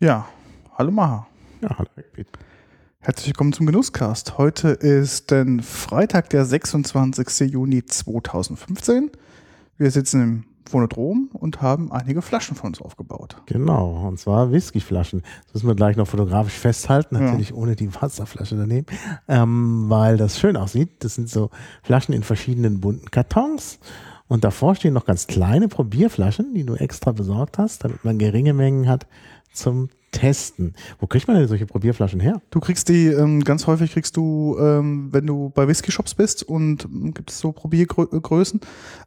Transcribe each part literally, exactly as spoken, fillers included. Ja, hallo Maha. Ja, hallo Pete. Herzlich willkommen zum Genusscast. Heute ist denn Freitag, der sechsundzwanzigster Juni zweitausendfünfzehn. Wir sitzen im Phonodrom und haben einige Flaschen von uns aufgebaut. Genau, und zwar Whiskyflaschen. Das müssen wir gleich noch fotografisch festhalten, natürlich ja. Ohne die Wasserflasche daneben, ähm, weil das schön aussieht. Das sind so Flaschen in verschiedenen bunten Kartons. Und davor stehen noch ganz kleine Probierflaschen, die du extra besorgt hast, damit man geringe Mengen hat zum Testen. Wo kriegt man denn solche Probierflaschen her? Du kriegst die, ähm, ganz häufig kriegst du, ähm, wenn du bei Whisky-Shops bist und ähm, gibt es so Probiergrößen,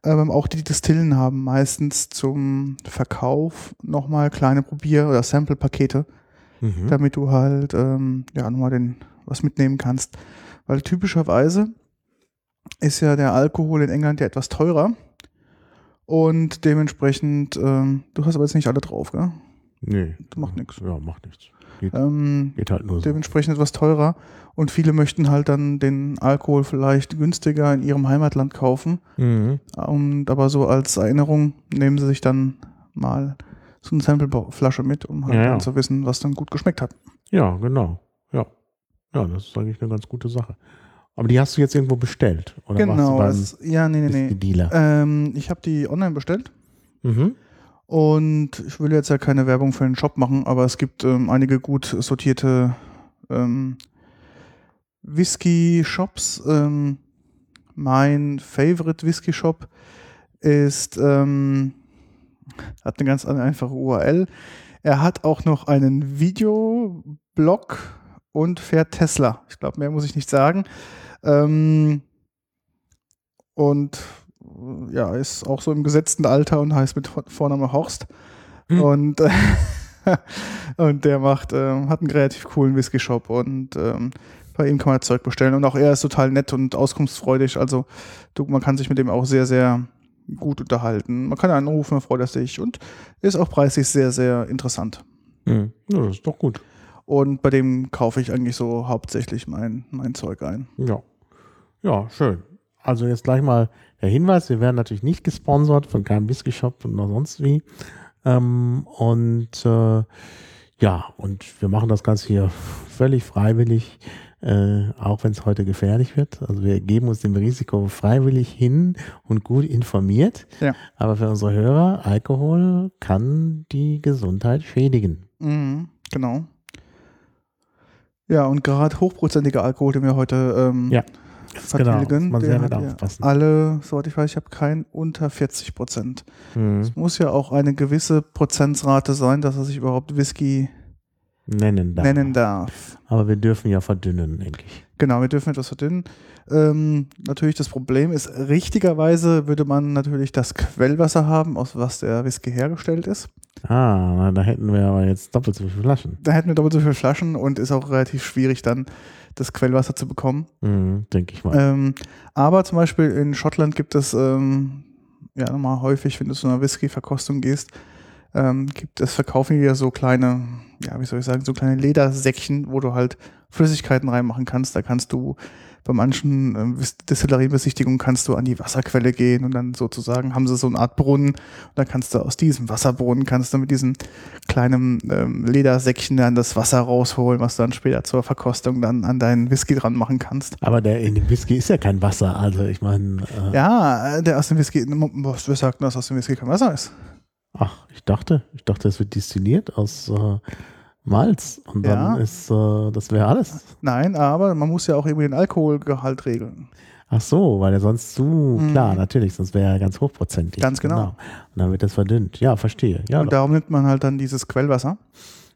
ähm, auch die, die Distillen haben meistens zum Verkauf nochmal kleine Probier- oder Sample-Pakete, mhm. damit du halt ähm, ja, nochmal den, was mitnehmen kannst. Weil typischerweise ist ja der Alkohol in England ja etwas teurer. Und dementsprechend, ähm, du hast aber jetzt nicht alle drauf, gell? Nee. Macht nichts. Ja, macht nichts. Geht, ähm, geht halt nur so. Dementsprechend etwas teurer. Und viele möchten halt dann den Alkohol vielleicht günstiger in ihrem Heimatland kaufen. Mhm. Und aber so als Erinnerung nehmen sie sich dann mal so eine Sampleflasche mit, um halt ja, ja. zu wissen, was dann gut geschmeckt hat. Ja, genau. Ja. Ja, das ist eigentlich eine ganz gute Sache. Aber die hast du jetzt irgendwo bestellt? Oder genau. Warst du beim, ja, nee, nee, nee. Dealer? Ähm, ich habe die online bestellt. Mhm. Und ich will jetzt ja keine Werbung für den Shop machen, aber es gibt ähm, einige gut sortierte ähm, Whisky-Shops. Ähm, mein Favorite Whisky-Shop ist, ähm, hat eine ganz einfache U R L. Er hat auch noch einen Videoblog und fährt Tesla. Ich glaube, mehr muss ich nicht sagen. Ähm, und ja, ist auch so im gesetzten Alter und heißt mit Vorname Horst. Hm. Und, äh, und der macht, äh, hat einen relativ coolen Whisky-Shop und ähm, bei ihm kann man das Zeug bestellen. Und auch er ist total nett und auskunftsfreudig. Also du, man kann sich mit dem auch sehr, sehr gut unterhalten. Man kann einen anrufen, man freut sich und ist auch preislich sehr, sehr interessant. Hm. Ja, das ist doch gut. Und bei dem kaufe ich eigentlich so hauptsächlich mein, mein Zeug ein. Ja, ja, schön. Also jetzt gleich mal der Hinweis, wir werden natürlich nicht gesponsert von keinem Whisky-Shop und noch sonst wie. Ähm, und äh, ja, und wir machen das Ganze hier völlig freiwillig, äh, auch wenn es heute gefährlich wird. Also wir geben uns dem Risiko freiwillig hin und gut informiert. Ja. Aber für unsere Hörer, Alkohol kann die Gesundheit schädigen. Mhm, genau. Ja, und gerade hochprozentiger Alkohol, den wir heute ähm, ja. Genau, man sehr hat aufpassen. Ja alle, soweit ich weiß, ich habe keinen unter vierzig Prozent. Mhm. Es muss ja auch eine gewisse Prozentsrate sein, dass er sich überhaupt Whisky nennen darf. nennen darf. Aber wir dürfen ja verdünnen, denke ich. Genau, wir dürfen etwas verdünnen. Ähm, natürlich das Problem ist, richtigerweise würde man natürlich das Quellwasser haben, aus was der Whisky hergestellt ist. Ah, na, da hätten wir aber jetzt doppelt so viele Flaschen. Da hätten wir doppelt so viele Flaschen und ist auch relativ schwierig dann, das Quellwasser zu bekommen. Mhm, denke ich mal. Ähm, aber zum Beispiel in Schottland gibt es, ähm, ja nochmal häufig, wenn du zu einer Whisky-Verkostung gehst, ähm, gibt es, verkaufen die ja so kleine, ja wie soll ich sagen, so kleine Ledersäckchen, wo du halt Flüssigkeiten reinmachen kannst. Da kannst du bei manchen ähm, Destilleriebesichtigungen kannst du an die Wasserquelle gehen und dann sozusagen haben sie so eine Art Brunnen und da kannst du aus diesem Wasserbrunnen kannst du mit diesem kleinen ähm, Ledersäckchen dann das Wasser rausholen, was du dann später zur Verkostung dann an deinen Whisky dran machen kannst. Aber der in dem Whisky ist ja kein Wasser, also ich meine... Äh ja, der aus dem Whisky... Wir sagten, dass aus dem Whisky kein Wasser ist. Ach, ich dachte, ich dachte, es wird destilliert aus... Äh Malz und dann ja. ist, äh, das wäre alles. Nein, aber man muss ja auch irgendwie den Alkoholgehalt regeln. Ach so, weil er sonst zu, mhm. klar, natürlich, sonst wäre er ganz hochprozentig. Ganz genau. genau. Und dann wird das verdünnt. Ja, verstehe. Ja, und doch. Darum nimmt man halt dann dieses Quellwasser.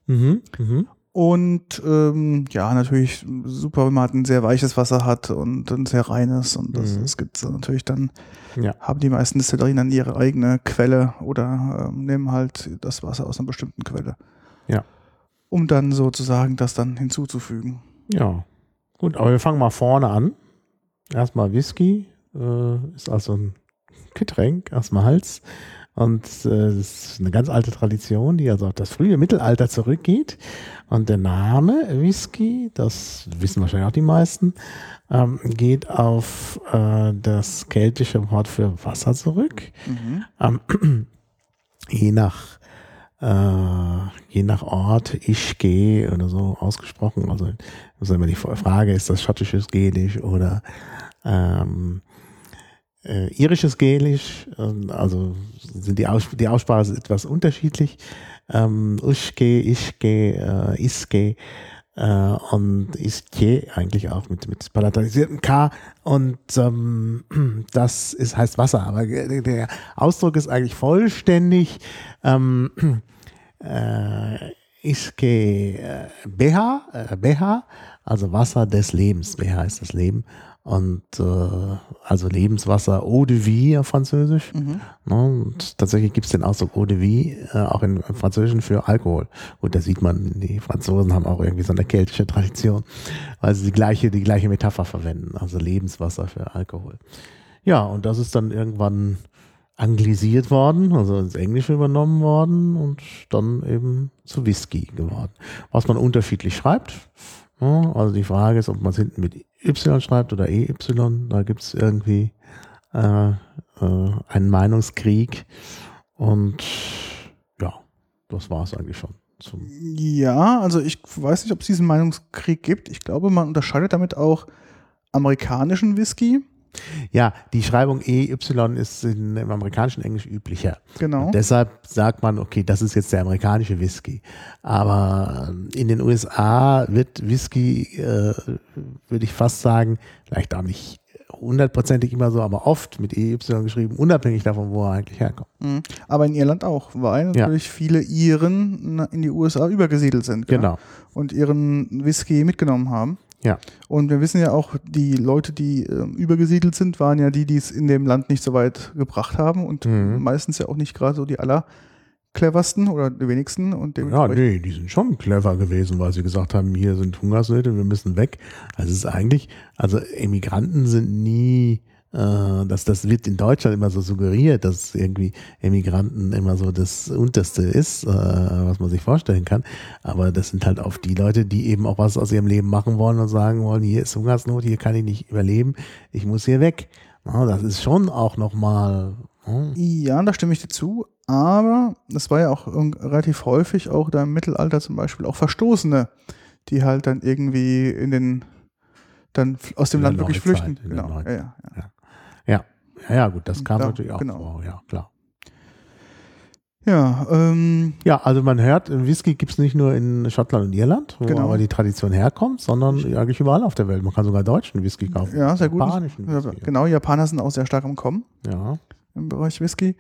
Mhm. Mhm. Und ähm, ja, natürlich super, wenn man halt ein sehr weiches Wasser hat und ein sehr reines. Und das, mhm. das gibt es natürlich dann, ja. haben die meisten Destillerien dann ihre eigene Quelle oder ähm, nehmen halt das Wasser aus einer bestimmten Quelle. Ja. Um dann sozusagen das dann hinzuzufügen. Ja, gut, aber wir fangen mal vorne an. Erstmal Whisky, äh, ist also ein Getränk, erstmal Hals. Und es äh, ist eine ganz alte Tradition, die also auf das frühe Mittelalter zurückgeht. Und der Name Whisky, das wissen wahrscheinlich auch die meisten, ähm, geht auf äh, das keltische Wort für Wasser zurück. Mhm. Ähm, je nach äh, je nach Ort, ich gehe oder so ausgesprochen. Also das ist immer die Frage, ist das schottisches Gälisch oder ähm, Äh, irisches Gälisch, äh, also sind die, Aus- die Aussprache ist etwas unterschiedlich. Ähm, Uschke, Ischke, äh, Iske äh, und Ischke eigentlich auch mit, mit palatalisiertem K. Und ähm, das ist, heißt Wasser, aber der Ausdruck ist eigentlich vollständig. Ähm, äh, Ischke äh, Beha, äh, Beha, also Wasser des Lebens. Beha ist das Leben. Und äh, also Lebenswasser, Eau de Vie auf Französisch. Mhm. Und tatsächlich gibt es den Ausdruck Eau de Vie äh, auch im Französischen für Alkohol. Gut, da sieht man, die Franzosen haben auch irgendwie so eine keltische Tradition, weil sie die gleiche, die gleiche Metapher verwenden, also Lebenswasser für Alkohol. Ja, und das ist dann irgendwann anglisiert worden, also ins Englische übernommen worden und dann eben zu Whisky geworden. Was man unterschiedlich schreibt. Ja, also die Frage ist, ob man es hinten mit Y schreibt oder E Y, da gibt es irgendwie äh, äh, einen Meinungskrieg und ja, das war es eigentlich schon. Zum ja, also ich weiß nicht, ob es diesen Meinungskrieg gibt. Ich glaube, man unterscheidet damit auch amerikanischen Whisky. Ja, die Schreibung E Y ist in, im amerikanischen Englisch üblicher. Genau. Und deshalb sagt man, okay, das ist jetzt der amerikanische Whisky. Aber in den U S A wird Whisky, äh, würde ich fast sagen, vielleicht auch nicht hundertprozentig immer so, aber oft mit E Y geschrieben, unabhängig davon, wo er eigentlich herkommt. Mhm. Aber in Irland auch, weil natürlich ja. viele Iren in die U S A übergesiedelt sind. Genau. Ja? Und ihren Whisky mitgenommen haben. Ja. Und wir wissen ja auch, die Leute, die äh, übergesiedelt sind, waren ja die, die es in dem Land nicht so weit gebracht haben und mhm. meistens ja auch nicht gerade so die allercleversten oder die wenigsten. Und ja, nee, die sind schon clever gewesen, weil sie gesagt haben, hier sind Hungersnöte, wir müssen weg. Also es ist eigentlich, also Emigranten sind nie, äh, das, das wird in Deutschland immer so suggeriert, dass irgendwie Emigranten immer so das Unterste ist, äh, was man sich vorstellen kann. Aber das sind halt oft die Leute, die eben auch was aus ihrem Leben machen wollen und sagen wollen, hier ist Hungersnot, hier kann ich nicht überleben, ich muss hier weg. Ja, das ist schon auch nochmal... Hm. Ja, da stimme ich dir zu, aber das war ja auch relativ häufig, auch da im Mittelalter zum Beispiel, auch Verstoßene, die halt dann irgendwie in den, dann aus dem in Land wirklich Zeit, flüchten. Genau. Ja, ja, ja. Ja, ja, ja, gut, das kam da, natürlich auch genau. vor, ja, klar. Ja, ähm, ja, also man hört, Whisky gibt es nicht nur in Schottland und Irland, wo genau. aber die Tradition herkommt, sondern eigentlich überall auf der Welt. Man kann sogar deutschen Whisky kaufen. Ja, sehr gut. Japanischen Whisky. Genau, Japaner sind auch sehr stark im Kommen ja. im Bereich Whisky.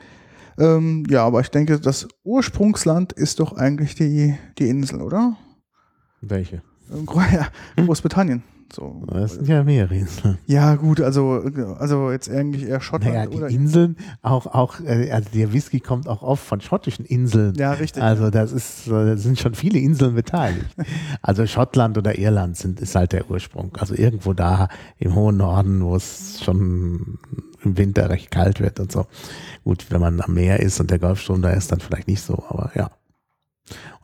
Ähm, ja, aber ich denke, das Ursprungsland ist doch eigentlich die, die Insel, oder? Welche? Ja, Großbritannien. So. Das sind ja mehrere Inseln. Ja, gut, also, also jetzt eigentlich eher Schottland. Naja, die oder Inseln, auch, auch, also der Whisky kommt auch oft von schottischen Inseln. Ja, richtig. Also das ist, das sind schon viele Inseln beteiligt. Also Schottland oder Irland sind, ist halt der Ursprung. Also irgendwo da im hohen Norden, wo es schon im Winter recht kalt wird und so. Gut, wenn man am Meer ist und der Golfstrom da ist, dann vielleicht nicht so, aber ja.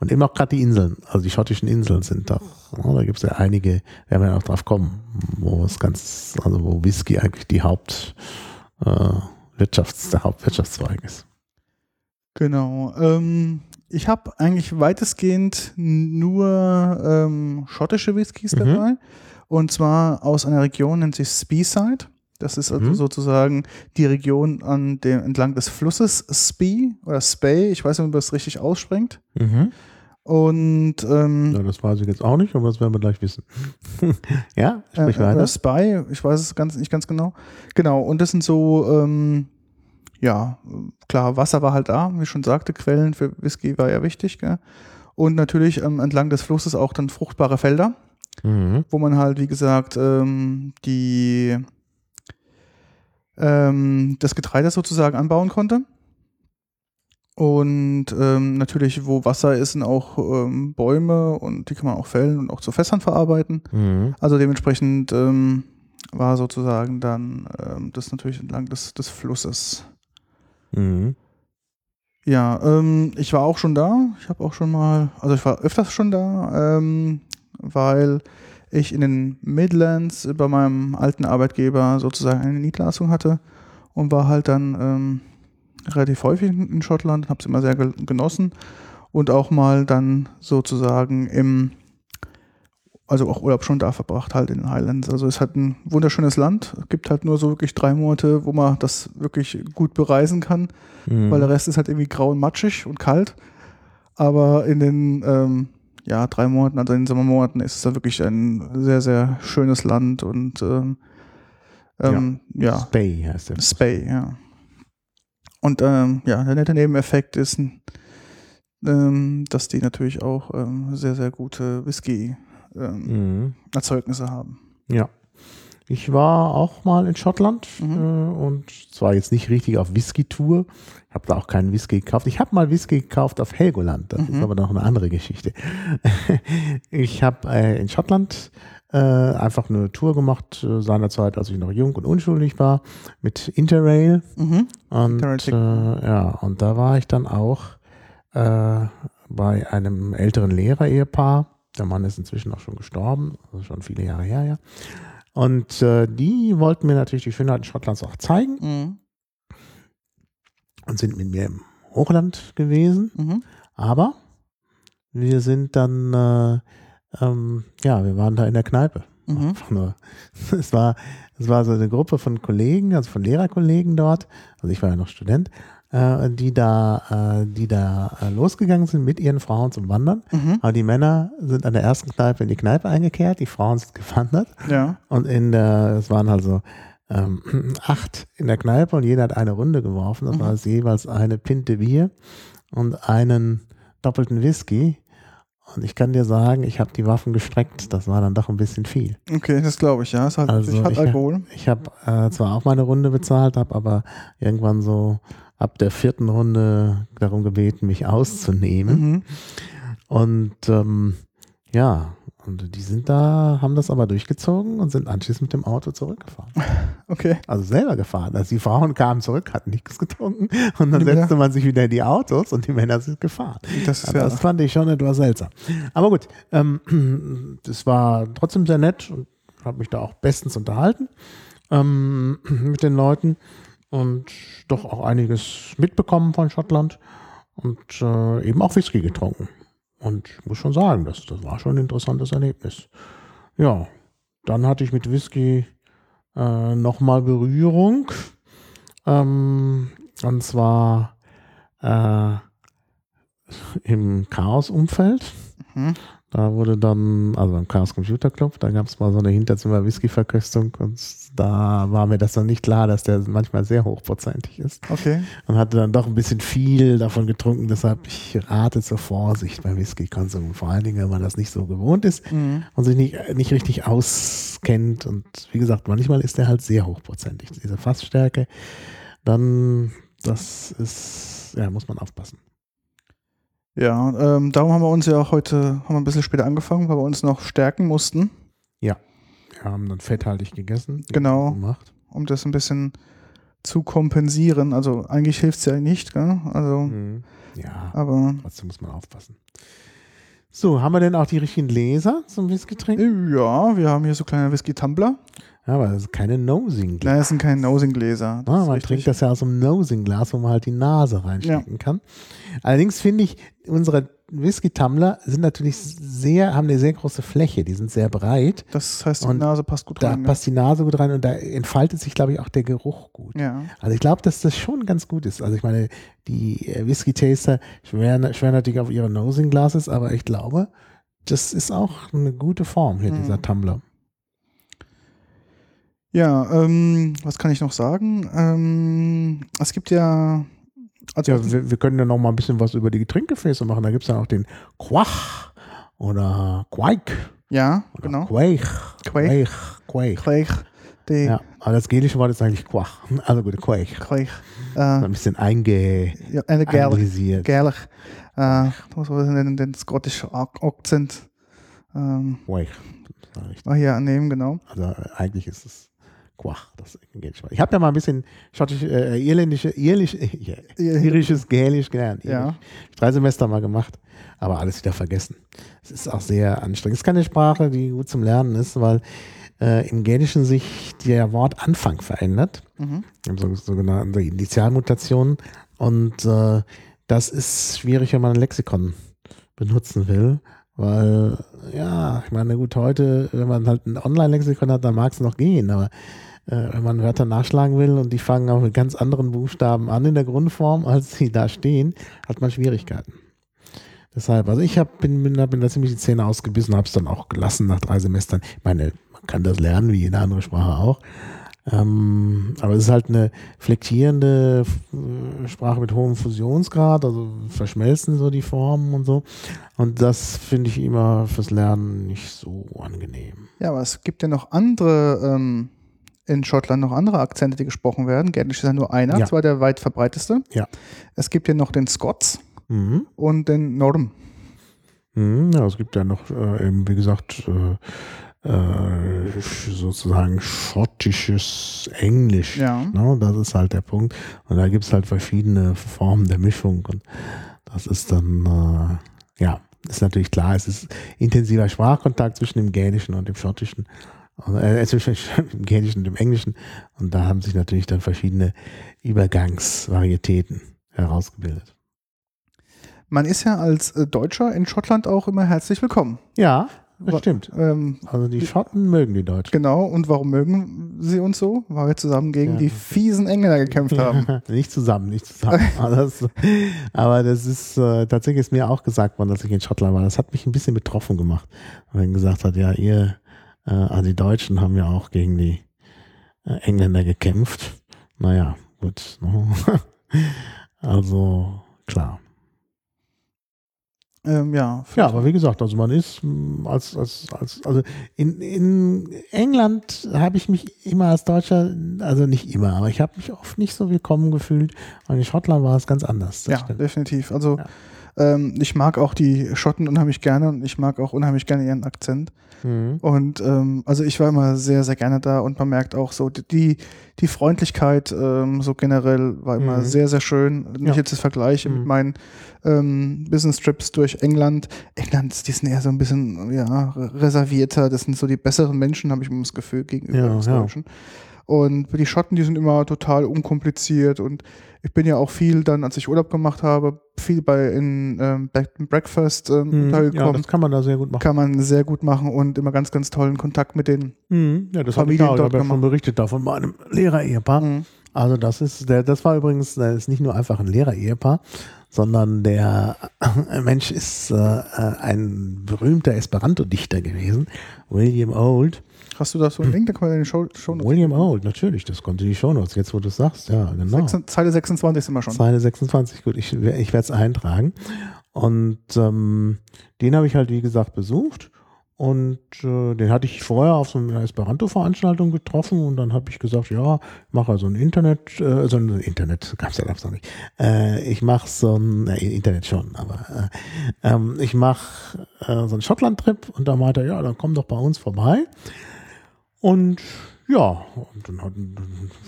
Und eben auch gerade die Inseln, also die schottischen Inseln sind doch, oh, da gibt es ja einige, werden wir ja noch drauf kommen, wo es ganz, also wo Whisky eigentlich die Haupt, äh, Wirtschafts-, der Hauptwirtschaftszweig ist. Genau. Ähm, ich habe eigentlich weitestgehend nur ähm, schottische Whiskys mhm. dabei. Und zwar aus einer Region, nennt sich Speyside. Das ist also mhm. sozusagen die Region an dem, entlang des Flusses Spey oder Spey, ich weiß nicht, ob man das richtig ausspricht. Mhm. Und ähm, ja, das weiß ich jetzt auch nicht, aber das werden wir gleich wissen. Ja, sprich äh, weiter. Spey, ich weiß es ganz, nicht ganz genau. Genau, und das sind so, ähm, ja, klar, Wasser war halt da, wie ich schon sagte, Quellen für Whisky war ja wichtig. Gell? Und natürlich ähm, entlang des Flusses auch dann fruchtbare Felder, mhm. wo man halt, wie gesagt, ähm, die, ähm, das Getreide sozusagen anbauen konnte. Und ähm, natürlich, wo Wasser ist, sind auch ähm, Bäume und die kann man auch fällen und auch zu Fässern verarbeiten. Mhm. Also dementsprechend ähm, war sozusagen dann ähm, das natürlich entlang des, des Flusses. Mhm. Ja, ähm, ich war auch schon da. Ich habe auch schon mal, also ich war öfters schon da, ähm, weil ich in den Midlands bei meinem alten Arbeitgeber sozusagen eine Niederlassung hatte und war halt dann Ähm, relativ häufig in Schottland, habe es immer sehr genossen und auch mal dann sozusagen im, also auch Urlaub schon da verbracht, halt in den Highlands. Also es hat ein wunderschönes Land, es gibt halt nur so wirklich drei Monate, wo man das wirklich gut bereisen kann, mhm. weil der Rest ist halt irgendwie grau und matschig und kalt, aber in den ähm, ja, drei Monaten, also in den Sommermonaten ist es dann wirklich ein sehr, sehr schönes Land und ähm, ähm, ja. ja. Spey heißt der. Spey, ja. Und ähm, ja, der nette Nebeneffekt ist, ähm, dass die natürlich auch ähm, sehr, sehr gute Whisky-Erzeugnisse ähm, mhm. haben. Ja, ich war auch mal in Schottland mhm. äh, und zwar jetzt nicht richtig auf Whisky-Tour. Ich habe da auch keinen Whisky gekauft. Ich habe mal Whisky gekauft auf Helgoland. Das mhm. ist aber noch eine andere Geschichte. Ich habe äh, in Schottland äh, einfach eine Tour gemacht, äh, seinerzeit, als ich noch jung und unschuldig war, mit Interrail. Mhm. Und, äh, ja, und da war ich dann auch äh, bei einem älteren Lehrer-Ehepaar. Der Mann ist inzwischen auch schon gestorben, also schon viele Jahre her, ja. Und äh, die wollten mir natürlich die Schönheiten Schottlands auch zeigen. Mhm. Und sind mit mir im Hochland gewesen. Mhm. Aber wir sind dann, äh, ähm, ja, wir waren da in der Kneipe. Mhm. Nur. Es war, es war so eine Gruppe von Kollegen, also von Lehrerkollegen dort, also ich war ja noch Student, äh, die da, äh, die da äh, losgegangen sind mit ihren Frauen zum Wandern. Mhm. Aber die Männer sind an der ersten Kneipe in die Kneipe eingekehrt, die Frauen sind gewandert. Ja. Und in der, es waren halt so Ähm, acht in der Kneipe und jeder hat eine Runde geworfen. Das mhm. war jeweils eine Pinte Bier und einen doppelten Whisky. Und ich kann dir sagen, ich habe die Waffen gestreckt. Das war dann doch ein bisschen viel. Okay, das glaube ich, ja. Es hat, also ich hat Alkohol. Ich habe äh, zwar auch meine Runde bezahlt, habe aber irgendwann so ab der vierten Runde darum gebeten, mich auszunehmen. Mhm. Und ähm, ja, und die sind da, haben das aber durchgezogen und sind anschließend mit dem Auto zurückgefahren. Okay. Also selber gefahren. Also die Frauen kamen zurück, hatten nichts getrunken und dann setzte man sich wieder in die Autos und die Männer sind gefahren. Das, ist ja das fand ich schon etwas seltsam. Aber gut, ähm, das war trotzdem sehr nett und habe mich da auch bestens unterhalten ähm, mit den Leuten und doch auch einiges mitbekommen von Schottland und äh, eben auch Whisky getrunken. Und ich muss schon sagen, das, das war schon ein interessantes Erlebnis. Ja, dann hatte ich mit Whisky äh, nochmal Berührung. Ähm, und zwar äh, im Chaos-Umfeld. Mhm. Da wurde dann, also beim Chaos Computer Club, da gab es mal so eine Hinterzimmer-Whisky-Verköstung und da war mir das dann nicht klar, dass der manchmal sehr hochprozentig ist. Okay. Und hatte dann doch ein bisschen viel davon getrunken, deshalb ich rate zur Vorsicht beim Whisky-Konsum. Vor allen Dingen, wenn man das nicht so gewohnt ist mhm. und sich nicht, nicht richtig auskennt. Und wie gesagt, manchmal ist der halt sehr hochprozentig. Diese Fassstärke, dann, das ist, ja, muss man aufpassen. Ja, ähm, darum haben wir uns ja auch heute, haben wir ein bisschen später angefangen, weil wir uns noch stärken mussten. Ja, wir haben dann fetthaltig gegessen. Genau, gemacht. Um das ein bisschen zu kompensieren. Also eigentlich hilft es ja nicht, gell? Also, mhm. ja, aber trotzdem muss man aufpassen. So, haben wir denn auch die richtigen Gläser zum Whisky trinken? Ja, wir haben hier so kleine Whisky-Tumbler. Ja, aber das ist keine Nosing-Gläser. Nein, das sind keine Nosing-Gläser. Ja, man trinkt das ja aus einem Nosing-Glas, wo man halt die Nase reinstecken ja. kann. Allerdings finde ich, unsere Whisky-Tumbler sind natürlich sehr, haben eine sehr große Fläche, die sind sehr breit. Das heißt, die und Nase passt gut rein. Da ne? passt die Nase gut rein und da entfaltet sich, glaube ich, auch der Geruch gut. Ja. Also ich glaube, dass das schon ganz gut ist. Also ich meine, die Whisky-Taster schwören, schwören natürlich auf ihre Nosing-Glases, aber ich glaube, das ist auch eine gute Form hier, mhm. dieser Tumbler. Ja, ähm, was kann ich noch sagen? Ähm, es gibt ja... Also ja, wir, wir können ja noch mal ein bisschen was über die Getränkegefäße machen. Da gibt es dann auch den Quaich oder Quaich. Ja, oder genau. Quaich. Quaich. Quaich. Quaich. Ja, aber das Gälische Wort ist eigentlich Quaich. Also gut, Quaich. Quaich. Äh, ein bisschen einge... Ja, eine Gälisch. Gälisch. Äh, was war denn den schottischen Akzent? Ähm, Quaich. Ach ja, nehmen, genau. Also eigentlich ist es... Quach, das Gälisch. Ich habe ja mal ein bisschen schottisch, äh, irländische, irlisch, äh, irisches Gälisch gelernt. Irisch. Ja. Drei Semester mal gemacht, aber alles wieder vergessen. Es ist auch sehr anstrengend. Es ist keine Sprache, die gut zum Lernen ist, weil äh, im Gälischen sich der Wortanfang verändert. Mhm. So, sogenannte Initialmutationen. Und äh, das ist schwierig, wenn man ein Lexikon benutzen will. Weil, ja, ich meine, gut, heute, wenn man halt ein Online-Lexikon hat, dann mag es noch gehen, aber äh, wenn man Wörter nachschlagen will und die fangen auch mit ganz anderen Buchstaben an in der Grundform, als sie da stehen, hat man Schwierigkeiten. Deshalb, also ich hab, bin, bin, bin da ziemlich die Zähne ausgebissen, habe es dann auch gelassen nach drei Semestern. Ich meine, man kann das lernen, wie jede andere Sprache auch. Ähm, aber es ist halt eine flektierende Sprache mit hohem Fusionsgrad, also verschmelzen so die Formen und so. Und das finde ich immer fürs Lernen nicht so angenehm. Ja, aber es gibt ja noch andere, ähm, in Schottland noch andere Akzente, die gesprochen werden. Gälisch ist ja nur einer, ja. zwar der weit verbreiteste. Ja. Es gibt ja noch den Scots mhm. und den Norm. Mhm, ja, es gibt ja noch, äh, eben, wie gesagt, äh, Äh, sozusagen schottisches Englisch. Ja. Ne? Das ist halt der Punkt. Und da gibt es halt verschiedene Formen der Mischung. Und das ist dann, äh, ja, ist natürlich klar, es ist intensiver Sprachkontakt zwischen dem Gälischen und dem Schottischen. Äh, zwischen dem Gälischen und dem Englischen. Und da haben sich natürlich dann verschiedene Übergangsvarietäten herausgebildet. Man ist ja als Deutscher in Schottland auch immer herzlich willkommen. Ja. Das stimmt. Ähm, also die Schotten die, mögen die Deutschen. Genau, und warum mögen sie uns so? Weil wir zusammen gegen ja. die fiesen Engländer gekämpft ja. haben. Nicht zusammen, nicht zusammen. aber, das, aber das ist, äh, tatsächlich ist mir auch gesagt worden, dass ich in Schottland war. Das hat mich ein bisschen betroffen gemacht. Weil man gesagt hat, ja, ihr, äh, also die Deutschen haben ja auch gegen die äh, Engländer gekämpft. Naja, gut. Also, klar. Ähm, ja, ja, aber wie gesagt, also man ist als, als, als also in, in England habe ich mich immer als Deutscher, also nicht immer, aber ich habe mich oft nicht so willkommen gefühlt und in Schottland war es ganz anders. Ja, stimmt. Definitiv. Also ja. ähm, ich mag auch die Schotten unheimlich gerne und ich mag auch unheimlich gerne ihren Akzent. Mhm. Und ähm, also ich war immer sehr, sehr gerne da und man merkt auch so, die, die Freundlichkeit ähm, so generell war immer mhm. sehr, sehr schön. Wenn ja. ich jetzt das vergleiche mhm. mit meinen ähm, Business-Trips durch England. England, die sind eher so ein bisschen ja, reservierter, das sind so die besseren Menschen, habe ich immer das Gefühl, gegenüber ja, den ja. Deutschen. Und die Schotten, die sind immer total unkompliziert und ich bin ja auch viel dann, als ich Urlaub gemacht habe, viel bei in ähm, Breakfast ähm, mhm, untergekommen. Ja, das kann man da sehr gut machen. Kann man sehr gut machen und immer ganz, ganz tollen Kontakt mit den mhm, ja, das Familien hab ich auch, dort ich hab gemacht. Ja, schon berichtet da von meinem Lehrer-Ehepaar. Mhm. Also das ist, der, das war übrigens, das ist nicht nur einfach ein Lehrer-Ehepaar, sondern der Mensch ist äh, ein berühmter Esperanto-Dichter gewesen, William Auld. Hast du das so einen Link? Da kann man in den Shownotes. William Auld, natürlich, das kommt in die Shownotes. Jetzt, wo du es sagst, ja, genau. Zeile sechsundzwanzig sind wir schon. Zeile sechsundzwanzig, gut, ich, ich werde es eintragen. Und ähm, den habe ich halt, wie gesagt, besucht. Und äh, den hatte ich vorher auf so einer Esperanto-Veranstaltung getroffen und dann habe ich gesagt, ja, ich mache so ein Internet, äh, so ein Internet, gab's ja damals noch nicht. Äh, ich mache so ein, äh, Internet schon, aber äh, ähm, ich mache äh, so einen Schottland-Trip und dann meinte er, ja, dann komm doch bei uns vorbei. Und ja, und dann hatten,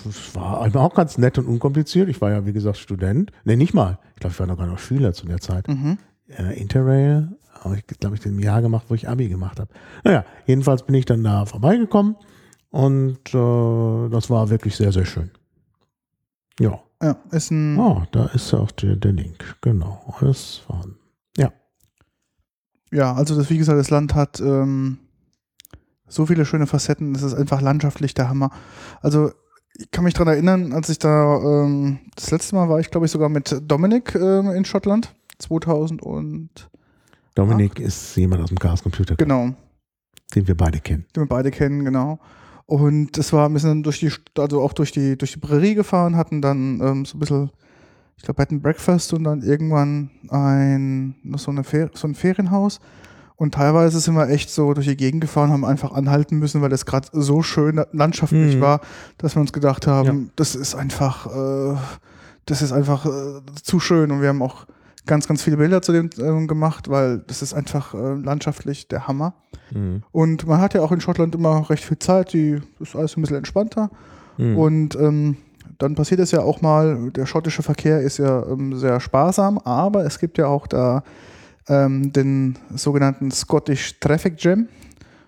das war auch ganz nett und unkompliziert. Ich war ja, wie gesagt, Student. Ne, nicht mal. Ich glaube, ich war noch gar noch Schüler zu der Zeit. Mhm. Äh, Interrail, habe ich, glaube ich, im Jahr gemacht, wo ich Abi gemacht habe. Naja, jedenfalls bin ich dann da vorbeigekommen Und äh, das war wirklich sehr, sehr schön. Ja. Ja, ist ein. Oh, da ist ja auch der, der Link. Genau. Alles vorhanden. Ja. Ja, also das, wie gesagt, das Land hat ähm, so viele schöne Facetten. Es ist einfach landschaftlich der Hammer. Also ich kann mich daran erinnern, als ich da ähm, das letzte Mal war, ich glaube ich sogar mit Dominik ähm, in Schottland. zweitausend und Dominik ist jemand aus dem Chaos Computer. Genau. Den wir beide kennen. Den wir beide kennen, genau. Und es war ein bisschen durch die, also auch durch die, durch die Prärie gefahren, hatten dann ähm, so ein bisschen, ich glaube, hatten Breakfast und dann irgendwann ein, so, eine Fer- so ein Ferienhaus. Und teilweise sind wir echt so durch die Gegend gefahren, haben einfach anhalten müssen, weil das gerade so schön landschaftlich mhm. war, dass wir uns gedacht haben, ja. das ist einfach, äh, das ist einfach äh, zu schön. Und wir haben auch ganz, ganz viele Bilder zu dem ähm, gemacht, weil das ist einfach äh, landschaftlich der Hammer. Mhm. Und man hat ja auch in Schottland immer recht viel Zeit, die ist alles ein bisschen entspannter. Mhm. Und ähm, dann passiert es ja auch mal, der schottische Verkehr ist ja ähm, sehr sparsam, aber es gibt ja auch da ähm, den sogenannten Scottish Traffic Jam.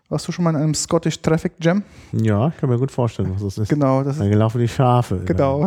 Warst du schon mal in einem Scottish Traffic Jam? Ja, ich kann mir gut vorstellen, was das ist. Genau, das da laufen die Schafe. Genau.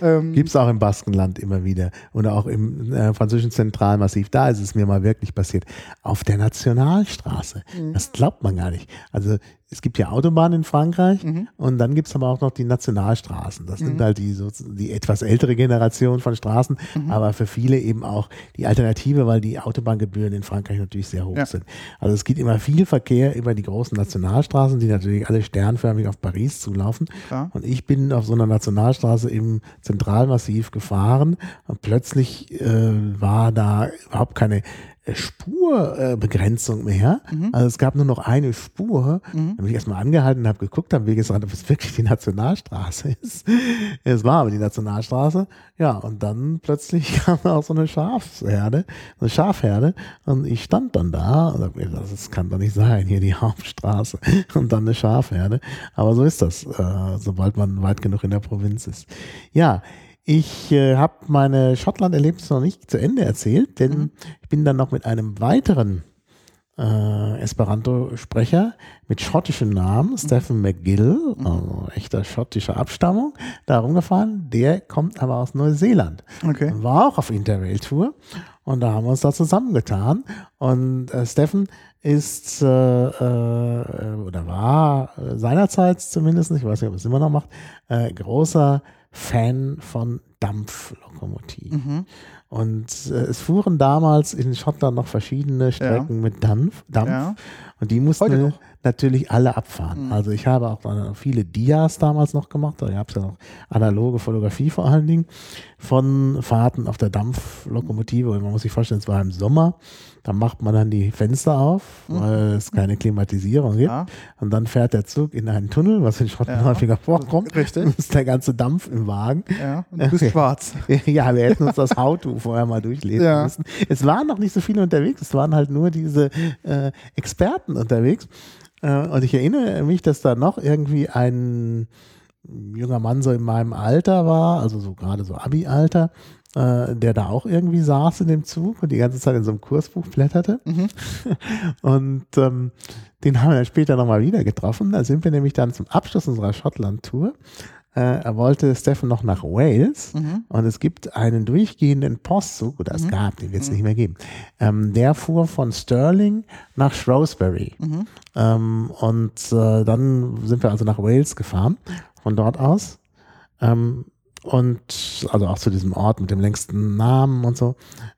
Ähm, gibt es auch im Baskenland immer wieder. Und auch im äh, französischen Zentralmassiv, da ist es mir mal wirklich passiert. Auf der Nationalstraße. Mhm. Das glaubt man gar nicht. Also es gibt ja Autobahnen in Frankreich mhm. und dann gibt es aber auch noch die Nationalstraßen. Das mhm. sind halt die, so, die etwas ältere Generation von Straßen, mhm. aber für viele eben auch die Alternative, weil die Autobahngebühren in Frankreich natürlich sehr hoch ja. sind. Also es gibt immer viel Verkehr über die großen Nationalstraßen, die natürlich alle sternförmig auf Paris zulaufen. Ja. Und ich bin auf so einer Nationalstraße im Zentralmassiv gefahren und plötzlich äh, war da überhaupt keine Spurbegrenzung mehr. Mhm. Also es gab nur noch eine Spur. Mhm. Da bin ich erstmal angehalten und habe geguckt, habe gesagt, ob es wirklich die Nationalstraße ist. Es war aber die Nationalstraße. Ja, und dann plötzlich kam da auch so eine Schafsherde, eine Schafherde und ich stand dann da und habe gedacht, das kann doch nicht sein, hier die Hauptstraße und dann eine Schafherde. Aber so ist das, sobald man weit genug in der Provinz ist. Ja, ich äh, habe meine Schottland-Erlebnisse noch nicht zu Ende erzählt, denn mhm. ich bin dann noch mit einem weiteren äh, Esperanto-Sprecher mit schottischem Namen, mhm. Stephen McGill, also echter schottischer Abstammung, da rumgefahren. Der kommt aber aus Neuseeland. Okay. Und war auch auf Interrail-Tour und da haben wir uns da zusammengetan. Und äh, Stephen ist äh, äh, oder war seinerzeit zumindest, ich weiß nicht, ob er es immer noch macht, äh, großer Fan von Dampflokomotiven. Mhm. Und äh, es fuhren damals in Schottland noch verschiedene Strecken ja. mit Dampf. Dampf. Ja. Und die mussten natürlich alle abfahren. Mhm. Also ich habe auch viele Dias damals noch gemacht. Da gab es ja noch analoge Fotografie vor allen Dingen von Fahrten auf der Dampflokomotive. Und man muss sich vorstellen, es war im Sommer. Da macht man dann die Fenster auf, mhm. weil es keine Klimatisierung gibt. Ja. Und dann fährt der Zug in einen Tunnel, was in Schottland ja. häufiger vorkommt. Richtig. Und ist der ganze Dampf im Wagen. Ja, und du bist okay. schwarz. Ja, wir hätten uns das How-To vorher mal durchlesen ja. müssen. Es waren noch nicht so viele unterwegs. Es waren halt nur diese äh, Experten unterwegs. Äh, und ich erinnere mich, dass da noch irgendwie ein junger Mann so in meinem Alter war, also so gerade so Abi-Alter, der da auch irgendwie saß in dem Zug und die ganze Zeit in so einem Kursbuch blätterte. Mhm. Und ähm, den haben wir dann später nochmal wieder getroffen. Da sind wir nämlich dann zum Abschluss unserer Schottland-Tour. Äh, er wollte Stephen noch nach Wales mhm. und es gibt einen durchgehenden Postzug, oder es mhm. gab, den wird es mhm. nicht mehr geben. Ähm, der fuhr von Stirling nach Shrewsbury. Mhm. Ähm, und äh, dann sind wir also nach Wales gefahren, von dort aus. Ähm, Und also auch zu diesem Ort mit dem längsten Namen und so.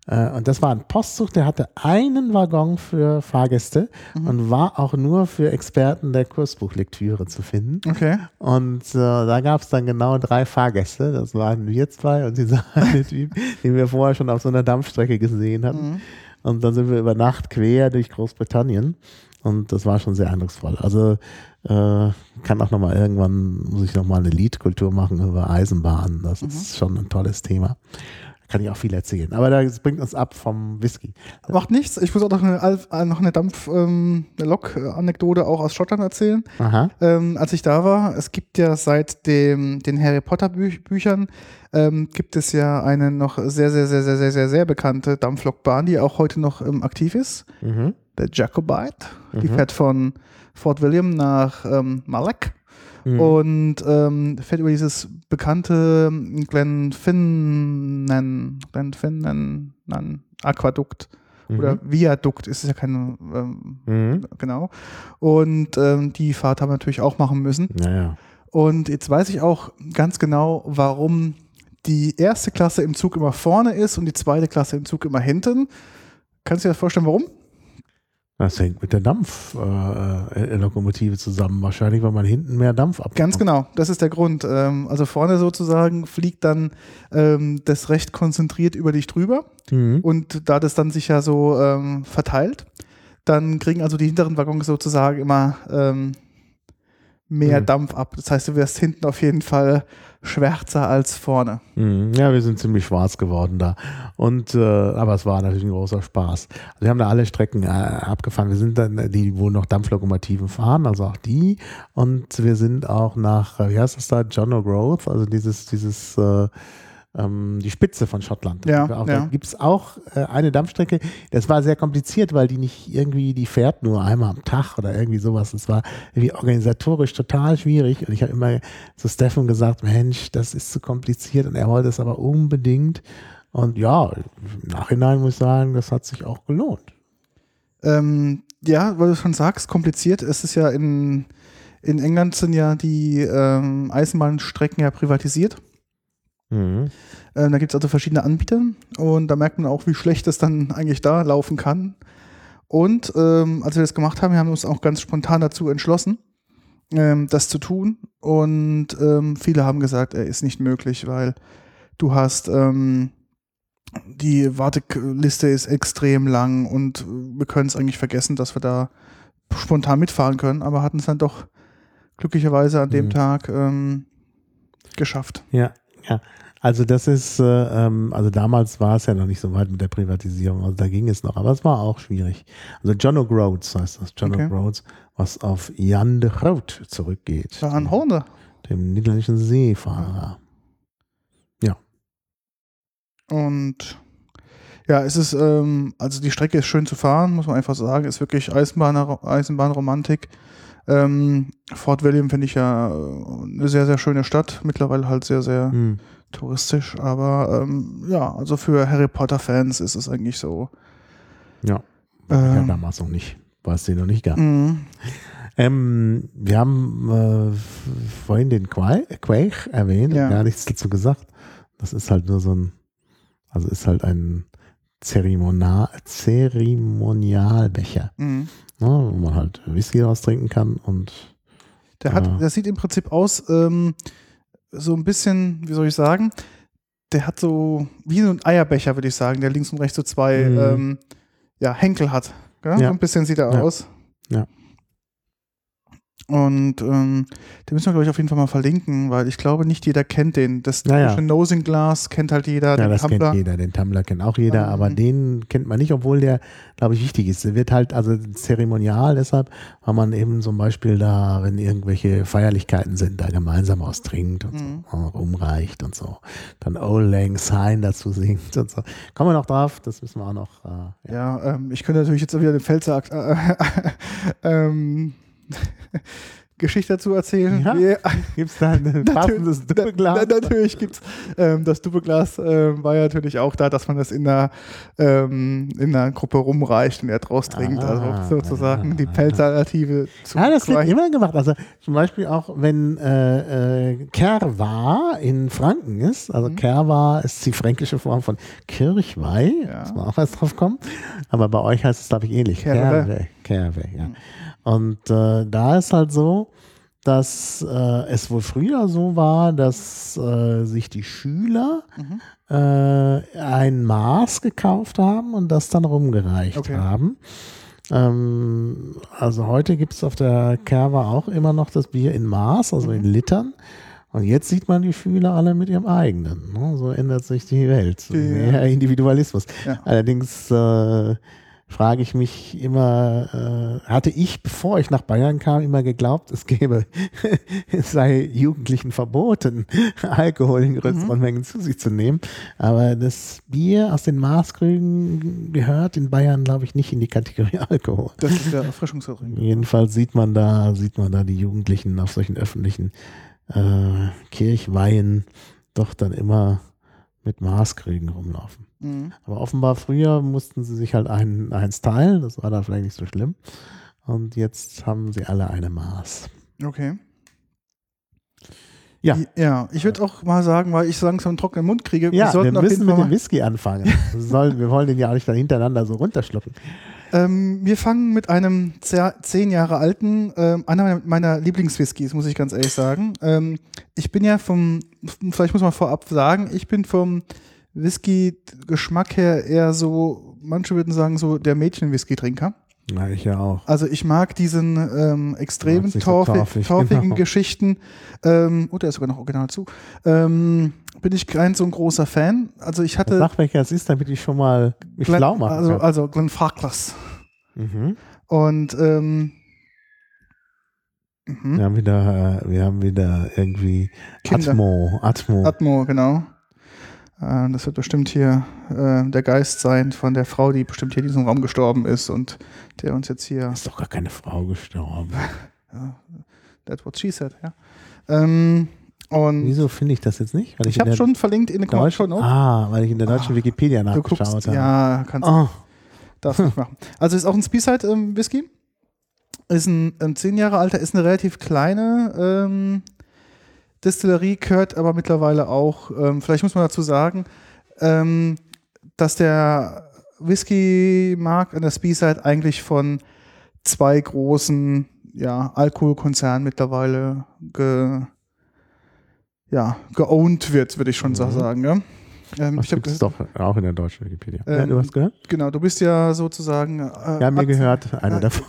Und das war ein Postzug, der hatte einen Waggon für Fahrgäste mhm. und war auch nur für Experten der Kursbuchlektüre zu finden. Okay. Und äh, da gab es dann genau drei Fahrgäste. Das waren wir zwei und dieser eine Typ, den wir vorher schon auf so einer Dampfstrecke gesehen hatten. Mhm. Und dann sind wir über Nacht quer durch Großbritannien. Und das war schon sehr eindrucksvoll. Also äh, kann auch nochmal irgendwann, muss ich nochmal eine Liedkultur machen über Eisenbahnen. Das mhm. ist schon ein tolles Thema. Kann ich auch viel erzählen. Aber das bringt uns ab vom Whisky. Macht nichts. Ich muss auch noch eine, noch eine Dampf-Lok-Anekdote ähm, auch aus Schottland erzählen. Aha. Ähm, als ich da war, es gibt ja seit dem, den Harry Potter Büch- Büchern ähm, gibt es ja eine noch sehr, sehr, sehr, sehr, sehr, sehr, sehr bekannte Dampflokbahn, die auch heute noch ähm, aktiv ist. Mhm. der Jacobite. Mhm. Die fährt von Fort William nach ähm, Malek. Mhm. Und ähm, fährt über dieses bekannte Glenfinnan, Glenfinnan Aquadukt mhm. oder Viadukt, ist es ja keine, ähm, mhm. genau. Und ähm, die Fahrt haben wir natürlich auch machen müssen. Naja. Und jetzt weiß ich auch ganz genau, warum die erste Klasse im Zug immer vorne ist und die zweite Klasse im Zug immer hinten. Kannst du dir das vorstellen, warum? Das hängt mit der Dampflokomotive äh, zusammen. Wahrscheinlich, weil man hinten mehr Dampf abbekommt. Ganz genau, das ist der Grund. Ähm, also vorne sozusagen fliegt dann ähm, das recht konzentriert über dich drüber. Mhm. Und da das dann sich ja so ähm, verteilt, dann kriegen also die hinteren Waggons sozusagen immer ähm, mehr mhm. Dampf ab. Das heißt, du wirst hinten auf jeden Fall schwärzer als vorne. Ja, wir sind ziemlich schwarz geworden da. Und, äh, aber es war natürlich ein großer Spaß. Also wir haben da alle Strecken äh, abgefahren. Wir sind dann, die wohl noch Dampflokomotiven fahren, also auch die. Und wir sind auch nach, wie heißt das da, John O'Groats, also dieses, dieses äh, ähm, die Spitze von Schottland. Ja, da ja. gibt es auch äh, eine Dampfstrecke. Das war sehr kompliziert, weil die nicht irgendwie, die fährt nur einmal am Tag oder irgendwie sowas. Das war irgendwie organisatorisch total schwierig. Und ich habe immer zu Stefan gesagt, Mensch, das ist zu kompliziert. Und er wollte es aber unbedingt. Und ja, im Nachhinein muss ich sagen, das hat sich auch gelohnt. Ähm, ja, weil du schon sagst, kompliziert. Es ist ja in, in England sind ja die ähm, Eisenbahnstrecken ja privatisiert. Mhm. Ähm, da gibt es also verschiedene Anbieter und da merkt man auch, wie schlecht das dann eigentlich da laufen kann. Und ähm, als wir das gemacht haben, haben wir uns auch ganz spontan dazu entschlossen, ähm, das zu tun. Und ähm, viele haben gesagt, er ist nicht möglich, weil du hast ähm, die Warteliste ist extrem lang und wir können es eigentlich vergessen, dass wir da spontan mitfahren können, aber hatten es dann doch glücklicherweise an dem mhm. Tag ähm, geschafft. Ja. Ja, also das ist, ähm, also damals war es ja noch nicht so weit mit der Privatisierung, also da ging es noch, aber es war auch schwierig. Also John O'Groats heißt das, John okay. O'Groats, was auf Jan de Groot zurückgeht. Jan Horne. Dem niederländischen Seefahrer. Ja. Und ja, es ist, ähm, also die Strecke ist schön zu fahren, muss man einfach sagen, ist wirklich Eisenbahn, Eisenbahnromantik. Ähm, Fort William finde ich ja eine sehr, sehr schöne Stadt. Mittlerweile halt sehr, sehr hm. touristisch. Aber ähm, ja, also für Harry Potter-Fans ist es eigentlich so. Ja, ähm, ja damals noch nicht. War es den noch nicht gab. Mhm. Ähm, wir haben äh, vorhin den Quaich erwähnt, ja. gar nichts dazu gesagt. Das ist halt nur so ein, also ist halt ein Zeremonial, Zeremonialbecher. Mhm. Ja, wo man halt Whisky raus trinken kann und der hat, äh, das sieht im Prinzip aus ähm, so ein bisschen, wie soll ich sagen, der hat so wie so ein Eierbecher, würde ich sagen, der links und rechts so zwei mhm. ähm, ja, Henkel hat. Ja? So ein bisschen sieht er ja. aus. Ja. Und ähm, den müssen wir, glaube ich, auf jeden Fall mal verlinken, weil ich glaube, nicht jeder kennt den. Das naja. Nosing-Glas kennt halt jeder. Ja, den das Tumbler. Kennt jeder. Den Tumbler kennt auch jeder, ähm, aber den kennt man nicht, obwohl der, glaube ich, wichtig ist. Der wird halt, also zeremonial deshalb, weil man eben zum Beispiel da, wenn irgendwelche Feierlichkeiten sind, da gemeinsam austrinkt und mhm. so, rumreicht und so. Dann Old Lang Syne dazu singt und so. Kommen wir noch drauf, das müssen wir auch noch. Äh, ja, ja ähm, ich könnte natürlich jetzt wieder den Pfälzerakt äh, ähm, Geschichte dazu erzählen. Ja. Yeah. Gibt es da ein passendes Duppeglas? Na, na, natürlich gibt es. Ähm, das Duppeglas äh, war ja natürlich auch da, dass man das in der, ähm, in der Gruppe rumreicht und er draus trinkt. Ah, also sozusagen ja, die Pelzalternative ja. zu. Ja, das wird immer gemacht. Also zum Beispiel auch, wenn äh, äh, Kerwa in Franken ist. Also mhm. Kerwa ist die fränkische Form von Kirchweih. Ja. Muss man auch erst drauf kommen. Aber bei euch heißt es, glaube ich, ähnlich. Kerwe. Kerwe, ja. Mhm. Und äh, da ist halt so, dass äh, es wohl früher so war, dass äh, sich die Schüler mhm. äh, ein Maß gekauft haben und das dann rumgereicht okay. haben. Ähm, also heute gibt es auf der Kerwa auch immer noch das Bier in Maß, also mhm. in Litern. Und jetzt sieht man die Schüler alle mit ihrem eigenen. Ne? So ändert sich die Welt. Ja. Mehr Individualismus. Ja. Allerdings... Äh, frage ich mich immer, äh, hatte ich, bevor ich nach Bayern kam, immer geglaubt, es gäbe, es sei Jugendlichen verboten, Alkohol in größeren mhm. Mengen zu sich zu nehmen. Aber das Bier aus den Maßkrügen gehört in Bayern, glaube ich, nicht in die Kategorie Alkohol. Das ist der Erfrischungsgetränk. Jedenfalls sieht man da, sieht man da die Jugendlichen auf solchen öffentlichen äh, Kirchweihen doch dann immer mit Maßkrügen rumlaufen. Mhm. Aber offenbar früher mussten sie sich halt einen, eins teilen, das war da vielleicht nicht so schlimm. Und jetzt haben sie alle eine Maß. Okay. Ja, ja, ich würde auch mal sagen, weil ich so langsam einen trockenen Mund kriege. Ja, wir, sollten wir müssen auf jeden Fall mit dem Whisky anfangen. wir, sollen, wir wollen den ja auch nicht dann hintereinander so runterschlucken. Ähm, wir fangen mit einem zehn Jahre alten, äh, einer meiner Lieblingswhiskys, muss ich ganz ehrlich sagen. Ähm, ich bin ja vom, vielleicht muss man vorab sagen, ich bin vom Whisky-Geschmack her eher so, manche würden sagen, so der Mädchen-Whisky-Trinker. Na, ich ja auch. Also ich mag diesen ähm, extremen torfi- torfig, torfigen genau. Geschichten. Ähm, oh, der ist sogar noch original zu. Ähm, bin ich kein so ein großer Fan. Also ich hatte... Sag, welcher es ist, damit ich schon mal mich Glen, schlau machen also, kann. Also Glenfarclas. Mhm. Und ähm, mhm. Wir haben wieder, wir haben wieder irgendwie Kinder. Atmo. Atmo, Atmo, genau. Das wird bestimmt hier äh, der Geist sein von der Frau, die bestimmt hier in diesem Raum gestorben ist und der uns jetzt hier... Ist doch gar keine Frau gestorben. Ja, that's what she said, ja. Ähm, und wieso finde ich das jetzt nicht? Weil ich ich habe schon verlinkt in der deutschen... Ah, weil ich in der deutschen oh, Wikipedia nachgeschaut du guckst, habe. Ja, kannst oh. darfst nicht machen. Also ist auch ein Speyside ähm, Whisky. Ist ein, ein zehn Jahre alter, ist eine relativ kleine... Ähm, Distillerie gehört aber mittlerweile auch, ähm, vielleicht muss man dazu sagen, ähm, dass der Whisky-Markt an der Speyside eigentlich von zwei großen ja, Alkoholkonzernen mittlerweile ge, ja, geowned wird, würde ich schon mhm. so sagen. Ja? Ähm, das gibt es doch auch in der deutschen Wikipedia. Ähm, ja, du hast gehört? Genau, du bist ja sozusagen... Äh, Wir haben mir gehört, einer äh, davon.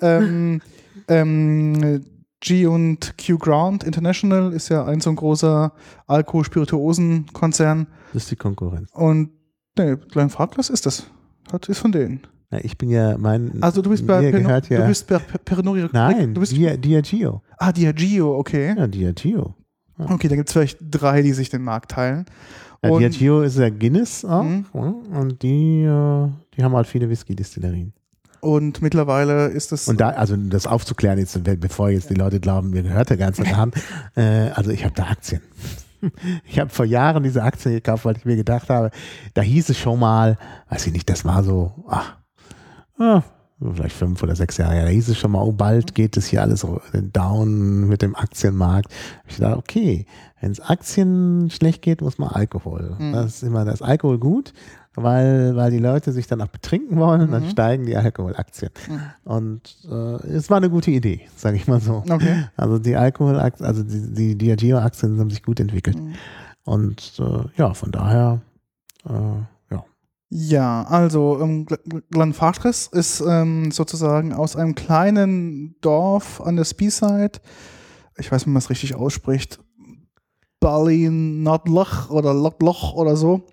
ähm... ähm G und Q Ground International ist ja ein so ein großer Alkohol-Spirituosen-Konzern. Das ist die Konkurrenz. Und ne, Glenfarclas ist das. Hat ist von denen. Na, ich bin ja mein. Also du bist bei Pernod ja. Ricard. Nein, du bist Dia, Diageo. Ah, Diageo, okay. Ja, Diageo. Ja. Okay, da gibt es vielleicht drei, die sich den Markt teilen. Ja, Diageo ist ja Guinness auch. Mhm. Und die, die haben halt viele Whisky-Distillerien. Und mittlerweile ist das... Und da, also um das aufzuklären, jetzt, bevor jetzt die Leute glauben, mir gehört der ganze Laden, äh, also ich habe da Aktien. Ich habe vor Jahren diese Aktien gekauft, weil ich mir gedacht habe, da hieß es schon mal, weiß ich nicht, das war so, ach, ah, vielleicht fünf oder sechs Jahre her, da hieß es schon mal, oh, bald geht es hier alles down mit dem Aktienmarkt. Ich dachte, okay, wenn es Aktien schlecht geht, muss man Alkohol. Mhm. Das ist immer das Alkohol gut. Weil, weil die Leute sich danach betrinken wollen, dann mhm. steigen die Alkoholaktien. Mhm. Und äh, es war eine gute Idee, sage ich mal so. Okay. Also die Alkoholaktien, also die, die Diageo-Aktien haben sich gut entwickelt. Mhm. Und äh, ja, von daher, äh, ja. Ja, also ähm, Glenfarclas ist ähm, sozusagen aus einem kleinen Dorf an der Speyside, ich weiß nicht, wie man es richtig ausspricht, Ballindalloch oder Loch Ness oder so.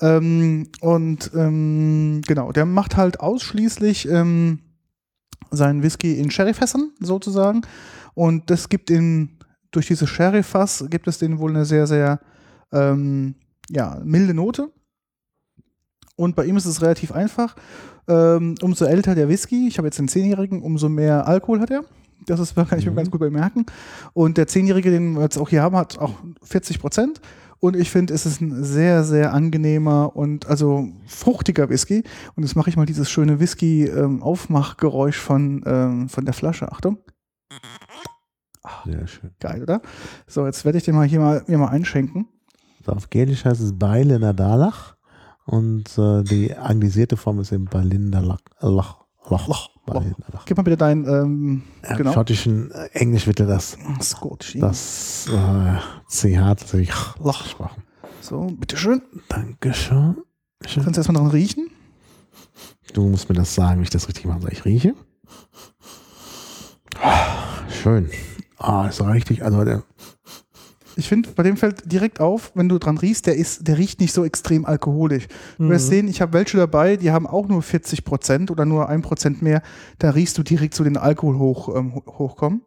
Ähm, und ähm, genau, der macht halt ausschließlich ähm, seinen Whisky in Sherryfässern sozusagen und das gibt ihn, durch dieses Sherryfass gibt es denen wohl eine sehr, sehr ähm, ja, milde Note und bei ihm ist es relativ einfach, ähm, umso älter der Whisky, ich habe jetzt den zehnjährigen, umso mehr Alkohol hat er. Das ist, kann ich mir mhm. ganz gut bemerken. Und der zehnjährige, den wir jetzt auch hier haben, hat auch vierzig Prozent. Und ich finde, es ist ein sehr, sehr angenehmer und also fruchtiger Whisky. Und jetzt mache ich mal dieses schöne Whisky-Aufmachgeräusch ähm, von, ähm, von der Flasche. Achtung. Ach, sehr schön. Geil, oder? So, jetzt werde ich den mal hier mal, hier mal einschenken. So, auf Gälisch heißt es Ballindalloch. Und äh, die anglisierte Form ist eben Ballindalloch. Loch. Loch. Loch. Gib mal bitte deinen ähm, ja, genau. schottischen äh, Englisch bitte das Scottish. Das äh, C H tatsächlich gesprochen. So, bitteschön. Dankeschön. Schön. Kannst du erstmal noch riechen? Du musst mir das sagen, wie ich das richtig machen soll. Ich rieche. Schön. Ah, oh, ist richtig. Also der ich finde, bei dem fällt direkt auf, wenn du dran riechst, der ist, der riecht nicht so extrem alkoholisch. Du mhm. wirst sehen, ich habe welche dabei, die haben auch nur vierzig Prozent oder nur ein Prozent mehr. Da riechst du direkt so den Alkohol hoch, ähm, hochkommen.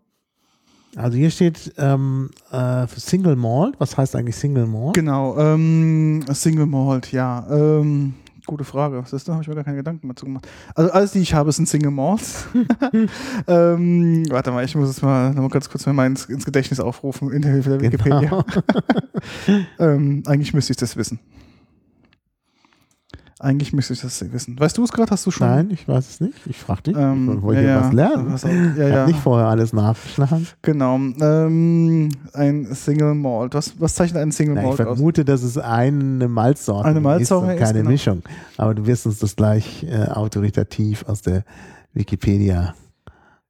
Also hier steht ähm, äh, Single Malt. Was heißt eigentlich Single Malt? Genau, ähm, Single Malt, ja. Ähm, gute Frage. Was ist da? Habe ich mir gar keine Gedanken dazu gemacht. Also alles, die ich habe, sind Single Malts. ähm, warte mal, ich muss es mal, mal ganz kurz mal ins, ins Gedächtnis aufrufen. In der genau. Wikipedia. ähm, eigentlich müsste ich das wissen. Eigentlich müsste ich das wissen. Weißt du es gerade? Hast du schon? Nein, ich weiß es nicht. Ich frage dich. Ähm, ich wollte ja, ja was lernen. Also, ja, ich ja. nicht vorher alles nachgeschlagen. Genau. Ähm, ein Single Malt. Was, was zeichnet ein Single Malt aus? Ich vermute, aus? dass es eine Malzsorte eine Malzsorte ist und keine ist, genau. Mischung. Aber du wirst uns das gleich äh, autoritativ aus der Wikipedia.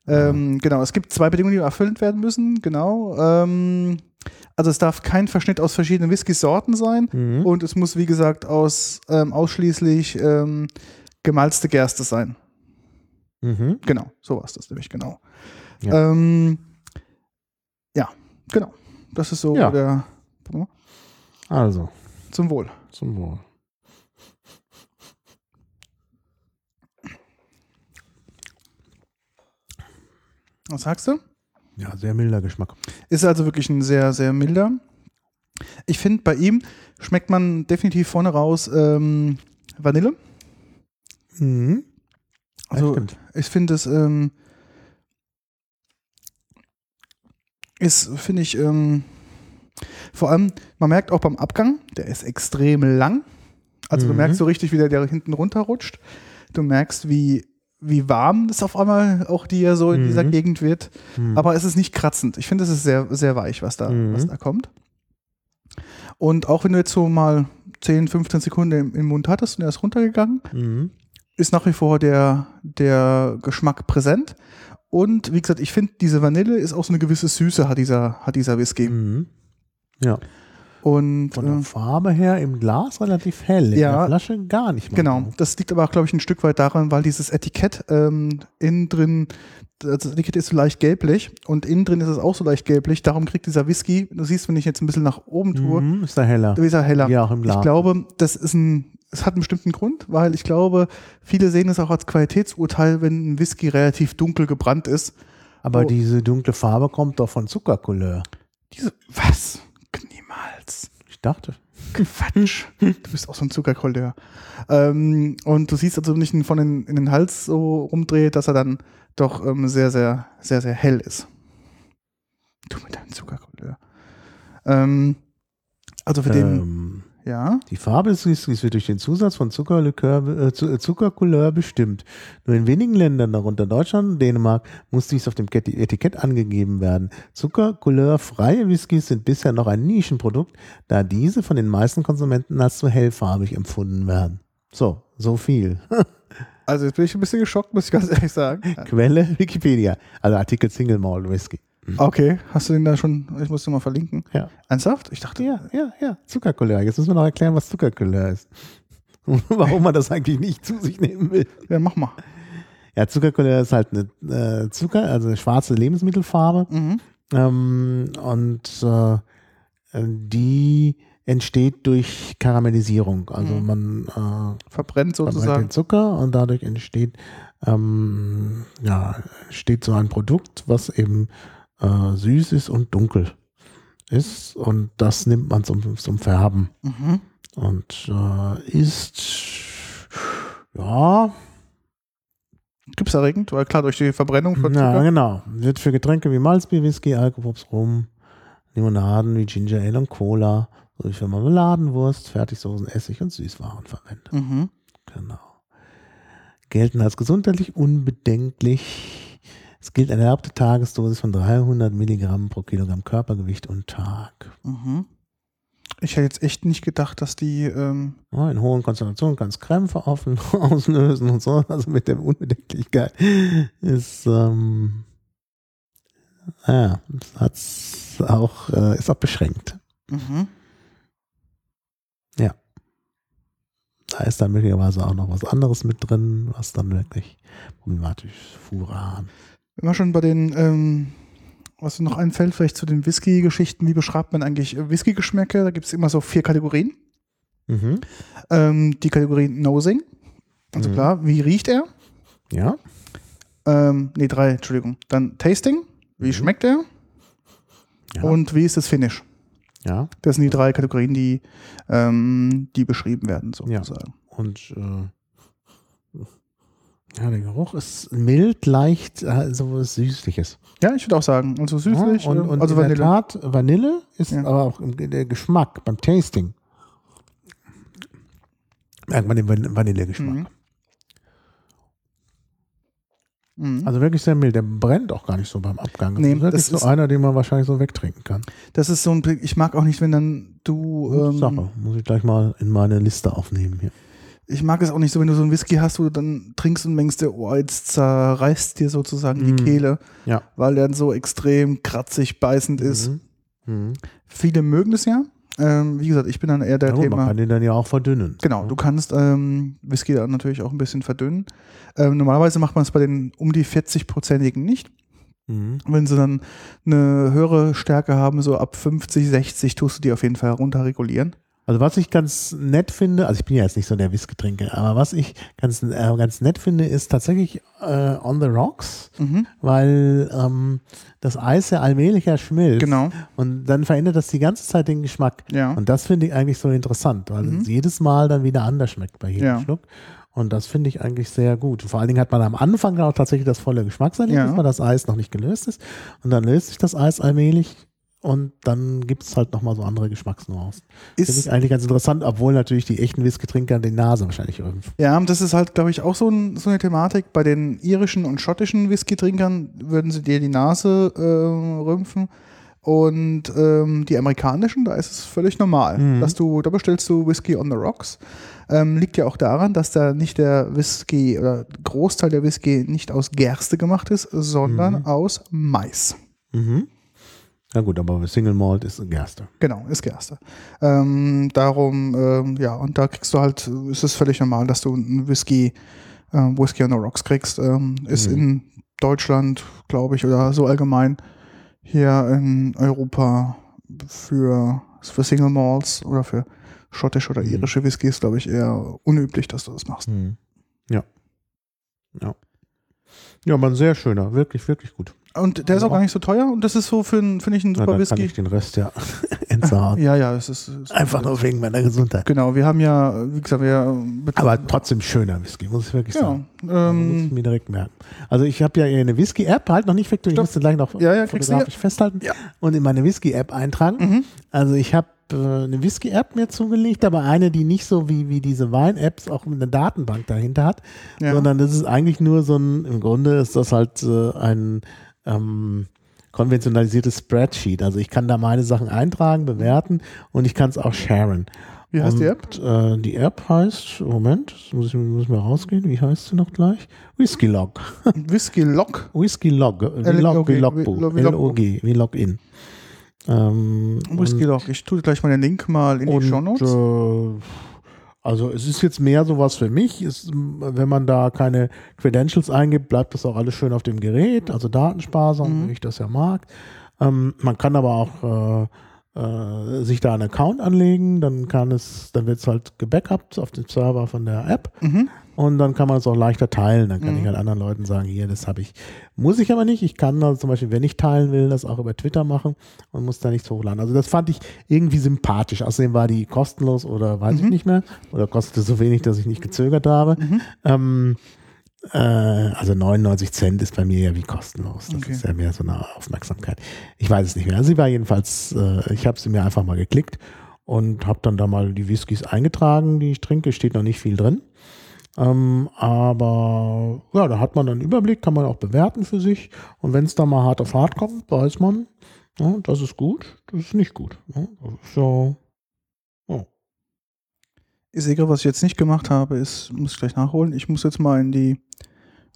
Ähm, genau. Es gibt zwei Bedingungen, die erfüllt werden müssen. Genau. Ähm, Also es darf kein Verschnitt aus verschiedenen Whisky-Sorten sein mhm. und es muss, wie gesagt, aus ähm, ausschließlich ähm, gemalzte Gerste sein. Mhm. Genau, so war es das nämlich, genau. Ja, ähm, ja genau. Das ist so ja. der... Also. Zum Wohl. Zum Wohl. Was sagst du? Ja, sehr milder Geschmack. Ist also wirklich ein sehr, sehr milder. Ich finde, bei ihm schmeckt man definitiv vorne raus ähm, Vanille. Mhm. Also ja, ich finde es ähm, ist, finde ich, ähm, vor allem, man merkt auch beim Abgang, der ist extrem lang. Also mhm. du merkst so richtig, wie der, der hinten runterrutscht. Du merkst, wie wie warm das auf einmal auch die ja so in mhm. dieser Gegend wird. Mhm. Aber es ist nicht kratzend. Ich finde, es ist sehr, sehr weich, was da, mhm. was da kommt. Und auch wenn du jetzt so mal zehn, fünfzehn Sekunden im, im Mund hattest und er ist runtergegangen, mhm. ist nach wie vor der, der Geschmack präsent. Und wie gesagt, ich finde, diese Vanille ist auch so eine gewisse Süße, hat dieser, hat dieser Whisky. Mhm. Ja. Und von der äh, Farbe her im Glas relativ hell, in ja, der Flasche gar nicht mehr. Genau, das liegt aber, glaube ich, ein Stück weit daran, weil dieses Etikett ähm, innen drin, das Etikett ist so leicht gelblich und innen drin ist es auch so leicht gelblich, darum kriegt dieser Whisky, du siehst, wenn ich jetzt ein bisschen nach oben tue, mm, ist er heller. Ist er heller. Ja, auch im Glas. Ich glaube, das ist ein, es hat einen bestimmten Grund, weil ich glaube, viele sehen es auch als Qualitätsurteil, wenn ein Whisky relativ dunkel gebrannt ist. Aber oh. diese dunkle Farbe kommt doch von Zuckercouleur. Diese, was? Niemals. Ich dachte. Quatsch. Du bist auch so ein Zuckercouleur. Ähm, und du siehst also, wenn ich ihn von in, in den Hals so rumdrehe, dass er dann doch ähm, sehr, sehr, sehr, sehr hell ist. Du mit deinem Zuckercouleur. Ähm, also für ähm, den, ja. Die Farbe des Whiskys wird durch den Zusatz von Zuckerlikör, äh, Zuckercouleur bestimmt. Nur in wenigen Ländern, darunter Deutschland und Dänemark, muss dies auf dem Etikett angegeben werden. Zuckercouleur-freie Whiskys sind bisher noch ein Nischenprodukt, da diese von den meisten Konsumenten als zu hellfarbig empfunden werden. So, so viel. Also jetzt bin ich ein bisschen geschockt, muss ich ganz ehrlich sagen. Quelle Wikipedia, also Artikel Single Malt Whisky. Okay, hast du den da schon, ich muss den mal verlinken. Ja. Ernsthaft? Ich dachte, ja, ja, ja, Zuckercouleur. Jetzt müssen wir noch erklären, was Zuckercouleur ist. Und warum man das eigentlich nicht zu sich nehmen will. Ja, mach mal. Ja, Zuckercouleur ist halt eine äh, Zucker, also eine schwarze Lebensmittelfarbe. Mhm. Ähm, und äh, die entsteht durch Karamellisierung. Also mhm. man äh, verbrennt sozusagen verbrennt den Zucker und dadurch entsteht, ähm, ja, entsteht so ein Produkt, was eben süß ist und dunkel ist und das nimmt man zum, zum Färben mhm. und äh, ist ja krebserregend, weil klar durch die Verbrennung von Zucker. Ja, genau. Wird für Getränke wie Malzbier, Whisky, Alkopops, Rum, Limonaden wie Ginger Ale und Cola sowie für Marmeladenwurst, Fertigsoßen, Essig und Süßwaren verwendet. Mhm. Genau. Gelten als gesundheitlich unbedenklich. Es gilt eine erlaubte Tagesdosis von dreihundert Milligramm pro Kilogramm Körpergewicht und Tag. Mhm. Ich hätte jetzt echt nicht gedacht, dass die... Ähm oh, in hohen Konzentrationen kann es Krämpfe offen auslösen und so. Also mit der Unbedenklichkeit ist... Ähm, ja, hat's auch, äh, ist auch beschränkt. Mhm. Ja. Da ist dann möglicherweise auch noch was anderes mit drin, was dann wirklich problematisch ist. Furan. Wenn wir schon bei den ähm, was noch einfällt, vielleicht zu den Whisky-Geschichten, wie beschreibt man eigentlich Whisky-Geschmäcke? Da gibt es immer so vier Kategorien. Mhm. Ähm, die Kategorie Nosing, also mhm. klar, wie riecht er? Ja. Ähm, nee, drei, Entschuldigung. Dann Tasting, wie mhm. schmeckt er? Ja. Und wie ist das Finish? Ja. Das sind die drei Kategorien, die, ähm, die beschrieben werden, sozusagen. Ja. Und äh, ja, der Geruch ist mild, leicht, also was Süßliches. Ja, ich würde auch sagen, also süßlich. Ja, und, und also in Vanille. Der Tat, Vanille ist ja. aber auch der Geschmack beim Tasting. Merkt man den Vanillegeschmack. Mhm. Also wirklich sehr mild. Der brennt auch gar nicht so beim Abgang. Das nee, ist wirklich das so ist einer, den man wahrscheinlich so wegtrinken kann. Das ist so ein Blick. Ich mag auch nicht, wenn dann du... Ähm, Sache. Muss ich gleich mal in meine Liste aufnehmen hier. Ich mag es auch nicht so, wenn du so einen Whisky hast, wo du dann trinkst und denkst, oh, jetzt zerreißt dir sozusagen mhm. die Kehle, ja. weil der dann so extrem kratzig, beißend mhm. ist. Mhm. Viele mögen es ja. Ähm, wie gesagt, ich bin dann eher der ja, Thema. Man kann den dann ja auch verdünnen. Genau, du kannst ähm, Whisky dann natürlich auch ein bisschen verdünnen. Ähm, normalerweise macht man es bei den um die vierzig-prozentigen nicht. Mhm. Wenn sie dann eine höhere Stärke haben, so ab fünfzig, sechzig, tust du die auf jeden Fall runterregulieren. Also was ich ganz nett finde, also ich bin ja jetzt nicht so der Whisky-Trinker, aber was ich ganz, äh, ganz nett finde, ist tatsächlich äh, on the rocks, mhm. weil ähm, das Eis ja allmählicher schmilzt genau. und dann verändert das die ganze Zeit den Geschmack. Ja. Und das finde ich eigentlich so interessant, weil mhm. es jedes Mal dann wieder anders schmeckt bei jedem ja. Schluck. Und das finde ich eigentlich sehr gut. Vor allen Dingen hat man am Anfang auch tatsächlich das volle Geschmackserlebnis, ja. weil das Eis noch nicht gelöst ist. Und dann löst sich das Eis allmählich. Und dann gibt es halt nochmal so andere Geschmacksnuancen. Finde ich eigentlich ganz interessant, obwohl natürlich die echten Whisky-Trinker die Nase wahrscheinlich irgendwie. Ja, und das ist halt, glaube ich, auch so, ein, so eine Thematik. Bei den irischen und schottischen Whisky-Trinkern würden sie dir die Nase äh, rümpfen. Und ähm, die amerikanischen, da ist es völlig normal. Mhm. Dass du, da bestellst du Whisky on the Rocks. Ähm, liegt ja auch daran, dass da nicht der Whisky oder Großteil der Whisky nicht aus Gerste gemacht ist, sondern mhm. aus Mais. Mhm. Na gut, aber Single Malt ist Gerste. Genau, ist Gerste. Ähm, darum, ähm, ja, und da kriegst du halt, ist es völlig normal, dass du einen Whisky, äh, Whisky on the Rocks kriegst. Ähm, ist mhm. in Deutschland, glaube ich, oder so allgemein hier in Europa für, für Single Malts oder für schottische oder irische mhm. Whiskys, glaube ich, eher unüblich, dass du das machst. Mhm. Ja. Ja. Ja, man, sehr schöner. Wirklich, wirklich gut. Und der ist auch gar nicht so teuer und das ist so, für ein, finde ich, ein super ja, dann Whisky. Kann ich den Rest ja entsagen. Ja, ja, es ist, ist einfach nur wegen meiner Gesundheit. Genau, wir haben ja, wie gesagt, wir... Aber trotzdem schöner Whisky, muss ich wirklich ja, sagen. Ähm, muss ich mir direkt merken. Also ich habe ja eine Whisky-App, halt noch nicht weg, ich musste gleich noch ja, ja, fotografisch festhalten ja. und in meine Whisky-App eintragen. Mhm. Also ich habe eine Whisky-App mir zugelegt, aber eine, die nicht so wie, wie diese Wein-Apps auch eine Datenbank dahinter hat, ja. sondern das ist eigentlich nur so ein, im Grunde ist das halt äh, ein ähm, konventionalisiertes Spreadsheet. Also ich kann da meine Sachen eintragen, bewerten und ich kann es auch sharen. Wie heißt und, die App? Äh, die App heißt, Moment, muss ich muss mal rausgehen, wie heißt sie noch gleich? Whisky Log. Whisky Log? Whisky Log. Wie Logbuch. L O G, wie Login. Ähm, Whisky Log. Ich tue gleich mal den Link mal in und, die Shownotes. Äh, also es ist jetzt mehr sowas für mich, ist, wenn man da keine Credentials eingibt, bleibt das auch alles schön auf dem Gerät, also datensparsam, mhm. wie ich das ja mag. Ähm, man kann aber auch äh, äh, sich da einen Account anlegen, dann kann es, dann wird es halt gebackupt auf dem Server von der App mhm. und dann kann man es auch leichter teilen, dann kann mhm. ich halt anderen Leuten sagen, hier, das habe ich. Muss ich aber nicht, ich kann also zum Beispiel, wenn ich teilen will, das auch über Twitter machen und muss da nichts hochladen. Also das fand ich irgendwie sympathisch. Außerdem war die kostenlos oder weiß mhm. ich nicht mehr oder kostete so wenig, dass ich nicht gezögert habe. Mhm. Ähm, äh, also neunundneunzig Cent ist bei mir ja wie kostenlos. Das okay. ist ja mehr so eine Aufmerksamkeit. Ich weiß es nicht mehr. Also sie war jedenfalls, äh, ich habe sie mir einfach mal geklickt und habe dann da mal die Whiskys eingetragen, die ich trinke. Steht noch nicht viel drin. Ähm, aber ja, da hat man einen Überblick, kann man auch bewerten für sich. Und wenn es da mal hart auf hart kommt, weiß man, ja, das ist gut, das ist nicht gut. Ja, so, ja. Ich sehe, was ich jetzt nicht gemacht habe, ist, muss ich gleich nachholen. Ich muss jetzt mal in die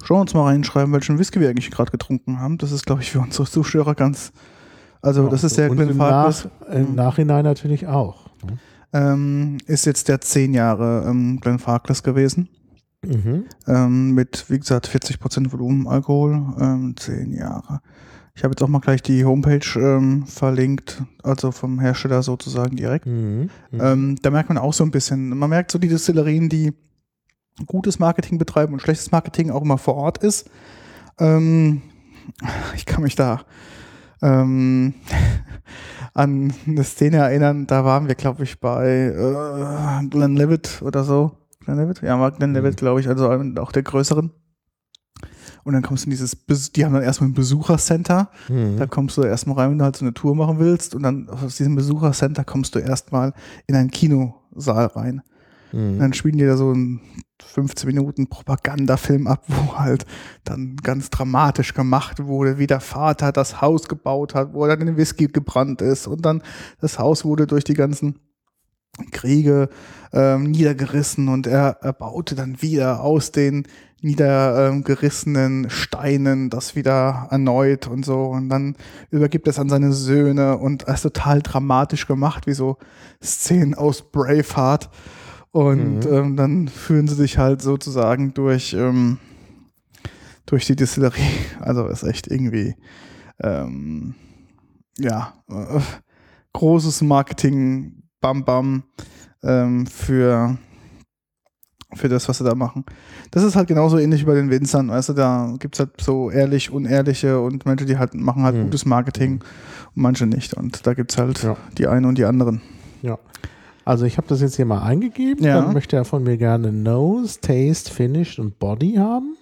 Shownotes mal reinschreiben, welchen Whisky wir eigentlich gerade getrunken haben. Das ist, glaube ich, für unsere Zuschauer ganz. Also, ja, das ist der Glenfarclas. Nach, im Nachhinein natürlich auch. Ja. Ähm, ist jetzt der zehn Jahre ähm, Glenfarclas gewesen. Mhm. Ähm, mit, wie gesagt, vierzig Prozent Volumenalkohol, ähm, zehn Jahre. Ich habe jetzt auch mal gleich die Homepage ähm, verlinkt, also vom Hersteller sozusagen direkt. Mhm, mh. ähm, da merkt man auch so ein bisschen, man merkt so die Destillerien, die gutes Marketing betreiben und schlechtes Marketing auch immer vor Ort ist. Ähm, ich kann mich da ähm, an eine Szene erinnern, da waren wir, glaube ich, bei äh, Glenlivet oder so. Glenlivet? Ja, war Glenlivet, mhm. glaube ich, also auch der größeren. Und dann kommst du in dieses, die haben dann erstmal ein Besuchercenter. Mhm. Da kommst du erstmal rein, wenn du halt so eine Tour machen willst. Und dann aus diesem Besuchercenter kommst du erstmal in einen Kinosaal rein. Mhm. Und dann spielen die da so einen fünfzehn Minuten Propagandafilm ab, wo halt dann ganz dramatisch gemacht wurde, wie der Vater das Haus gebaut hat, wo er dann in Whisky gebrannt ist. Und dann das Haus wurde durch die ganzen Kriege ähm, niedergerissen und er, er baute dann wieder aus den niedergerissenen ähm, Steinen das wieder erneut und so und dann übergibt er es an seine Söhne und er ist total dramatisch gemacht, wie so Szenen aus Braveheart und mhm. ähm, dann fühlen sie sich halt sozusagen durch, ähm, durch die Distillerie, also ist echt irgendwie ähm, ja äh, großes Marketing Bam Bam ähm, für, für das, was sie da machen. Das ist halt genauso ähnlich wie bei den Winzern, weißt du, da gibt es halt so ehrlich, unehrliche und Menschen, die halt machen halt mhm. gutes Marketing und manche nicht. Und da gibt es halt ja. die einen und die anderen. Ja. Also ich habe das jetzt hier mal eingegeben, ja. Dann möchte er von mir gerne Nose, Taste, Finish und Body haben.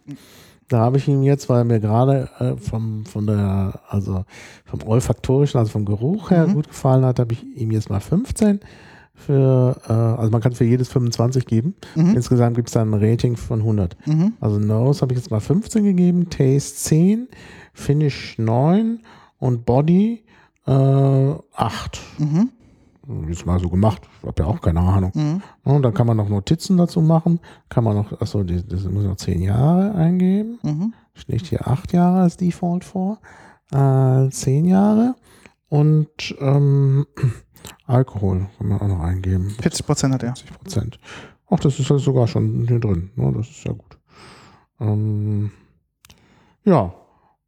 Da habe ich ihm jetzt, weil mir gerade äh, vom, von der, also vom olfaktorischen, also vom Geruch her mhm. gut gefallen hat, habe ich ihm jetzt mal fünfzehn für, äh, also man kann für jedes fünfundzwanzig geben. Mhm. Insgesamt gibt es dann ein Rating von hundert. Mhm. Also Nose habe ich jetzt mal fünfzehn gegeben, Taste zehn, Finish neun und Body äh, acht. Mhm. Jetzt mal so gemacht, ich habe ja auch keine Ahnung. Mhm. Und dann kann man noch Notizen dazu machen, kann man noch, achso, das, das muss ich noch zehn Jahre eingeben. Mhm. Schlägt hier acht Jahre als Default vor, äh, zehn Jahre und ähm, Alkohol kann man auch noch eingeben. vierzig Prozent hat er. vierzig Prozent. Ach, das ist ja sogar schon hier drin, ne? Das ist ja gut. Ähm, ja.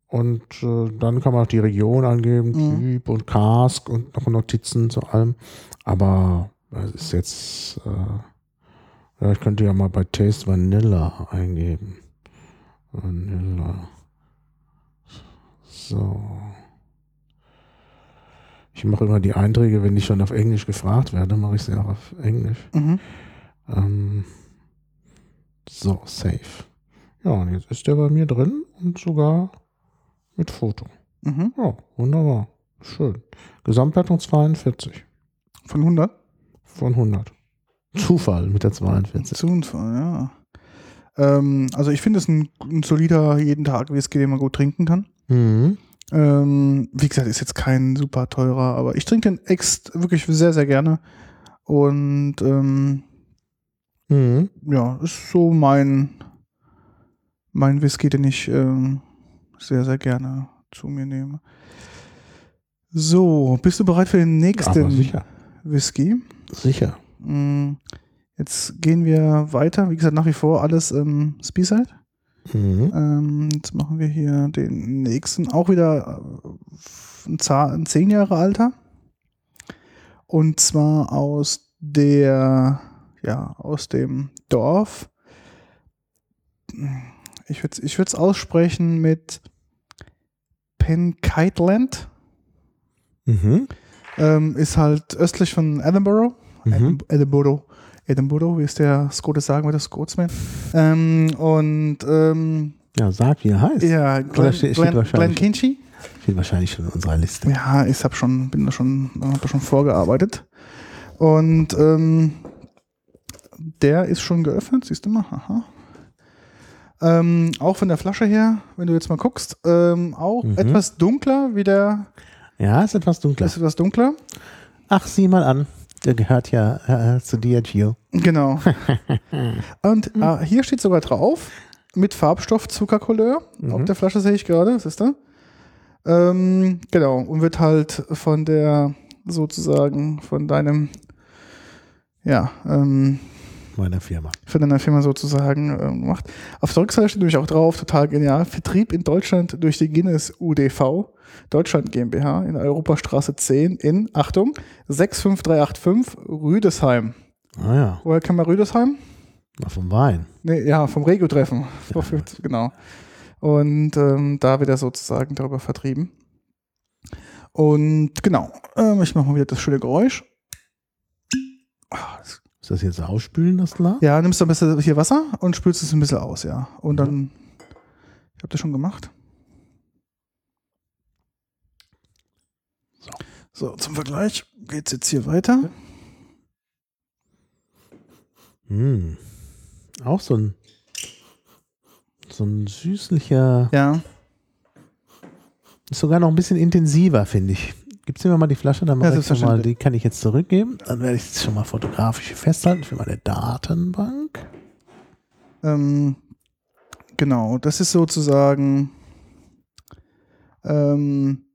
Und äh, dann kann man auch die Region angeben, mhm. Typ und Cask und noch Notizen zu allem. Aber es ist jetzt, äh, ja, ich könnte ja mal bei Taste Vanilla eingeben. Vanilla. So. Ich mache immer die Einträge, wenn ich schon auf Englisch gefragt werde, mache ich sie auch auf Englisch. Mhm. Ähm, so, safe. Ja, und jetzt ist der bei mir drin und sogar mit Foto. Mhm. Ja, wunderbar. Schön. Gesamtwertung zweiundvierzig. Von hundert? Von hundert. Zufall mit der zweiundvierzig. Zufall, ja. Ähm, also ich finde es ein, ein solider jeden Tag Whisky, den man gut trinken kann. Mhm. Ähm, wie gesagt, ist jetzt kein super teurer, aber ich trinke den Ex wirklich sehr, sehr gerne. Und ähm, mhm. ja, ist so mein, mein Whisky, den ich ähm, sehr, sehr gerne zu mir nehme. So, bist du bereit für den nächsten sicher. Whisky? Sicher. Jetzt gehen wir weiter. Wie gesagt, nach wie vor alles im Speyside. Mhm. Ähm, jetzt machen wir hier den nächsten. Auch wieder ein, ein zehn Jahre alter. Und zwar aus der, ja, aus dem Dorf. Ich würde ich würde es aussprechen mit Pencaitland. Mhm. Ähm, ist halt östlich von Edinburgh. Mhm. Edinburgh. Edinburgh, wie es der Skote sagen würde, Scotsman. Ähm, und ähm, ja, sag, wie er heißt. Ja, Glen, steht, Glen, steht Glen Kinchy. Steht wahrscheinlich schon in unserer Liste. Ja, ich habe schon, bin da schon, hab schon vorgearbeitet. Und ähm, der ist schon geöffnet, siehst du mal. Aha. Ähm, auch von der Flasche her, wenn du jetzt mal guckst, ähm, auch mhm. etwas dunkler wie der. Ja, ist etwas dunkler. Ist etwas dunkler. Ach, sieh mal an. Der gehört ja äh, zu Diageo. Genau. Und äh, hier steht sogar drauf, mit Farbstoff Zuckercouleur. Mhm. Auf der Flasche sehe ich gerade, siehst du? Ähm, genau. Und wird halt von der, sozusagen, von deinem, ja, ähm, meiner Firma. Von deiner Firma sozusagen äh, macht. Auf der Rückseite steht nämlich auch drauf, total genial, Vertrieb in Deutschland durch die Guinness U D V, Deutschland GmbH, in Europastraße zehn in, Achtung, sechs fünf drei acht fünf Rüdesheim. Ah ja. Woher kann man Rüdesheim? Na, vom Wein. Nee, ja, vom Regio-Treffen. Ja. Genau. Und ähm, da wird er sozusagen darüber vertrieben. Und genau, ähm, ich mache mal wieder das schöne Geräusch. Oh, das ist das jetzt ausspülen, das klar? Ja, nimmst du ein bisschen hier Wasser und spülst es ein bisschen aus, ja. Und dann, ich habe das schon gemacht. So, so zum Vergleich geht es jetzt hier weiter. Okay. Hm. Auch so ein so ein süßlicher. Ja. Ist sogar noch ein bisschen intensiver, finde ich. Gibst du mir mal die Flasche, dann mache ich schon mal, die kann ich jetzt zurückgeben. Dann werde ich es schon mal fotografisch festhalten für meine Datenbank. Ähm, genau, das ist sozusagen ähm,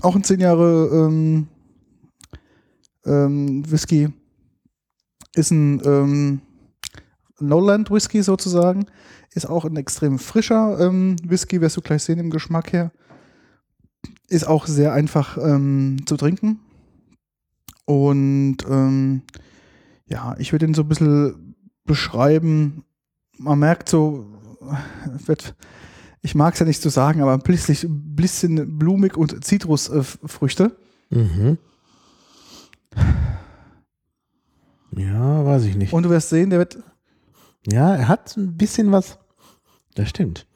auch ein zehn Jahre ähm, ähm, Whisky. Ist ein ähm, Lowland Whisky sozusagen. Ist auch ein extrem frischer ähm, Whisky, wirst du gleich sehen im Geschmack her. Ist auch sehr einfach ähm, zu trinken. Und ähm, ja, ich würde ihn so ein bisschen beschreiben. Man merkt so, wird, ich mag es ja nicht zu sagen, aber ein bisschen, bisschen blumig und Zitrusfrüchte. Mhm. Ja, weiß ich nicht. Und du wirst sehen, der wird... Ja, er hat ein bisschen was... Das stimmt.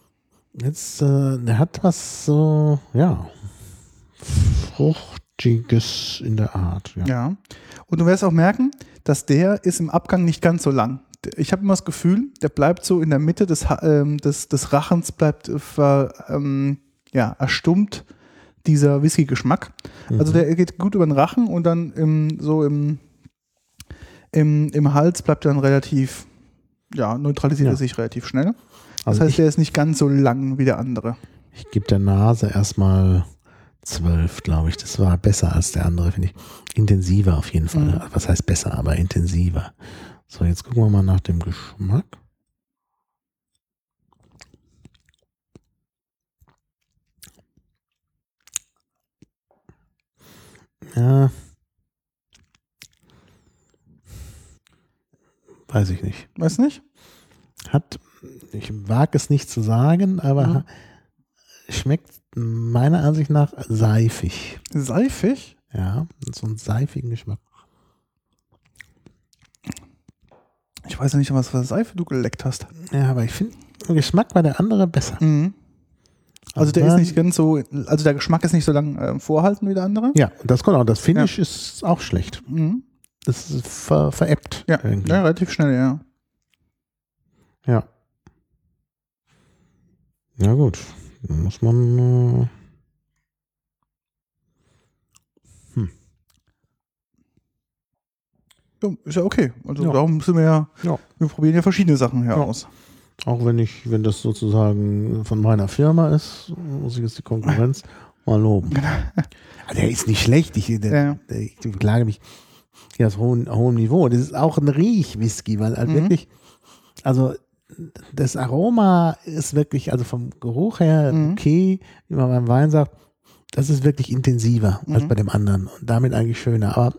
Jetzt, äh, der hat was so, ja, Fruchtiges in der Art. Ja. Ja. Und du wirst auch merken, dass der ist im Abgang nicht ganz so lang. Ich habe immer das Gefühl, der bleibt so in der Mitte des, ähm, des, des Rachens, bleibt ver, ähm, ja, erstummt dieser Whisky-Geschmack. Mhm. Also der geht gut über den Rachen und dann im, so im... Im, Im Hals bleibt dann relativ, ja, neutralisiert er ja. sich relativ schnell. Das also heißt, ich, der ist nicht ganz so lang wie der andere. Ich gebe der Nase erstmal zwölf, glaube ich. Das war besser als der andere, finde ich. Intensiver auf jeden Fall. Mhm. Was heißt besser, aber intensiver. So, jetzt gucken wir mal nach dem Geschmack. Ja. Weiß ich nicht. Weiß nicht? Hat, ich wage es nicht zu sagen, aber mhm. schmeckt meiner Ansicht nach seifig. Seifig? Ja, so einen seifigen Geschmack. Ich weiß ja nicht, was für Seife du geleckt hast. Ja, aber ich finde, der Geschmack war der andere besser. Mhm. Also, also der ist nicht ganz so, also der Geschmack ist nicht so lang äh, vorhalten wie der andere. Ja, das kommt auch. Das Finish ja. ist auch schlecht. Mhm. Das ist ver- veräppt. Ja. ja, relativ schnell, ja. Ja. Ja gut, dann muss man... Äh hm. Ja, ist ja okay. Also ja. darum müssen wir ja, ja... Wir probieren ja verschiedene Sachen hier ja. aus. Auch wenn ich, wenn das sozusagen von meiner Firma ist, muss ich jetzt die Konkurrenz mal loben. Genau. Der ist nicht schlecht, ich, der, ja. der, ich beklage mich... Ja, auf hohem Niveau. Das ist auch ein Riech-Whisky, weil halt mhm. wirklich, also das Aroma ist wirklich, also vom Geruch her, mhm. okay, wie man beim Wein sagt, das ist wirklich intensiver mhm. als bei dem anderen und damit eigentlich schöner. Aber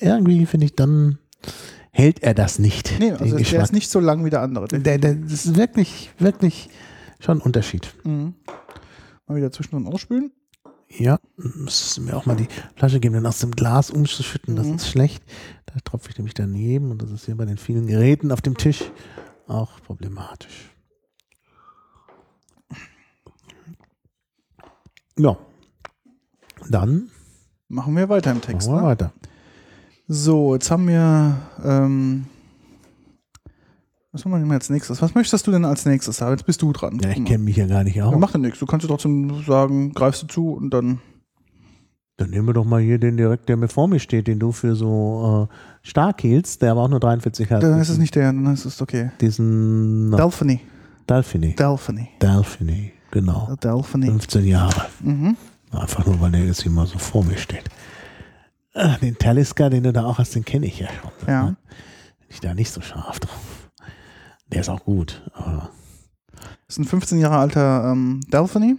irgendwie finde ich, dann hält er das nicht. Nee, also der ist nicht so lang wie der andere. Der, der, das ist wirklich, wirklich schon ein Unterschied. Mhm. Mal wieder zwischendrin ausspülen. Ja, müssen wir auch mal die Flasche geben, denn aus dem Glas umzuschütten, das mhm. ist schlecht. Da tropfe ich nämlich daneben und das ist hier bei den vielen Geräten auf dem Tisch auch problematisch. Ja, dann machen wir weiter im Text. Machen wir weiter. Ne? So, jetzt haben wir, ähm, was machen wir denn als nächstes? Was möchtest du denn als nächstes haben? Jetzt bist du dran. Ja, ich kenne mich ja gar nicht aus. Ja, mach denn nichts. Du kannst ja trotzdem sagen, greifst du zu und dann... Dann nehmen wir doch mal hier den direkt, der mir vor mir steht, den du für so äh, stark hielst, der aber auch nur dreiundvierzig hat. Dann ist es nicht der, dann ist es okay. Diesen... No. Dalwhinnie. Dalwhinnie. Dalwhinnie. Dalwhinnie, genau. Dalwhinnie. fünfzehn Jahre. Mhm. Einfach nur, weil der jetzt immer so vor mir steht. Den Talisker, den du da auch hast, den kenne ich ja schon. Ja. Ne? ich da nicht so scharf drauf. Der ist auch gut. Aber ist ein fünfzehn Jahre alter ähm, Dalwhinnie.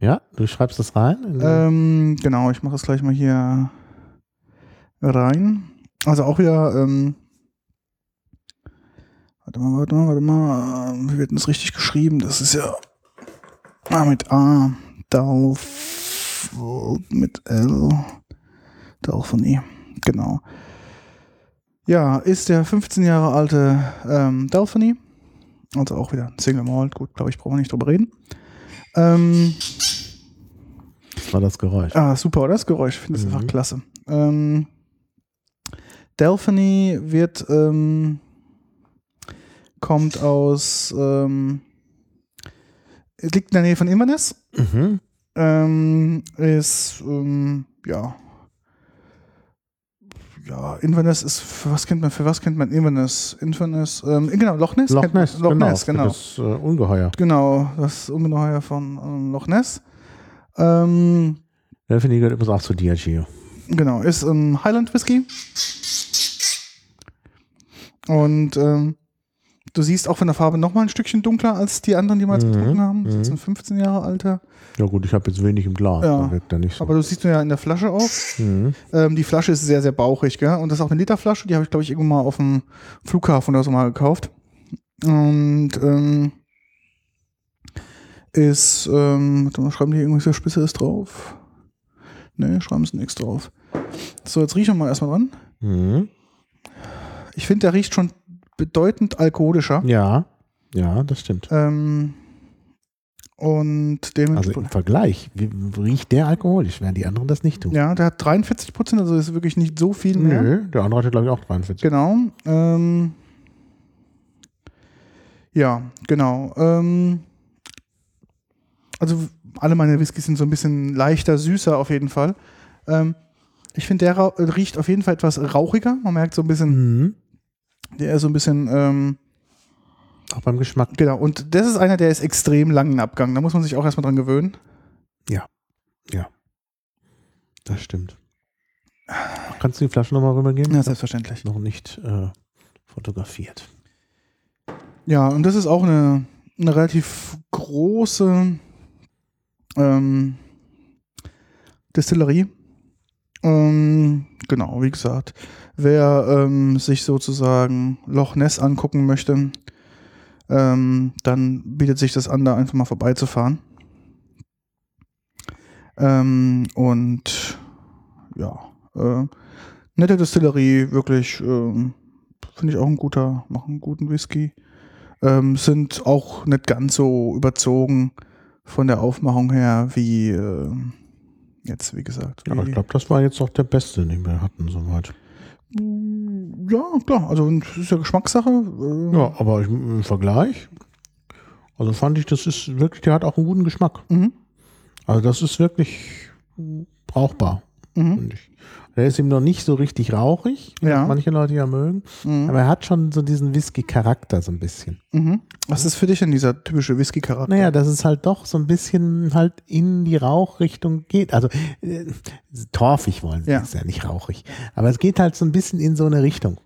Ja, du schreibst das rein? Ähm, genau, ich mache das gleich mal hier rein. Also auch wieder, ähm, warte mal, warte mal, warte mal, wie wird denn das richtig geschrieben? Das ist ja ah, mit A, Dalf, mit L, Dalwhinnie, genau. Ja, ist der fünfzehn Jahre alte ähm, Dalwhinnie, also auch wieder ein Single Malt, gut, glaube ich, brauchen wir nicht drüber reden. Ähm, das war das Geräusch. Ah, super, oder? Das Geräusch. Ich finde das mhm. einfach klasse. Ähm, Dalwhinnie wird, ähm, kommt aus, ähm, liegt in der Nähe von Inverness. Mhm. Ähm, ist, ähm, ja, ja, Inverness ist, für was kennt man, für was kennt man Inverness? Inverness, ähm, genau, Loch Ness. Loch Ness, kennt, Loch genau, Ness genau. Das äh, Ungeheuer. Genau, das Ungeheuer von ähm, Loch Ness. Ähm, Dalwhinnie gehört übrigens auch zu Diageo. Genau, ist ähm, Highland Whisky. Und ähm, du siehst auch von der Farbe nochmal ein Stückchen dunkler als die anderen, die wir jetzt mhm. getrunken haben. Das mhm. sind fünfzehn Jahre alter. Ja gut, ich habe jetzt wenig im Glas. Ja. Da nicht so. Aber du siehst ja in der Flasche auch. Mhm. Ähm, die Flasche ist sehr, sehr bauchig. Gell? Und das ist auch eine Literflasche. Die habe ich, glaube ich, irgendwo mal auf dem Flughafen oder so mal gekauft. Und ähm, ist, ähm, schreiben die irgendwas, was Spitze ist drauf? Ne, schreiben sie nichts drauf. So, jetzt riechen wir mal erstmal dran. Mhm. Ich finde, der riecht schon bedeutend alkoholischer. Ja, ja, das stimmt. Ähm, und dem also im Vergleich riecht der alkoholisch, während die anderen das nicht tun. Ja, der hat dreiundvierzig Prozent, also ist wirklich nicht so viel mehr. Nö, der andere hatte, glaube ich, auch dreiundvierzig. Genau. Ähm, ja, genau. Ähm, also alle meine Whiskys sind so ein bisschen leichter, süßer auf jeden Fall. Ähm, ich finde, der riecht auf jeden Fall etwas rauchiger. Man merkt so ein bisschen, mhm. der ist so ein bisschen ähm, auch beim Geschmack. Genau, und das ist einer, der ist extrem langen Abgang. Da muss man sich auch erstmal dran gewöhnen. Ja, ja. Das stimmt. Kannst du die Flasche nochmal rübergeben? Ja, selbstverständlich. Noch nicht äh, fotografiert. Ja, und das ist auch eine, eine relativ große Ähm, Destillerie. Ähm, genau, wie gesagt, wer ähm, sich sozusagen Loch Ness angucken möchte, ähm, dann bietet sich das an, da einfach mal vorbeizufahren. Ähm, und ja, äh, nette Destillerie, wirklich, ähm, finde ich auch ein guter, machen einen guten Whisky. Ähm, sind auch nicht ganz so überzogen von der Aufmachung her, wie äh, jetzt, wie gesagt. Wie ja, ich glaube, das war jetzt auch der beste, den wir hatten, soweit. Ja, klar. Also, das ist ja Geschmackssache. Äh ja, aber ich, im Vergleich, also fand ich, das ist wirklich, der hat auch einen guten Geschmack. Mhm. Also, das ist wirklich brauchbar, mhm. finde ich. Der ist eben noch nicht so richtig rauchig, wie ja. manche Leute ja mögen, mhm. aber er hat schon so diesen Whisky-Charakter so ein bisschen. Mhm. Was ist für dich denn dieser typische Whisky-Charakter? Naja, dass es halt doch so ein bisschen halt in die Rauchrichtung geht. Also äh, torfig wollen sie, ja. ist ja nicht rauchig, aber es geht halt so ein bisschen in so eine Richtung.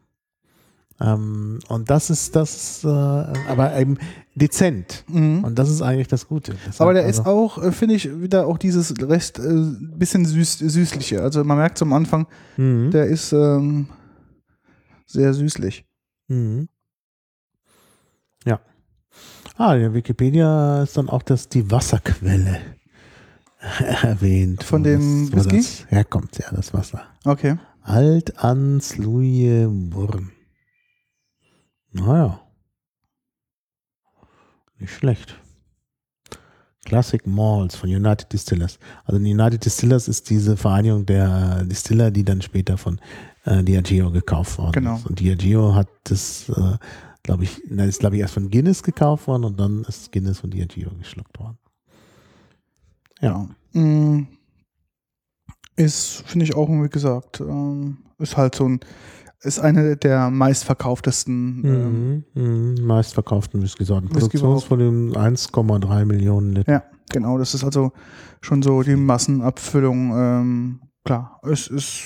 Ähm, und das ist das, äh, aber eben dezent. Mhm. Und das ist eigentlich das Gute. Das aber der also ist auch, finde ich, wieder auch dieses recht äh, bisschen süß, süßliche. Also man merkt es am Anfang, mhm. der ist ähm, sehr süßlich. Mhm. Ja. Ah, in der Wikipedia ist dann auch das, die Wasserquelle erwähnt. Von dem das, Whisky? Das herkommt, ja, das Wasser. Okay. Alt-Ans-Luye-Wurm. Naja. Nicht schlecht. Classic Malts von United Distillers. Also United Distillers ist diese Vereinigung der Distiller, die dann später von äh, Diageo gekauft worden genau. ist. Und Diageo hat das, äh, glaube ich, na, ist glaube ich erst von Guinness gekauft worden und dann ist Guinness von Diageo geschluckt worden. Ja. ja. Ist, finde ich auch, wie gesagt, ist halt so ein ist eine der meistverkauftesten ähm, mhm, mh, meistverkauften Whisky-Sorten. Produktionsvolumen eins Komma drei Millionen Liter. Ja, genau. Das ist also schon so die Massenabfüllung. Ähm, klar, es ist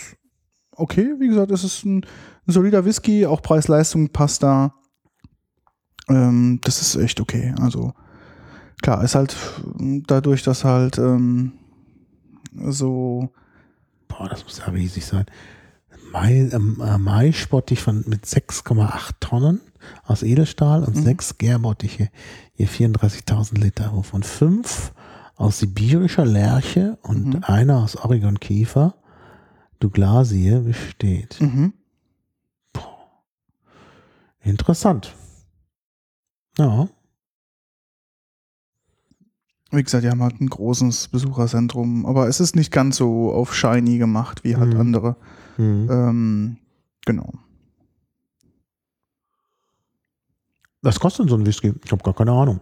okay. Wie gesagt, es ist ein, ein solider Whisky, auch Preis-Leistung passt da. Ähm, das ist echt okay. Also klar, ist halt dadurch, dass halt ähm, so... Boah, das muss ja riesig sein. Mai, äh, Mai spottig von mit sechs Komma acht Tonnen aus Edelstahl und mhm. sechs gärbottiche je vierunddreißigtausend Liter, wovon fünf aus sibirischer Lärche und mhm. einer aus Oregon-Kiefer, Douglasie, besteht. Mhm. Interessant. Ja. Wie gesagt, die haben halt ein großes Besucherzentrum, aber es ist nicht ganz so auf shiny gemacht wie halt mhm. andere. Mhm. Ähm, genau. Was kostet denn so ein Whisky? Ich habe gar keine Ahnung.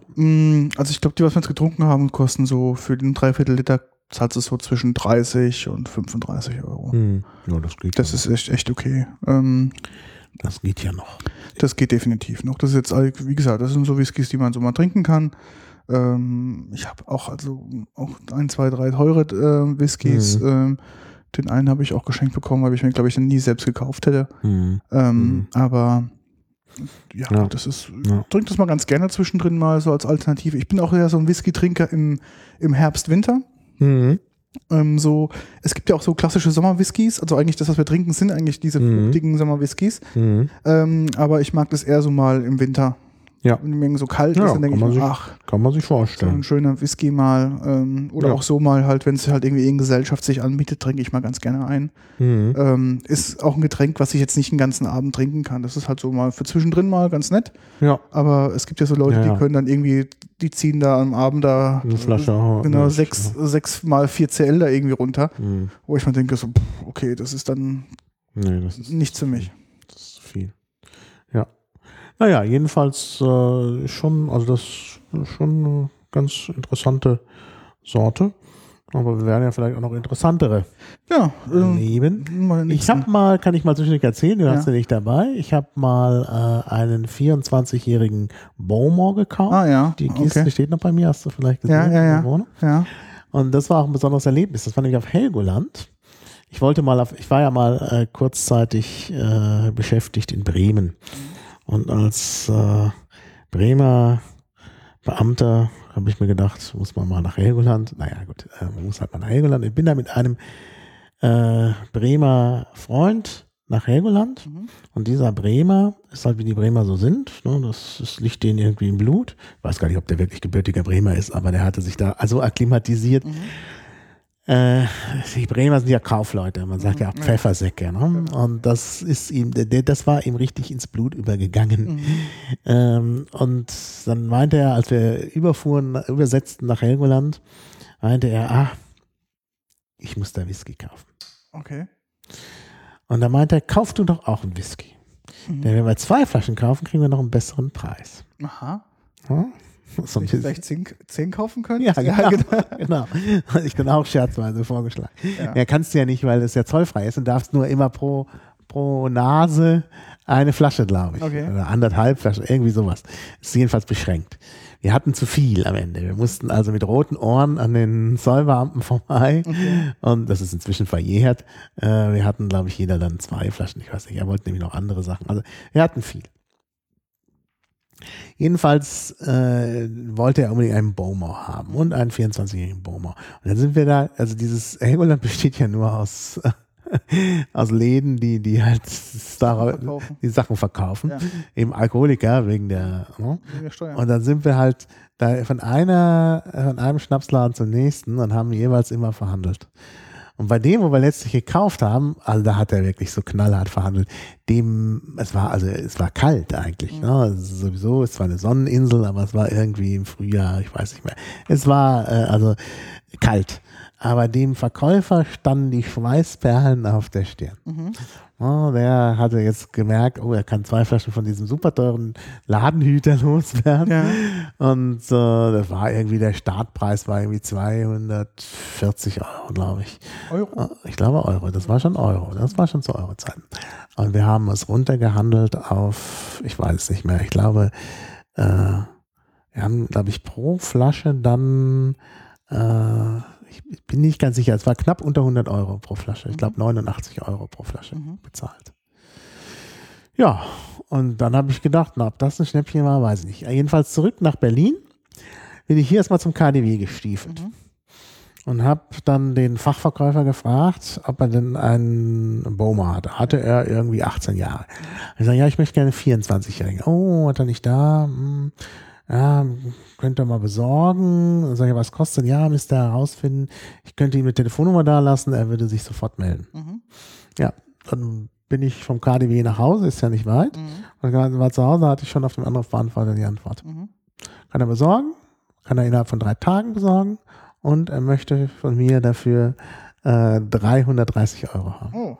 Also ich glaube, die, was wir jetzt getrunken haben, kosten so für den Dreiviertel-Liter zahlst du so zwischen dreißig und fünfunddreißig Euro. Hm. Ja, das geht. Das ja ist echt, echt okay. Ähm, das geht ja noch. Das geht definitiv noch. Das ist jetzt, wie gesagt, das sind so Whiskys, die man so mal trinken kann. Ähm, ich habe auch also auch ein, zwei, drei teure äh, Whiskys. Mhm. Ähm, den einen habe ich auch geschenkt bekommen, weil ich mir, glaube ich, den nie selbst gekauft hätte. Mhm. Ähm, mhm. Aber Ja, ja, das ist, ja. trinkt das mal ganz gerne zwischendrin mal so als Alternative. Ich bin auch eher so ein Whisky-Trinker im, im Herbst, Winter. Mhm. Ähm, so, es gibt ja auch so klassische Sommer-Whiskys, also eigentlich das, was wir trinken, sind eigentlich diese mhm. fruchtigen Sommer-Whiskys. Mhm. Ähm, aber ich mag das eher so mal im Winter. Ja. Wenn mir so kalt ja, ist, dann denke ich, sich, ach, kann man sich vorstellen. So ein schöner Whisky mal ähm, oder ja. auch so mal halt, wenn es halt irgendwie in Gesellschaft sich anbietet, trinke ich mal ganz gerne ein. Mhm. Ähm, ist auch ein Getränk, was ich jetzt nicht den ganzen Abend trinken kann. Das ist halt so mal für zwischendrin mal ganz nett. Ja. Aber es gibt ja so Leute, ja, ja. die können dann irgendwie, die ziehen da am Abend da eine Flasche, genau, sechs, sechs mal vier C L da irgendwie runter. Mhm. Wo ich mir denke, so, pff, okay, das ist dann nee, das ist nichts für mich. Das ist viel. Ja. Naja, jedenfalls äh, schon, also das ist schon eine ganz interessante Sorte. Aber wir werden ja vielleicht auch noch interessantere ja, ähm, nehmen. Ich habe mal, kann ich mal zwischendurch erzählen, du ja. hast ja nicht dabei. Ich habe mal äh, einen vierundzwanzigjährigen Bowmore gekauft. Ah, ja. Die Kiste okay. steht noch bei mir, hast du vielleicht gesehen. Ja, ja, ja. ja. Und das war auch ein besonderes Erlebnis. Das war nämlich auf Helgoland. Ich wollte mal auf, ich war ja mal äh, kurzzeitig äh, beschäftigt in Bremen. Und als äh, Bremer Beamter habe ich mir gedacht, muss man mal nach Helgoland. Naja, gut, äh, man muss halt mal nach Helgoland. Ich bin da mit einem äh, Bremer Freund nach Helgoland. Mhm. Und dieser Bremer ist halt, wie die Bremer so sind. Ne? Das, das liegt denen irgendwie im Blut. Ich weiß gar nicht, ob der wirklich gebürtiger Bremer ist, aber der hatte sich da also akklimatisiert. Mhm. Äh, die Bremer sind ja Kaufleute, man sagt mhm. ja auch Pfeffersäcke, ne? Und das ist ihm, das war ihm richtig ins Blut übergegangen. Mhm. Ähm, und dann meinte er, als wir überfuhren, übersetzten nach Helgoland, meinte er, ah, ich muss da Whisky kaufen. Okay. Und dann meinte er, kauf du doch auch einen Whisky. Mhm. Denn wenn wir zwei Flaschen kaufen, kriegen wir noch einen besseren Preis. Aha. Hm? So ich vielleicht zehn kaufen können? Ja, genau. Ja, genau. genau. Ich bin auch scherzweise vorgeschlagen. Ja. ja, kannst du ja nicht, weil es ja zollfrei ist und darfst nur immer pro, pro Nase eine Flasche, glaube ich. Okay. Oder anderthalb Flaschen, irgendwie sowas. Ist jedenfalls beschränkt. Wir hatten zu viel am Ende. Wir mussten also mit roten Ohren an den Zollbeamten vorbei. Okay. Und das ist inzwischen verjährt. Wir hatten, glaube ich, jeder dann zwei Flaschen. Ich weiß nicht, er wollte nämlich noch andere Sachen. Also wir hatten viel. Jedenfalls äh, wollte er unbedingt einen Bowmore haben und einen vierundzwanzigjährigen Bowmore. Und dann sind wir da, also dieses Helgoland besteht ja nur aus, äh, aus Läden, die, die halt Star- die Sachen verkaufen. Ja. Eben Alkoholiker wegen der, ne? wegen der Steuern. Und dann sind wir halt da von einer, von einem Schnapsladen zum nächsten und haben jeweils immer verhandelt. Und bei dem, wo wir letztlich gekauft haben, also da hat er wirklich so knallhart verhandelt, dem, es war, also es war kalt eigentlich, ne? Also sowieso, es war eine Sonneninsel, aber es war irgendwie im Frühjahr, ich weiß nicht mehr, es war äh, also kalt, aber dem Verkäufer standen die Schweißperlen auf der Stirn. Mhm. Oh, der hatte jetzt gemerkt, oh, er kann zwei Flaschen von diesem super teuren Ladenhüter loswerden. Ja. Und äh, das war irgendwie, der Startpreis war irgendwie zweihundertvierzig Euro, glaube ich. Euro? Ich glaube Euro, das war schon Euro, das war schon zu Euro-Zeiten. Und wir haben es runtergehandelt auf, ich weiß es nicht mehr, ich glaube, äh, wir haben, glaube ich, pro Flasche dann, äh, ich bin nicht ganz sicher, es war knapp unter hundert Euro pro Flasche. Ich glaube neunundachtzig Euro pro Flasche mhm. bezahlt. Ja, und dann habe ich gedacht, na, ob das ein Schnäppchen war, weiß ich nicht. Jedenfalls zurück nach Berlin bin ich hier erstmal zum K D W gestiefelt. Mhm. Und habe dann den Fachverkäufer gefragt, ob er denn einen Bowmore hatte. Hatte er irgendwie achtzehn Jahre. Ich sage, ja, ich möchte gerne vierundzwanzigjährigen. Oh, hat er nicht da? Hm. Ja, könnt ihr mal besorgen. Dann sage ich, was kostet? Ja, müsst ihr herausfinden. Ich könnte ihm eine Telefonnummer da lassen, er würde sich sofort melden. Mhm. Ja, dann bin ich vom K D W nach Hause, ist ja nicht weit. Mhm. Und war zu Hause, hatte ich schon auf dem Anrufbeantworter die Antwort. Mhm. Kann er besorgen, kann er innerhalb von drei Tagen besorgen und er möchte von mir dafür äh, dreihundertdreißig Euro haben. Oh,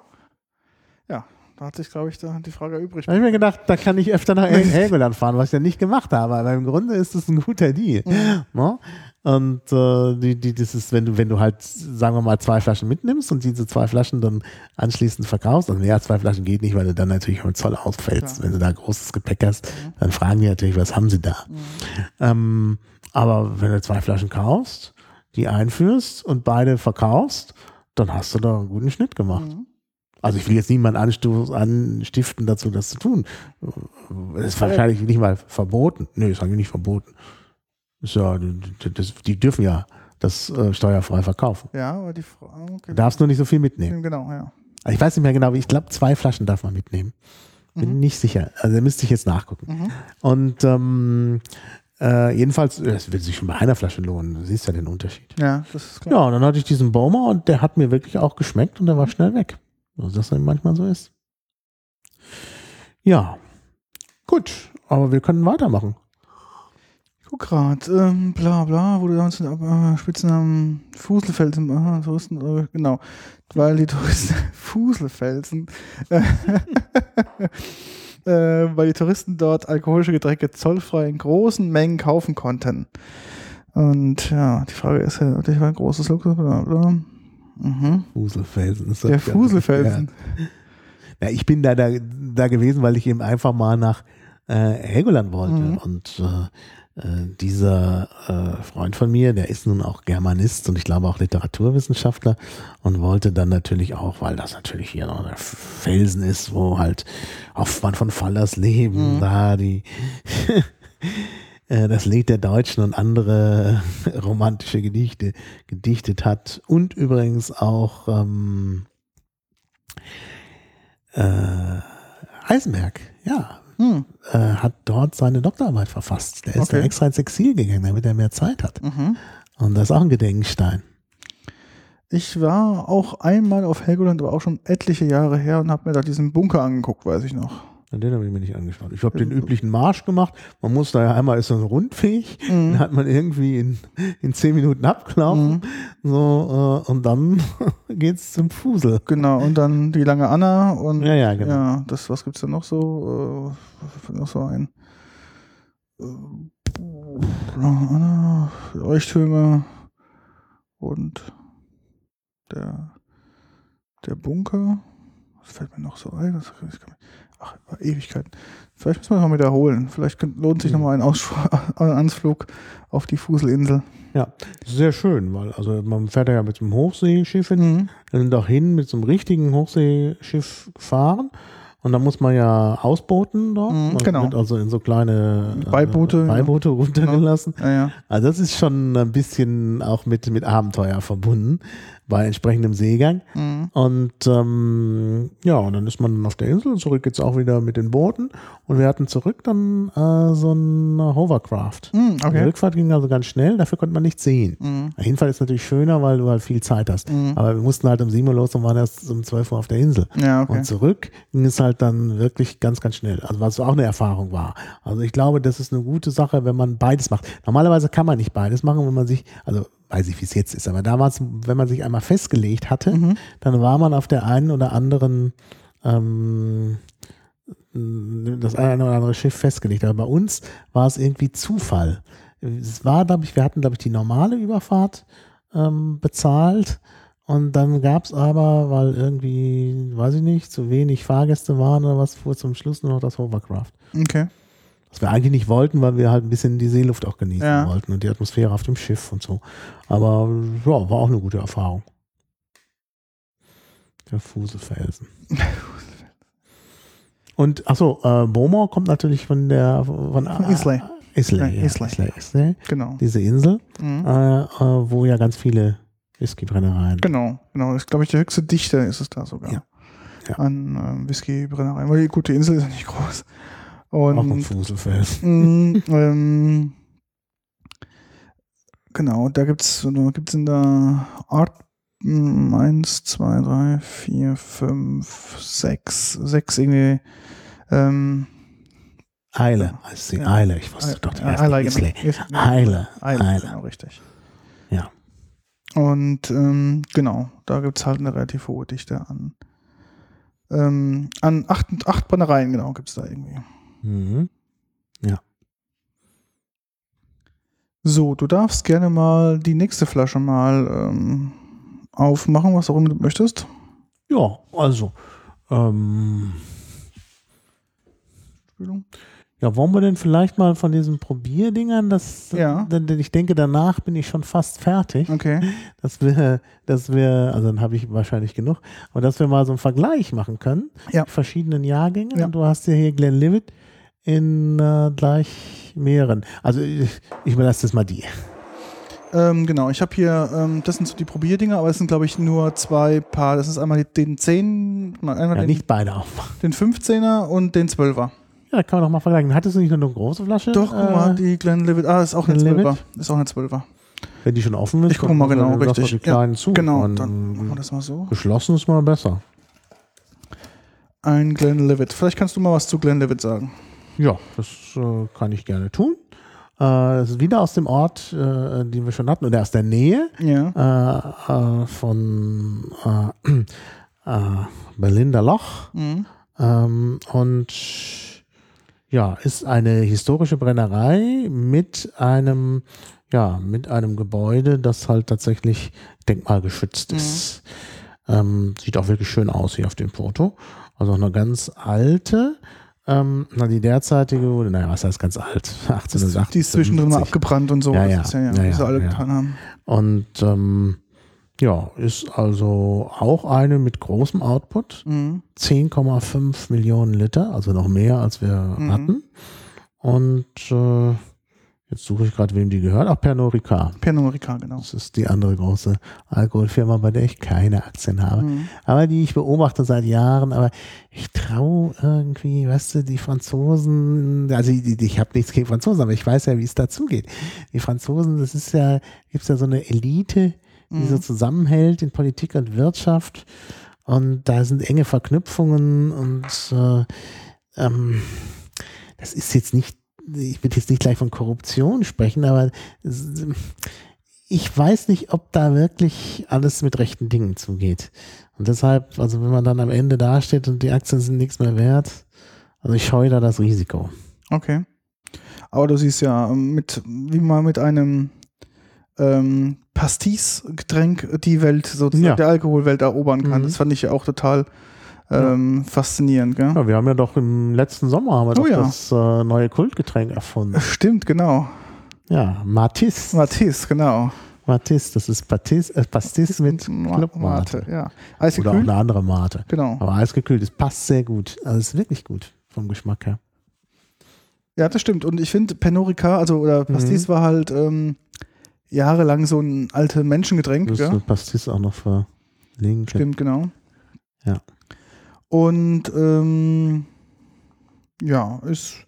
ja. Da hat sich, glaube ich, da die Frage übrig. Da habe ich mir gedacht, da kann ich öfter nach Helgoland fahren, was ich ja nicht gemacht habe. Aber im Grunde ist es ein guter Deal. Mhm. No? Und äh, die, die, das ist, wenn du, wenn du halt, sagen wir mal, zwei Flaschen mitnimmst und diese zwei Flaschen dann anschließend verkaufst, und mehr als zwei Flaschen geht nicht, weil du dann natürlich mit Zoll ausfällst. Ja. Wenn du da großes Gepäck hast, mhm. dann fragen die natürlich, was haben sie da? Mhm. Ähm, aber wenn du zwei Flaschen kaufst, die einführst und beide verkaufst, dann hast du da einen guten Schnitt gemacht. Mhm. Also ich will jetzt niemanden anstiften dazu, das zu tun. Das ist wahrscheinlich nicht mal verboten. Nö, das haben wir nicht verboten. Ist ja, das, die dürfen ja das äh, steuerfrei verkaufen. Ja, aber die Frau... Okay. Darfst nur nicht so viel mitnehmen. Genau, ja. Also ich weiß nicht mehr genau, ich glaube, zwei Flaschen darf man mitnehmen. Bin mhm. nicht sicher. Also da müsste ich jetzt nachgucken. Mhm. Und ähm, äh, jedenfalls, das wird sich schon bei einer Flasche lohnen. Du siehst ja den Unterschied. Ja, das ist klar. Ja, und dann hatte ich diesen Bowmore und der hat mir wirklich auch geschmeckt und der war schnell weg. Was das dann manchmal so ist. Ja, gut, aber wir können weitermachen. Ich guck gerade, ähm, bla bla, wo du damals den äh, Spitznamen Fuselfelsen, aha, Touristen, äh, genau, weil die Touristen Fuselfelsen, äh, äh, weil die Touristen dort alkoholische Getränke zollfrei in großen Mengen kaufen konnten. Und ja, die Frage ist ja, ob das war ein großes Luxus, bla bla. Mhm. Fuselfelsen. Ist das der Fuselfelsen. Ja. Na, ich bin da, da, da gewesen, weil ich eben einfach mal nach äh, Helgoland wollte. Mhm. Und äh, dieser äh, Freund von mir, der ist nun auch Germanist und ich glaube auch Literaturwissenschaftler und wollte dann natürlich auch, weil das natürlich hier noch der Felsen ist, wo halt Hoffmann von Fallers leben, mhm. da die... das Lied der Deutschen und andere romantische Gedichte gedichtet hat. Und übrigens auch ähm, äh, Heisenberg, ja, hm. äh, hat dort seine Doktorarbeit verfasst. Der ist okay. dann extra ins Exil gegangen, damit er mehr Zeit hat. Mhm. Und das ist auch ein Gedenkstein. Ich war auch einmal auf Helgoland, aber auch schon etliche Jahre her und habe mir da diesen Bunker angeguckt, weiß ich noch. Den habe ich mir nicht angeschaut. Ich habe den üblichen Marsch gemacht. Man muss da ja einmal, ist so ein Rundweg, mhm. den hat man irgendwie in, in zehn Minuten abgelaufen. Mhm. So, äh, und dann geht's zum Fusel. Genau, und dann die lange Anna und ja, ja, genau. ja das, was gibt's da noch so? Äh, noch so ein äh, lange Anna, Leuchttürme und der, der Bunker. Was fällt mir noch so ein? Das kann ich, ach, Ewigkeiten. Vielleicht müssen wir es mal wiederholen. Vielleicht lohnt sich nochmal ein Ausflug, ein Anflug auf die Fuselinsel. Ja, sehr schön, weil also man fährt ja mit so einem Hochseeschiff hin, mhm. dann doch hin mit so einem richtigen Hochseeschiff fahren und dann muss man ja ausbooten dort. Mhm, genau. Man wird also in so kleine Beiboote, äh, Beiboote ja. runtergelassen. Genau. Ja, ja. Also das ist schon ein bisschen auch mit, mit Abenteuer verbunden bei entsprechendem Seegang. Mhm. Und ähm, ja, und dann ist man dann auf der Insel und zurück geht's auch wieder mit den Booten. Und wir hatten zurück dann äh, so ein Hovercraft. Mhm, okay. Die Rückfahrt ging also ganz schnell, dafür konnte man nichts sehen. Mhm. Auf jeden Fall ist natürlich schöner, weil du halt viel Zeit hast. Mhm. Aber wir mussten halt um sieben Uhr los und waren erst um zwölf Uhr auf der Insel. Ja, okay. Und zurück ging es halt dann wirklich ganz, ganz schnell. Also was auch eine Erfahrung war. Also ich glaube, das ist eine gute Sache, wenn man beides macht. Normalerweise kann man nicht beides machen, wenn man sich, also weiß ich, wie es jetzt ist, aber damals, wenn man sich einmal festgelegt hatte, mhm. dann war man auf der einen oder anderen ähm, das eine oder andere Schiff festgelegt. Aber bei uns war es irgendwie Zufall. Es war, glaube ich, wir hatten, glaube ich, die normale Überfahrt ähm, bezahlt und dann gab es aber, weil irgendwie, weiß ich nicht, zu wenig Fahrgäste waren oder was, fuhr zum Schluss nur noch das Hovercraft. Okay. Was wir eigentlich nicht wollten, weil wir halt ein bisschen die Seeluft auch genießen ja. wollten und die Atmosphäre auf dem Schiff und so. Aber ja, war auch eine gute Erfahrung. Der Fuselfelsen. Und achso, äh, Bowmore kommt natürlich von der von, von Islay. Islay, ja, Islay. Islay, Islay. Genau. Diese Insel, mhm. äh, äh, wo ja ganz viele Whiskybrennereien. Genau, genau. Das ist, glaube ich, die höchste Dichte ist es da sogar. Ja. Ja. An äh, Whiskybrennereien. Weil die gute Insel ist ja nicht groß. Und, auch ein Fuselfeld. Mm, ähm, genau, da gibt es in der Art eins, zwei, drei, vier, fünf, sechs, sechs irgendwie. Ähm, Eile heißt sie. Ja. Eile, ich wusste doch die erste. Eile, genau. Eile. Eile, Eile. Genau, richtig. Ja. Und ähm, genau, da gibt es halt eine relativ hohe Dichte an. Ähm, an acht, acht Brennereien, genau, gibt es da irgendwie. Mhm. Ja. So, du darfst gerne mal die nächste Flasche mal ähm, aufmachen, was auch immer du möchtest. Ja, also. Ähm, Spülung. Ja, wollen wir denn vielleicht mal von diesen Probierdingern, das, ja. denn, denn ich denke, danach bin ich schon fast fertig, okay. dass wir, dass wir, also dann habe ich wahrscheinlich genug, aber dass wir mal so einen Vergleich machen können ja. mit verschiedenen Jahrgängen. Ja. Und du hast ja hier Glenlivet in äh, gleich mehreren. Also ich, ich überlasse das mal dir. Ähm, genau, ich habe hier, ähm, das sind so die Probierdinger, aber es sind, glaube ich, nur zwei Paar. Das ist einmal den zehn, einmal ja, den, nicht beide aufmachen. Den fünfzehner und den zwölfer. Ja, da kann man doch mal vergleichen. Hattest du nicht nur eine große Flasche? Doch, guck mal, äh, die Glenlivet. Ah, ist auch eine zwölfer. Ist auch eine zwölfer. Wenn die schon offen ist, ich guck mal genau, richtig. Die kleinen ja, zu. Genau, und dann machen wir das mal so. Geschlossen ist mal besser. Ein Glenlivet. Vielleicht kannst du mal was zu Glenlivet sagen. Ja, das äh, kann ich gerne tun. Äh, das ist wieder aus dem Ort, äh, den wir schon hatten, oder aus der Nähe ja. äh, äh, von äh, äh, Ballindalloch. Mhm. Ähm, und ja, ist eine historische Brennerei mit einem, ja, mit einem Gebäude, das halt tatsächlich denkmalgeschützt ist. Mhm. Ähm, sieht auch wirklich schön aus hier auf dem Foto. Also eine ganz alte, ähm, na, die derzeitige, naja, was heißt ganz alt? achtzehnhundertachtundsiebzig. Die ist zwischendrin mal abgebrannt und so, ja, ja, das ist ja, ja, ja, was sie alle ja. getan haben. Und ähm, ja, ist also auch eine mit großem Output, mhm. zehn Komma fünf Millionen Liter, also noch mehr als wir mhm. hatten. Und äh, jetzt suche ich gerade, wem die gehört. Ach, Pernod Ricard. Pernod Ricard, genau. Das ist die andere große Alkoholfirma, bei der ich keine Aktien habe. Mhm. Aber die ich beobachte seit Jahren. Aber ich traue irgendwie, weißt du, die Franzosen, also ich, ich habe nichts gegen Franzosen, aber ich weiß ja, wie es dazu geht. Die Franzosen, das ist ja, gibt es ja so eine Elite, die so zusammenhält in Politik und Wirtschaft. Und da sind enge Verknüpfungen und äh, ähm, das ist jetzt nicht, ich will jetzt nicht gleich von Korruption sprechen, aber ich weiß nicht, ob da wirklich alles mit rechten Dingen zugeht. Und deshalb, also wenn man dann am Ende dasteht und die Aktien sind nichts mehr wert, also ich scheue da das Risiko. Okay. Aber du siehst ja, mit, wie man mit einem Ähm, Pastis-Getränk die Welt, sozusagen ja. der Alkoholwelt erobern kann. Mhm. Das fand ich ja auch total ähm, ja. faszinierend. Gell? Ja, wir haben ja doch im letzten Sommer haben wir oh, doch ja. das äh, neue Kultgetränk erfunden. Stimmt, genau. Ja, Matis. Matis, genau. Matis, das ist Pastis, äh, Pastis mit Clubmate. Ja. Oder auch eine andere Mate. Genau. Aber eisgekühlt, das passt sehr gut. Also ist wirklich gut vom Geschmack her. Ja, das stimmt. Und ich finde Pernod Ricard, also oder Pastis mhm. war halt ähm, jahrelang so ein alte Menschengetränk. Das ja? Pastis auch noch verlinken. Stimmt, genau. Ja. Und ähm, ja, ist,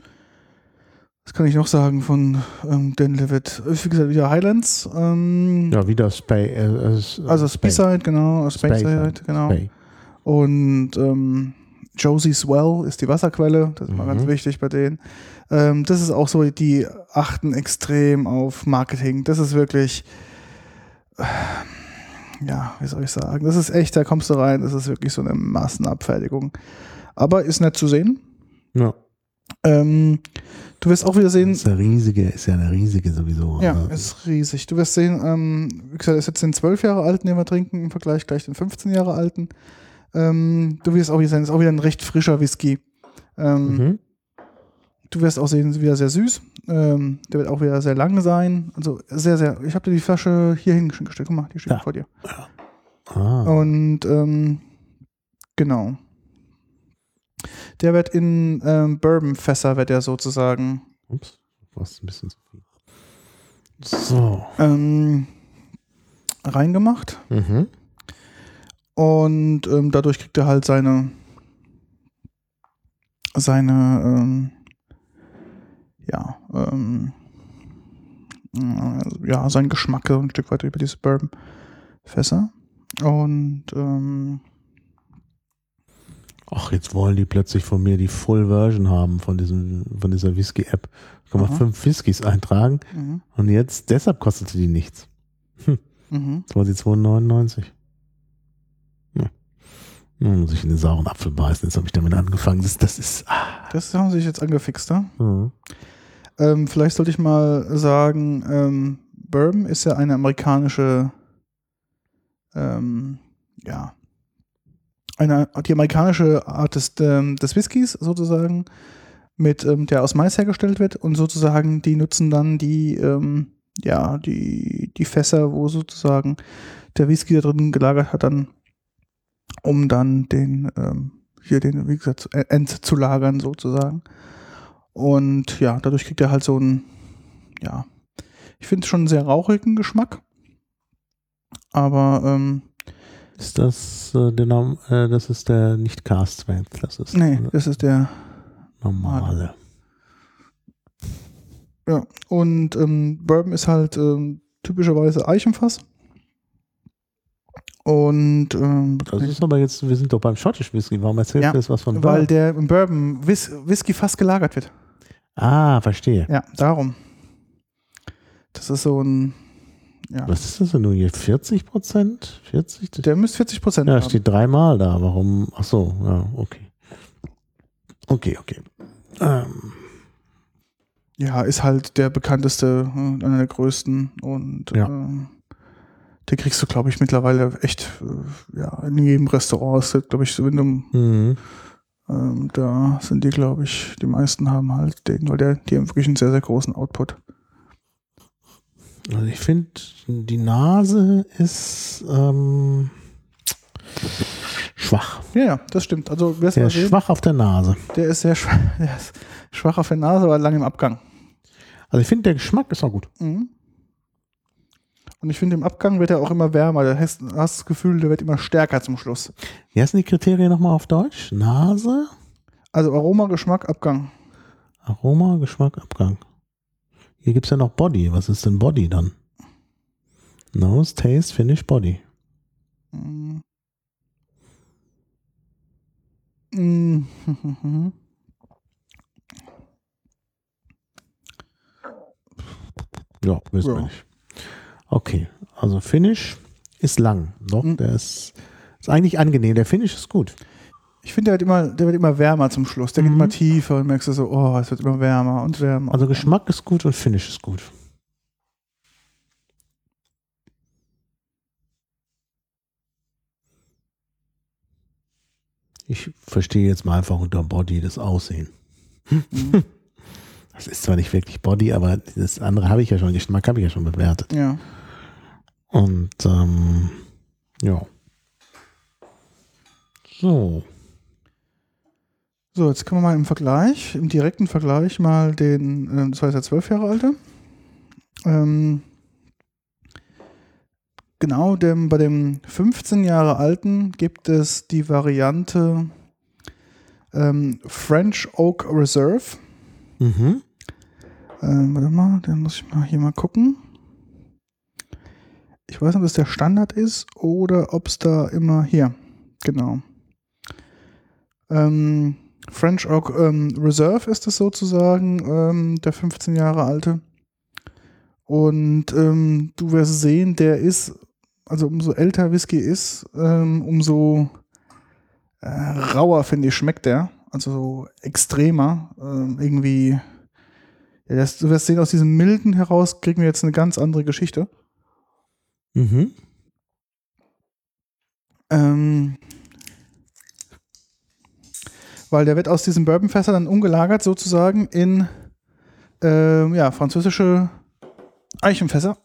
was kann ich noch sagen von ähm, Glenlivet? Wie gesagt, wieder Highlands. Ähm, ja, wieder Spey. Äh, äh, also Speyside, genau. Speyside, genau. Spey. Und ähm, Josie's Well ist die Wasserquelle, das ist mhm. mal ganz wichtig bei denen. Ähm, das ist auch so, die achten extrem auf Marketing. Das ist wirklich, äh, ja, wie soll ich sagen, das ist echt, da kommst du rein, das ist wirklich so eine Massenabfertigung. Aber ist nett zu sehen. Ja. Ähm, du wirst auch wieder sehen. Das ist eine riesige, ist ja eine riesige sowieso. Ja, also. Ist riesig. Du wirst sehen, ähm, wie gesagt, ist jetzt den zwölf Jahre alten, den wir trinken, im Vergleich gleich den fünfzehn Jahre alten. Ähm, du wirst auch wieder sein, ist auch wieder ein recht frischer Whisky. Ähm, mhm. du wirst auch sehen, wieder sehr süß. Ähm, der wird auch wieder sehr lang sein. Also sehr, sehr. Ich habe dir die Flasche hier hingestellt. Guck mal, die steht ja vor dir. Ja. Ah. Und ähm, genau. Der wird in ähm, Bourbonfässer, wird er sozusagen. Ups, du warst ein bisschen zu viel. So. Ähm, reingemacht. Mhm. Und ähm, dadurch kriegt er halt seine seine ähm, ja ähm, äh, ja seinen Geschmack ein Stück weiter über diese Bourbonfässer. Und ähm, ach, jetzt wollen die plötzlich von mir die Full Version haben von diesem von dieser Whisky-App. Ich kann mal fünf Whiskys eintragen, mhm, und jetzt, deshalb kostete die nichts. Hm. Mhm. Das war sie zwei neunundneunzig. Ja. Dann muss ich in den sauren Apfel beißen, jetzt habe ich damit angefangen. Das, das ist. Ah. Das haben sie sich jetzt angefixt, ne? Mhm. Ähm, vielleicht sollte ich mal sagen, ähm, Bourbon ist ja eine amerikanische ähm, ja, eine, die amerikanische Art des, ähm, des Whiskys sozusagen, mit, ähm, der aus Mais hergestellt wird, und sozusagen die nutzen dann die, ähm, ja, die, die Fässer, wo sozusagen der Whisky da drin gelagert hat, dann, um dann den, ähm, hier den, wie gesagt, entzulagern sozusagen. Und ja, dadurch kriegt er halt so einen, ja, ich finde es schon einen sehr rauchigen Geschmack, aber, ähm, ist das äh, der Norm, äh, das ist der nicht Cast Strength, das ist. Nee, oder? Das ist der normale. Ja, und ähm, Bourbon ist halt ähm, typischerweise Eichenfass. Und ähm, das ist aber jetzt, wir sind doch beim schottischen Whisky, warum erzählst ja, du jetzt was von Bourbon? Weil der im Bourbon Whis- Whisky fast gelagert wird. Ah, verstehe. Ja, darum. Das ist so ein. Ja. Was ist das denn nun hier? vierzig Prozent? vierzig? Der müsste vierzig Prozent ja, haben. Steht dreimal da. Warum? Ach so, ja, okay. Okay, okay. Ähm. Ja, ist halt der bekannteste und einer der größten. Und ja. ähm, den kriegst du, glaube ich, mittlerweile echt äh, ja, in jedem Restaurant. Glaube ich, wenn du, mhm. ähm, da sind die, glaube ich, die meisten haben halt den, weil der, die haben wirklich einen sehr, sehr großen Output. Also ich finde, die Nase ist ähm, schwach. Ja, ja, das stimmt. Also, der ist sehen, schwach auf der Nase. Der ist sehr schwach, der ist schwach auf der Nase, aber lang im Abgang. Also ich finde, der Geschmack ist auch gut. Mhm. Und ich finde, im Abgang wird er auch immer wärmer. Du hast, hast das Gefühl, der wird immer stärker zum Schluss. Wie heißen die Kriterien nochmal auf Deutsch? Nase? Also Aroma, Geschmack, Abgang. Aroma, Geschmack, Abgang. Hier gibt es ja noch Body. Was ist denn Body dann? Nose, Taste, Finish, Body. Mm. Ja, wissen wir nicht. Okay, also Finish ist lang. Doch, mhm. der ist, ist eigentlich angenehm. Der Finish ist gut. Ich finde, der wird immer, der wird immer wärmer zum Schluss. Der mhm. geht immer tiefer und merkst du so, oh, es wird immer wärmer und wärmer. Also Geschmack ist gut und Finish ist gut. Ich verstehe jetzt mal einfach unter Body das Aussehen. Mhm. Das ist zwar nicht wirklich Body, aber das andere habe ich ja schon, Geschmack habe ich ja schon bewertet. Ja. Und ähm, ja. So. So, jetzt können wir mal im Vergleich, im direkten Vergleich mal den, das war jetzt ja zwölf Jahre alte. Ähm, genau, dem, bei dem fünfzehn Jahre alten gibt es die Variante ähm, French Oak Reserve. Mhm. Ähm, warte mal, den muss ich mal hier mal gucken. Ich weiß nicht, ob das der Standard ist oder ob es da immer, hier, genau. Ähm, French Oak ähm, Reserve ist es sozusagen, ähm, der fünfzehn Jahre alte. Und ähm, du wirst sehen, der ist, also umso älter Whisky ist, ähm, umso äh, rauer, finde ich, schmeckt der. Also so extremer. Ähm, irgendwie, ja, das, du wirst sehen, aus diesem Milden heraus kriegen wir jetzt eine ganz andere Geschichte. Mhm. Ähm. weil der wird aus diesem Bourbonfässer dann umgelagert sozusagen in äh, ja, französische Eichenfässer.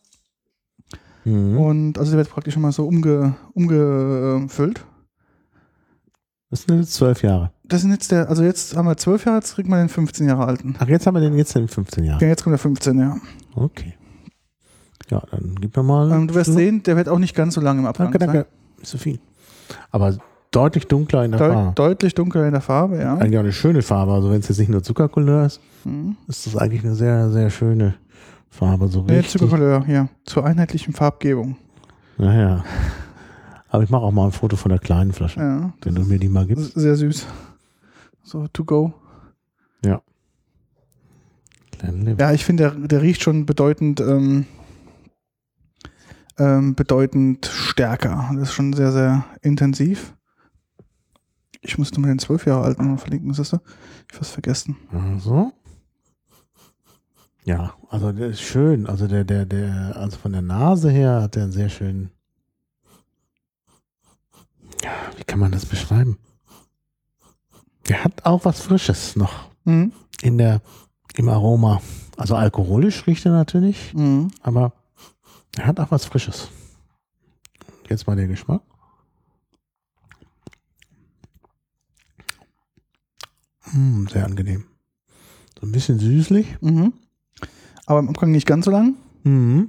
Mhm. Und also der wird praktisch immer so umge, umgefüllt. Das sind jetzt zwölf Jahre. Das sind jetzt der, also jetzt haben wir zwölf Jahre, jetzt kriegen wir den fünfzehn Jahre alten. Ach, jetzt haben wir den jetzt den fünfzehn Jahre. Ja, jetzt kommt der fünfzehn, ja. Okay. Ja, dann gib mir mal. Ähm, du wirst sehen, der wird auch nicht ganz so lange im Abgang sein. Danke, danke. Ist so viel. Aber deutlich dunkler in der Deut- Farbe. Deutlich dunkler in der Farbe, ja. Eigentlich auch eine schöne Farbe. Also wenn es jetzt nicht nur Zuckercouleur ist, mhm. ist das eigentlich eine sehr, sehr schöne Farbe. So ja, Zuckercouleur, ja. Zur einheitlichen Farbgebung. Naja. Aber ich mache auch mal ein Foto von der kleinen Flasche, ja, wenn du mir die mal gibst. Sehr süß. So, to go. Ja. Ja, ich finde, der, der riecht schon bedeutend ähm, ähm, bedeutend stärker. Das ist schon sehr, sehr intensiv. Ich musste mal den zwölf Jahre alten noch verlinken, siehst du? Ich hab's vergessen. Also. Ja, also der ist schön. Also der, der, der, also von der Nase her hat er einen sehr schönen. Ja, wie kann man das beschreiben? Der hat auch was Frisches noch mhm. in der, im Aroma. Also alkoholisch riecht er natürlich, mhm. aber er hat auch was Frisches. Jetzt mal der Geschmack. Hm, sehr angenehm. So ein bisschen süßlich. Mhm. Aber im Umgang nicht ganz so lang. Mhm.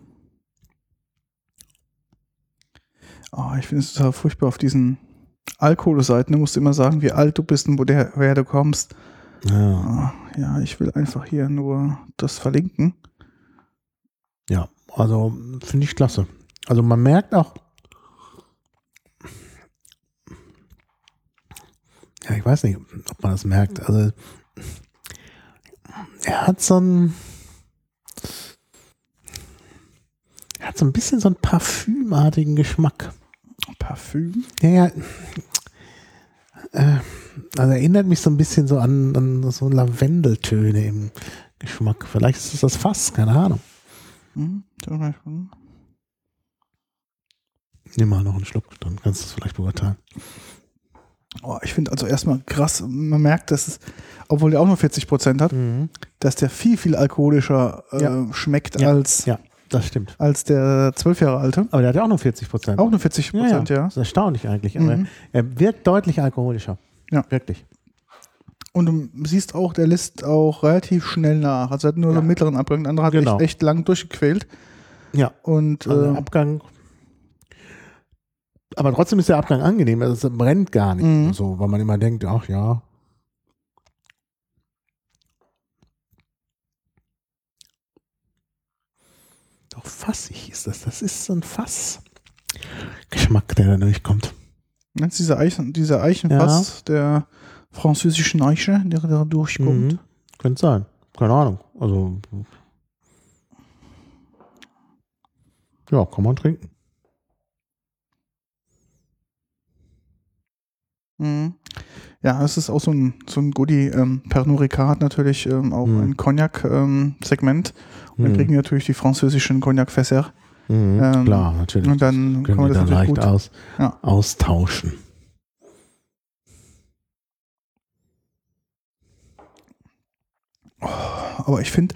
Oh, ich finde es total furchtbar auf diesen Alkoholseiten. Du musst immer sagen, wie alt du bist und wo der, woher du kommst. Ja. Oh, ja, ich will einfach hier nur das verlinken. Ja, also finde ich klasse. Also man merkt auch, ja, ich weiß nicht, ob man das merkt. Also er hat so ein er hat so ein bisschen so einen parfümartigen Geschmack. Parfüm? Ja, ja. Äh, also erinnert mich so ein bisschen so an, an so Lavendeltöne im Geschmack. Vielleicht ist es das Fass, keine Ahnung. Hm, nimm mal noch einen Schluck, dann kannst du es vielleicht beurteilen. Oh, ich finde also erstmal krass, man merkt, dass es, obwohl der auch nur vierzig Prozent hat, mhm. dass der viel, viel alkoholischer äh, ja. schmeckt ja. als... Ja. Das stimmt. Als der zwölf Jahre alte. Aber der hat ja auch nur vierzig Prozent. Auch nur vierzig Prozent, ja. ja. ja. Das ist erstaunlich eigentlich. Mhm. Er wirkt deutlich alkoholischer. Ja. Wirklich. Und du siehst auch, der lässt auch relativ schnell nach. Also er hat nur ja. den mittleren Abgang. Der andere hat genau. echt, echt lang durchgequält. Ja. Und also äh, Abgang. Aber trotzdem ist der Abgang angenehm. Also es brennt gar nicht. Mhm. So, weil man immer denkt, ach ja. Doch fassig ist das. Das ist so ein Fassgeschmack, der da durchkommt. Jetzt dieser, Eichen, dieser Eichenfass ja. der französischen Eiche, der da durchkommt. Mhm. Könnte sein. Keine Ahnung. Also ja, kann man trinken. Mhm. Ja, es ist auch so ein, so ein Goodie. Ähm, Pernod Ricard hat natürlich ähm, auch mhm. ein Cognac-Segment. Ähm, und mhm. dann kriegen wir natürlich die französischen Cognac-Fässer. Mhm, ähm, klar, natürlich. Und dann können wir das, das natürlich leicht gut aus, ja. austauschen. Oh, aber ich finde,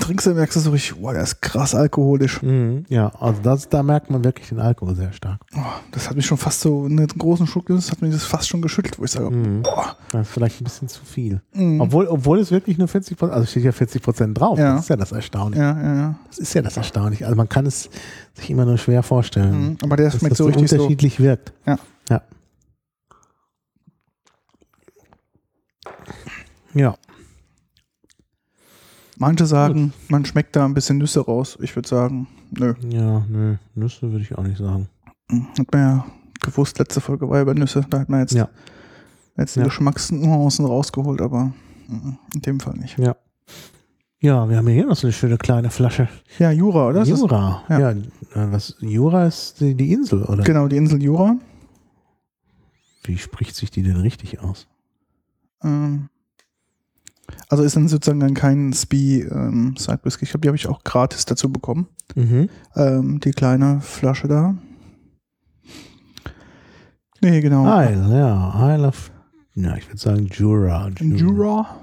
trinkst du, merkst du so richtig, wow, der ist krass alkoholisch. Mhm, ja, also das, da merkt man wirklich den Alkohol sehr stark. Oh, das hat mich schon fast so, einen großen Schluck, das hat mich das fast schon geschüttelt, wo ich sage, mhm. oh. Das ist vielleicht ein bisschen zu viel. Mhm. Obwohl, obwohl es wirklich nur vierzig Prozent, also steht ja vierzig Prozent drauf, ja. Das ist ja das Erstaunliche. Ja, ja, ja. Das ist ja das Erstaunliche, also man kann es sich immer nur schwer vorstellen. Mhm, aber der schmeckt so richtig unterschiedlich so. Wirkt. Ja. Ja. Ja. Manche sagen, gut. Man schmeckt da ein bisschen Nüsse raus. Ich würde sagen, nö. Ja, nö. Nüsse würde ich auch nicht sagen. Hat man ja gewusst, letzte Folge war über Nüsse. Da hat man jetzt, ja. jetzt ja. die Geschmacksnuancen rausgeholt, aber in dem Fall nicht. Ja, ja, wir haben hier noch so eine schöne kleine Flasche. Ja, Jura, oder? Jura. Ist, ja. ja, was Jura ist die, die Insel, oder? Genau, die Insel Jura. Wie spricht sich die denn richtig aus? Ähm. Also ist dann sozusagen dann kein Spey ähm, Side Whisky. Ich glaube, die habe ich auch gratis dazu bekommen. Mhm. Ähm, die kleine Flasche da. Nee, genau. Isle, ja. Isle of ja, ich würde sagen Jura. Jura?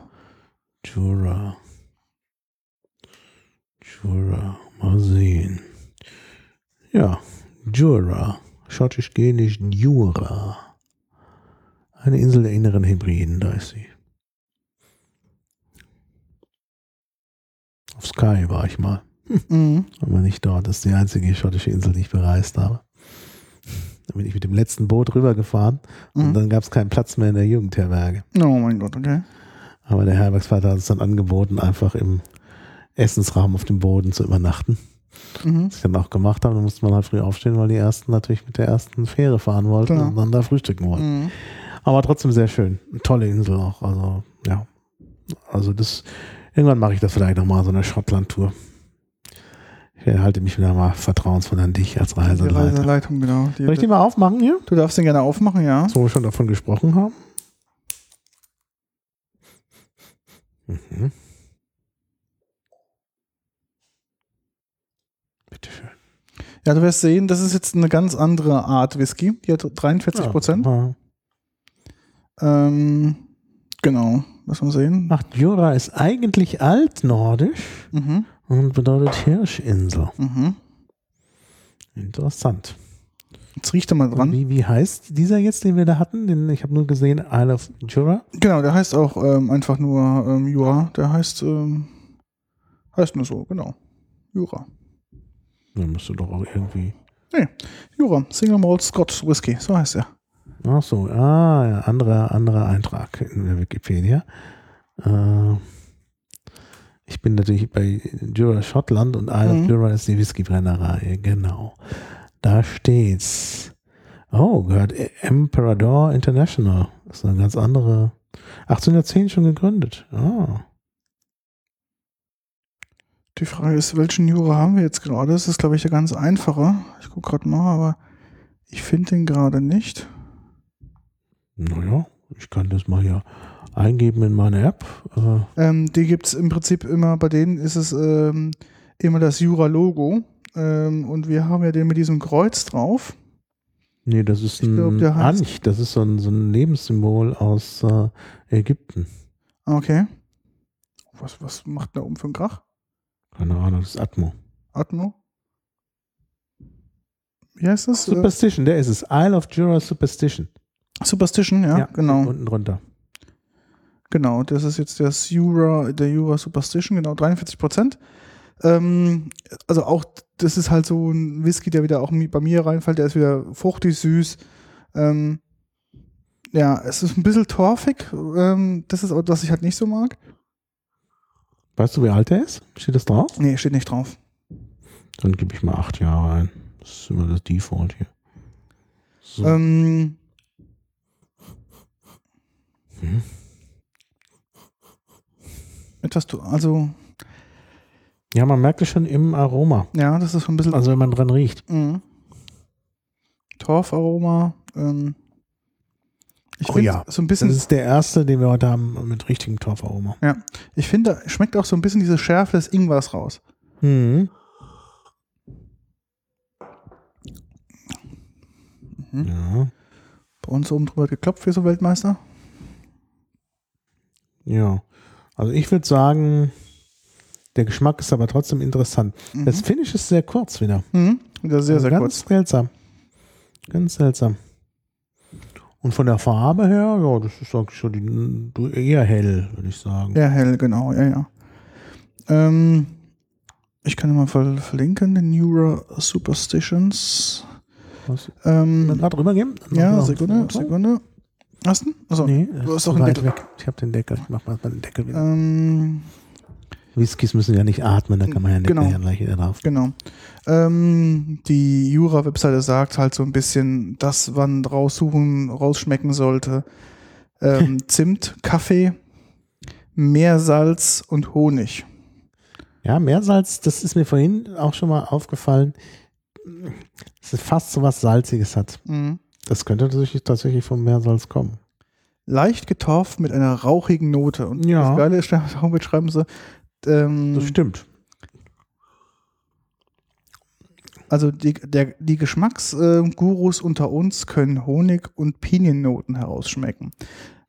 Jura. Jura. Mal sehen. Ja, Jura. Schottisch-Gälisch Jura. Eine Insel der inneren Hebriden, da ist sie. Auf Skye war ich mal. Mhm. Aber nicht dort. Das ist die einzige schottische Insel, die ich bereist habe. Da bin ich mit dem letzten Boot rübergefahren und mhm. dann gab es keinen Platz mehr in der Jugendherberge. Oh mein Gott, okay. Aber der Herbergsvater hat uns dann angeboten, einfach im Essensraum auf dem Boden zu übernachten. Mhm. Was ich dann auch gemacht habe, da musste man halt früh aufstehen, weil die ersten natürlich mit der ersten Fähre fahren wollten Klar. und dann da frühstücken wollten. Mhm. Aber trotzdem sehr schön. Eine tolle Insel auch. Also, ja. Also, das, irgendwann mache ich das vielleicht nochmal, so eine Schottland-Tour. Ich halte mich wieder mal vertrauensvoll an dich als Reiseleiter. Die Reiseleitung, genau. Die Soll ich den mal aufmachen hier? Du darfst den gerne aufmachen, ja. So, wir schon davon gesprochen haben. Mhm. Bitteschön. Ja, du wirst sehen, das ist jetzt eine ganz andere Art Whisky. Die hat dreiundvierzig Prozent. Ja. Ähm, genau. Lass mal sehen. Ach, Jura ist eigentlich altnordisch. Mhm. Und bedeutet Hirschinsel. Mhm. Interessant. Jetzt riecht er mal dran. Wie, wie heißt dieser jetzt, den wir da hatten? Den, ich habe nur gesehen, Isle of Jura. Genau, der heißt auch ähm, einfach nur ähm, Jura. Der heißt, ähm, heißt nur so, genau. Jura. Der müsste doch auch irgendwie... Nee, Jura, Single Malt Scotch Whisky, so heißt er. Ach so, ah, ja, anderer andere Eintrag in der Wikipedia. Äh... Ich bin natürlich bei Jura Schottland und Isle of Jura ist die Whiskybrennerei, genau. Da steht's. Oh, gehört Emperador International. Das ist eine ganz andere. achtzehnhundertzehn schon gegründet. Oh. Die Frage ist, welchen Jura haben wir jetzt gerade? Das ist, glaube ich, der ganz einfache. Ich gucke gerade mal, aber ich finde den gerade nicht. Naja, ich kann das mal ja eingeben in meine App. Ähm, die gibt es im Prinzip immer, bei denen ist es ähm, immer das Jura-Logo ähm, und wir haben ja den mit diesem Kreuz drauf. Nee, das ist ich ein glaub, der heißt Anch, das ist so ein, so ein Lebenssymbol aus äh, Ägypten. Okay. Was, was macht da oben für ein Krach? Keine Ahnung, das ist Atmo. Atmo? Wie heißt das? Superstition, der ist es. Isle of Jura Superstition. Superstition, ja, ja genau. Unten drunter. Genau, das ist jetzt das Jura, der Jura Superstition, genau, dreiundvierzig Prozent. Ähm, also auch, das ist halt so ein Whisky, der wieder auch bei mir reinfällt, der ist wieder fruchtig, süß. Ähm, ja, es ist ein bisschen torfig, ähm, das ist auch, was ich halt nicht so mag. Weißt du, wie alt der ist? Steht das drauf? Nee, steht nicht drauf. Dann gebe ich mal acht Jahre ein. Das ist immer das Default hier. So. Ähm. Hm. Etwas, also. Ja, man merkt es schon im Aroma. Ja, das ist so ein bisschen. Also, wenn man dran riecht. Mhm. Torfaroma. Ähm, ich oh finde ja. so ein bisschen. Das ist der erste, den wir heute haben mit richtigem Torfaroma. Ja. Ich finde, schmeckt auch so ein bisschen diese Schärfe des Ingwers raus. Mhm. Mhm. Ja. Bei uns oben drüber geklopft für so Weltmeister. Ja. Also ich würde sagen, der Geschmack ist aber trotzdem interessant. Mhm. Das Finish ist sehr kurz wieder. Mhm. Wieder sehr, sehr ganz kurz. Ganz seltsam. Ganz seltsam. Und von der Farbe her, ja, das ist eigentlich schon die, eher hell, würde ich sagen. Eher hell, genau, ja, ja. Ähm, ich kann mal verlinken, den Jura Superstitions. Was? Ähm, Dann gerade rübergeben? Ja, Sekunde, Sekunde. Hast du? Achso, nee, du hast doch einen Deckel. Weg. Ich habe den Deckel, ich mach mal den Deckel wieder. Ähm, Whiskys müssen ja nicht atmen, da kann man ja nicht genau, gleich wieder drauf. Genau. Ähm, die Jura-Webseite sagt halt so ein bisschen, dass man raussuchen, rausschmecken sollte. Ähm, Zimt, Kaffee, Meersalz und Honig. Ja, Meersalz, das ist mir vorhin auch schon mal aufgefallen, dass es fast so was Salziges hat. Mhm. Das könnte tatsächlich vom Meersalz kommen. Leicht getorft mit einer rauchigen Note. Und ja. Das Geile ist, damit schreiben sie. Ähm, das stimmt. Also die, der, die Geschmacksgurus unter uns können Honig- und Piniennoten herausschmecken.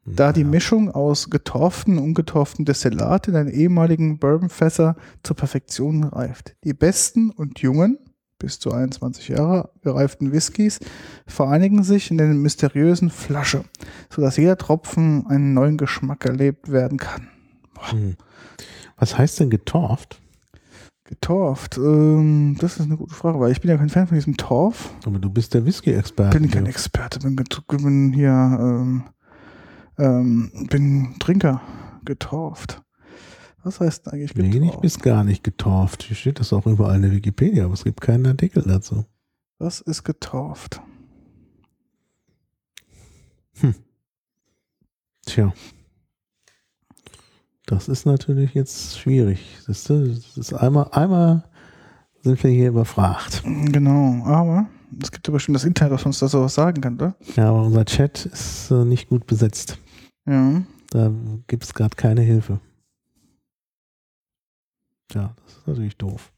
Da die Mischung aus getorften und ungetorften Destillat in einem ehemaligen Bourbonfässer zur Perfektion reift. Die besten und jungen, bis zu einundzwanzig Jahre gereiften Whiskys vereinigen sich in der mysteriösen Flasche, sodass jeder Tropfen einen neuen Geschmack erlebt werden kann. Boah. Was heißt denn getorft? Getorft, ähm, das ist eine gute Frage, weil ich bin ja kein Fan von diesem Torf. Aber du bist der Whisky-Experte. Bin kein Experte, bin, bin hier ähm, ähm, bin Trinker, getorft. Was heißt eigentlich getorft? Nee, nicht bis gar nicht getorft. Hier steht das auch überall in der Wikipedia, aber es gibt keinen Artikel dazu. Was ist getorft? Hm. Tja. Das ist natürlich jetzt schwierig. Das ist einmal, einmal sind wir hier überfragt. Genau, aber es gibt ja bestimmt das Internet, das uns da sowas sagen kann, oder? Ja, aber unser Chat ist nicht gut besetzt. Ja. Da gibt es gerade keine Hilfe. Ja, das ist natürlich doof.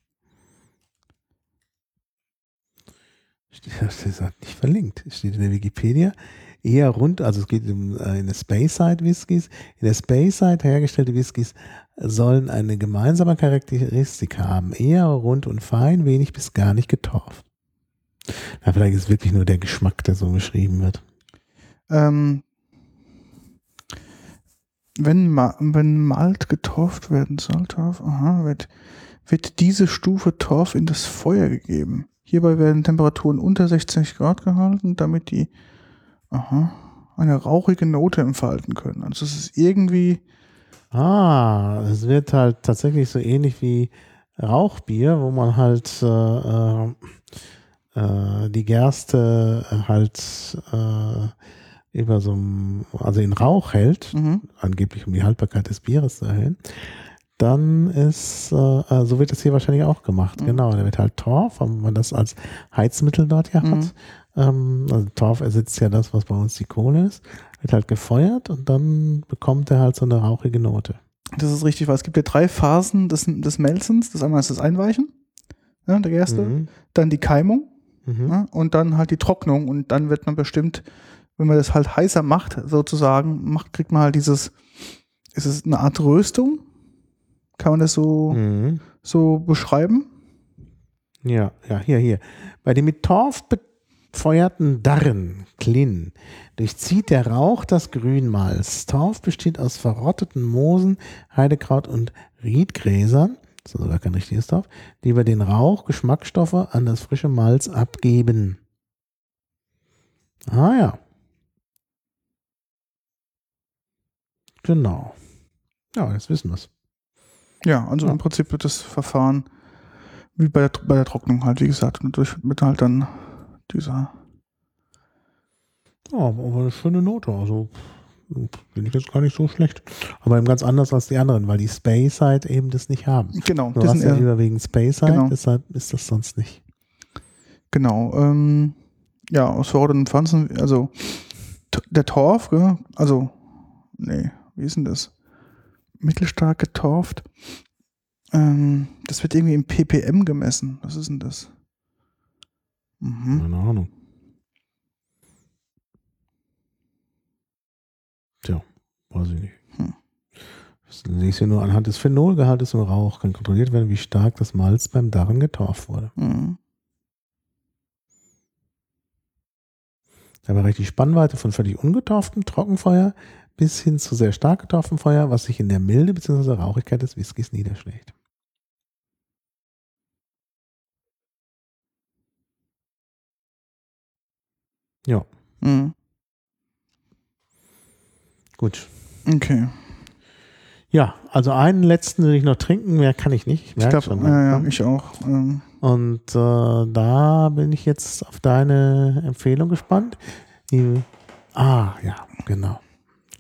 Das ist halt nicht verlinkt. Es steht in der Wikipedia. Eher rund, also es geht um eine Speyside-Whiskys. In der Speyside hergestellte Whiskys sollen eine gemeinsame Charakteristik haben. Eher rund und fein, wenig bis gar nicht getorft. Na, vielleicht ist es wirklich nur der Geschmack, der so beschrieben wird. Ähm, wenn, Ma- wenn Malt getorft werden soll, Torf, aha, wird, wird diese Stufe Torf in das Feuer gegeben. Hierbei werden Temperaturen unter sechzig Grad gehalten, damit die Aha. eine rauchige Note entfalten können. Also es ist irgendwie... Ah, es wird halt tatsächlich so ähnlich wie Rauchbier, wo man halt äh, äh, die Gerste halt äh, über so einem, also in Rauch hält, mhm. angeblich um die Haltbarkeit des Bieres zu erhöhen. Dann ist, äh, so wird das hier wahrscheinlich auch gemacht, mhm. genau. Da wird halt Torf, wenn man das als Heizmittel dort ja mhm. hat. Also Torf ersetzt ja das, was bei uns die Kohle ist, wird halt gefeuert und dann bekommt er halt so eine rauchige Note. Das ist richtig, weil es gibt ja drei Phasen des, des Melzens. Das einmal ist das Einweichen, ja, der Gerste, mhm. dann die Keimung mhm. ja, und dann halt die Trocknung und dann wird man bestimmt, wenn man das halt heißer macht, sozusagen, macht, kriegt man halt dieses, ist es eine Art Röstung? Kann man das so, mhm. so beschreiben? Ja, ja, hier, hier. Bei dem mit Torf bet- Feuerten Darren, Klin, durchzieht der Rauch das Grünmalz. Torf besteht aus verrotteten Moosen, Heidekraut und Riedgräsern, das ist sogar kein richtiges Torf, die über den Rauch Geschmacksstoffe an das frische Malz abgeben. Ah ja. Genau. Ja, jetzt wissen wir es. Ja, also ja. im Prinzip wird das Verfahren wie bei der, bei der Trocknung halt, wie gesagt, und durch mit halt dann dieser. Ja, aber eine schöne Note. Also finde ich jetzt gar nicht so schlecht. Aber eben ganz anders als die anderen, weil die Speyside halt eben das nicht haben. Genau. Du hast ja lieber wegen Speyside, genau. Deshalb ist das sonst nicht. Genau. Ähm, ja, aus verrotteten Pflanzen, also t- der Torf, gell? Also, nee, wie ist denn das? Mittelstark getorft. Ähm, das wird irgendwie im P P M gemessen. Was ist denn das? Mhm. Keine Ahnung. Tja, weiß ich nicht. Hm. Das ist ja nur anhand des Phenolgehaltes im Rauch kann kontrolliert werden, wie stark das Malz beim Darren getorft wurde. Mhm. Dabei reicht die Spannweite von völlig ungetorftem Trockenfeuer bis hin zu sehr stark getorftem Feuer, was sich in der Milde bzw. Rauchigkeit des Whiskys niederschlägt. Ja. Mhm. Gut. Okay. Ja, also einen letzten will ich noch trinken, mehr kann ich nicht. Ich, ich glaube, ja, ja, ich auch. Ähm. Und äh, da bin ich jetzt auf deine Empfehlung gespannt. Die, ah, ja, genau.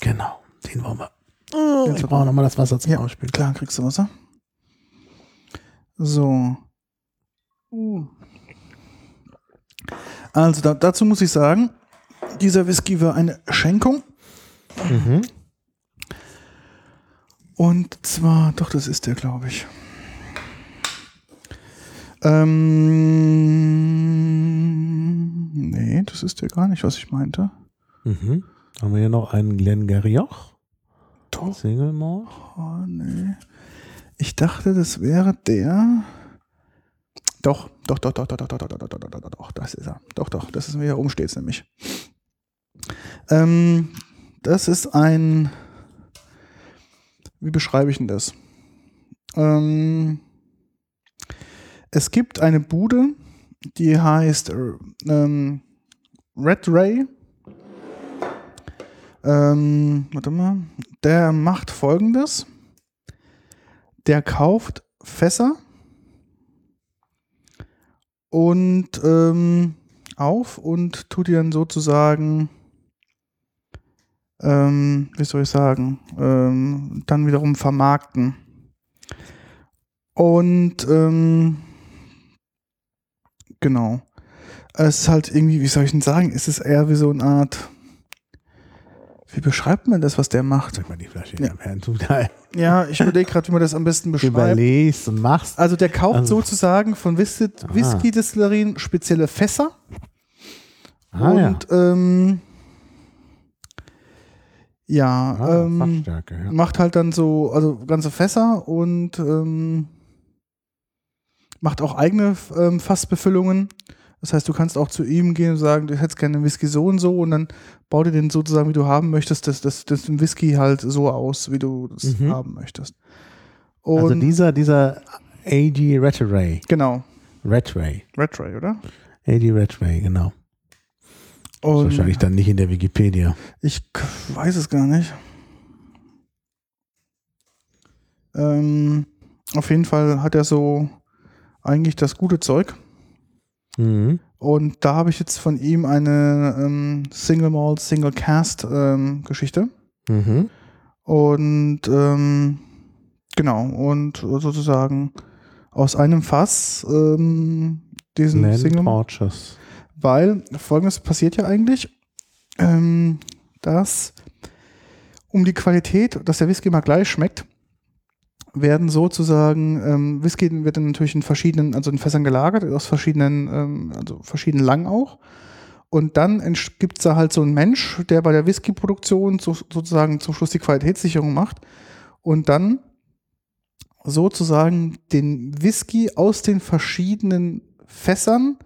Genau, den wollen wir. Oh, ich brauche nochmal das Wasser zum ja, Ausspielen. Klar, kriegst du Wasser. So. Uh. Also da, dazu muss ich sagen, dieser Whisky war eine Schenkung. Mhm. Und zwar, doch, das ist der, glaube ich. Ähm, nee, das ist der gar nicht, was ich meinte. Mhm. Haben wir hier noch einen Glen Garioch? Torf. Single Malt? Oh, nee. Ich dachte, das wäre der. Doch, doch, doch, doch, doch, doch, doch, doch, doch, doch, doch, doch, das ist er. Doch, doch, das ist, wie er oben steht, nämlich. Ähm, das ist ein. Wie beschreibe ich denn das? Ähm, es gibt eine Bude, die heißt ähm, Rattray. Ähm, warte mal. Der macht Folgendes. Der kauft Fässer und ähm, auf und tut die dann sozusagen, ähm, wie soll ich sagen, ähm, dann wiederum vermarkten. Und ähm, genau. Es ist halt irgendwie, wie soll ich denn sagen, es ist eher wie so eine Art. Wie beschreibt man das, was der macht? Sag mal die Flasche in deinem Herrn zum Teil. Ja, ich überlege gerade, wie man das am besten beschreibt. Überlegst und machst. Also der kauft also sozusagen von Whisky-Destillerien spezielle Fässer. Ah, und ja, ähm, ja, ah, ähm, Fassstärke, ja, macht halt dann so, also ganze Fässer und ähm, macht auch eigene ähm, Fassbefüllungen. Das heißt, du kannst auch zu ihm gehen und sagen, du hättest gerne einen Whisky so und so und dann bau dir den sozusagen, wie du haben möchtest, das, das, das Whisky halt so aus, wie du es mhm. haben möchtest. Und also dieser, dieser A G. Rattray. Genau. Rattray. Rattray, oder? A G. Rattray, genau. Das ist wahrscheinlich dann nicht in der Wikipedia. Ich weiß es gar nicht. Ähm, auf jeden Fall hat er so eigentlich das gute Zeug. Mhm. Und da habe ich jetzt von ihm eine ähm, Single Malt, Single Cask ähm, Geschichte. Mhm. Und ähm, genau, und sozusagen aus einem Fass ähm, diesen Land Single Malt. Weil Folgendes passiert ja eigentlich, ähm, dass um die Qualität, dass der Whisky mal gleich schmeckt, werden sozusagen, ähm, Whisky wird dann natürlich in verschiedenen, also in Fässern gelagert, aus verschiedenen, ähm, also verschiedenen Lang auch. Und dann gibt es da halt so einen Mensch, der bei der Whisky-Produktion so, sozusagen zum Schluss die Qualitätssicherung macht und dann sozusagen den Whisky aus den verschiedenen Fässern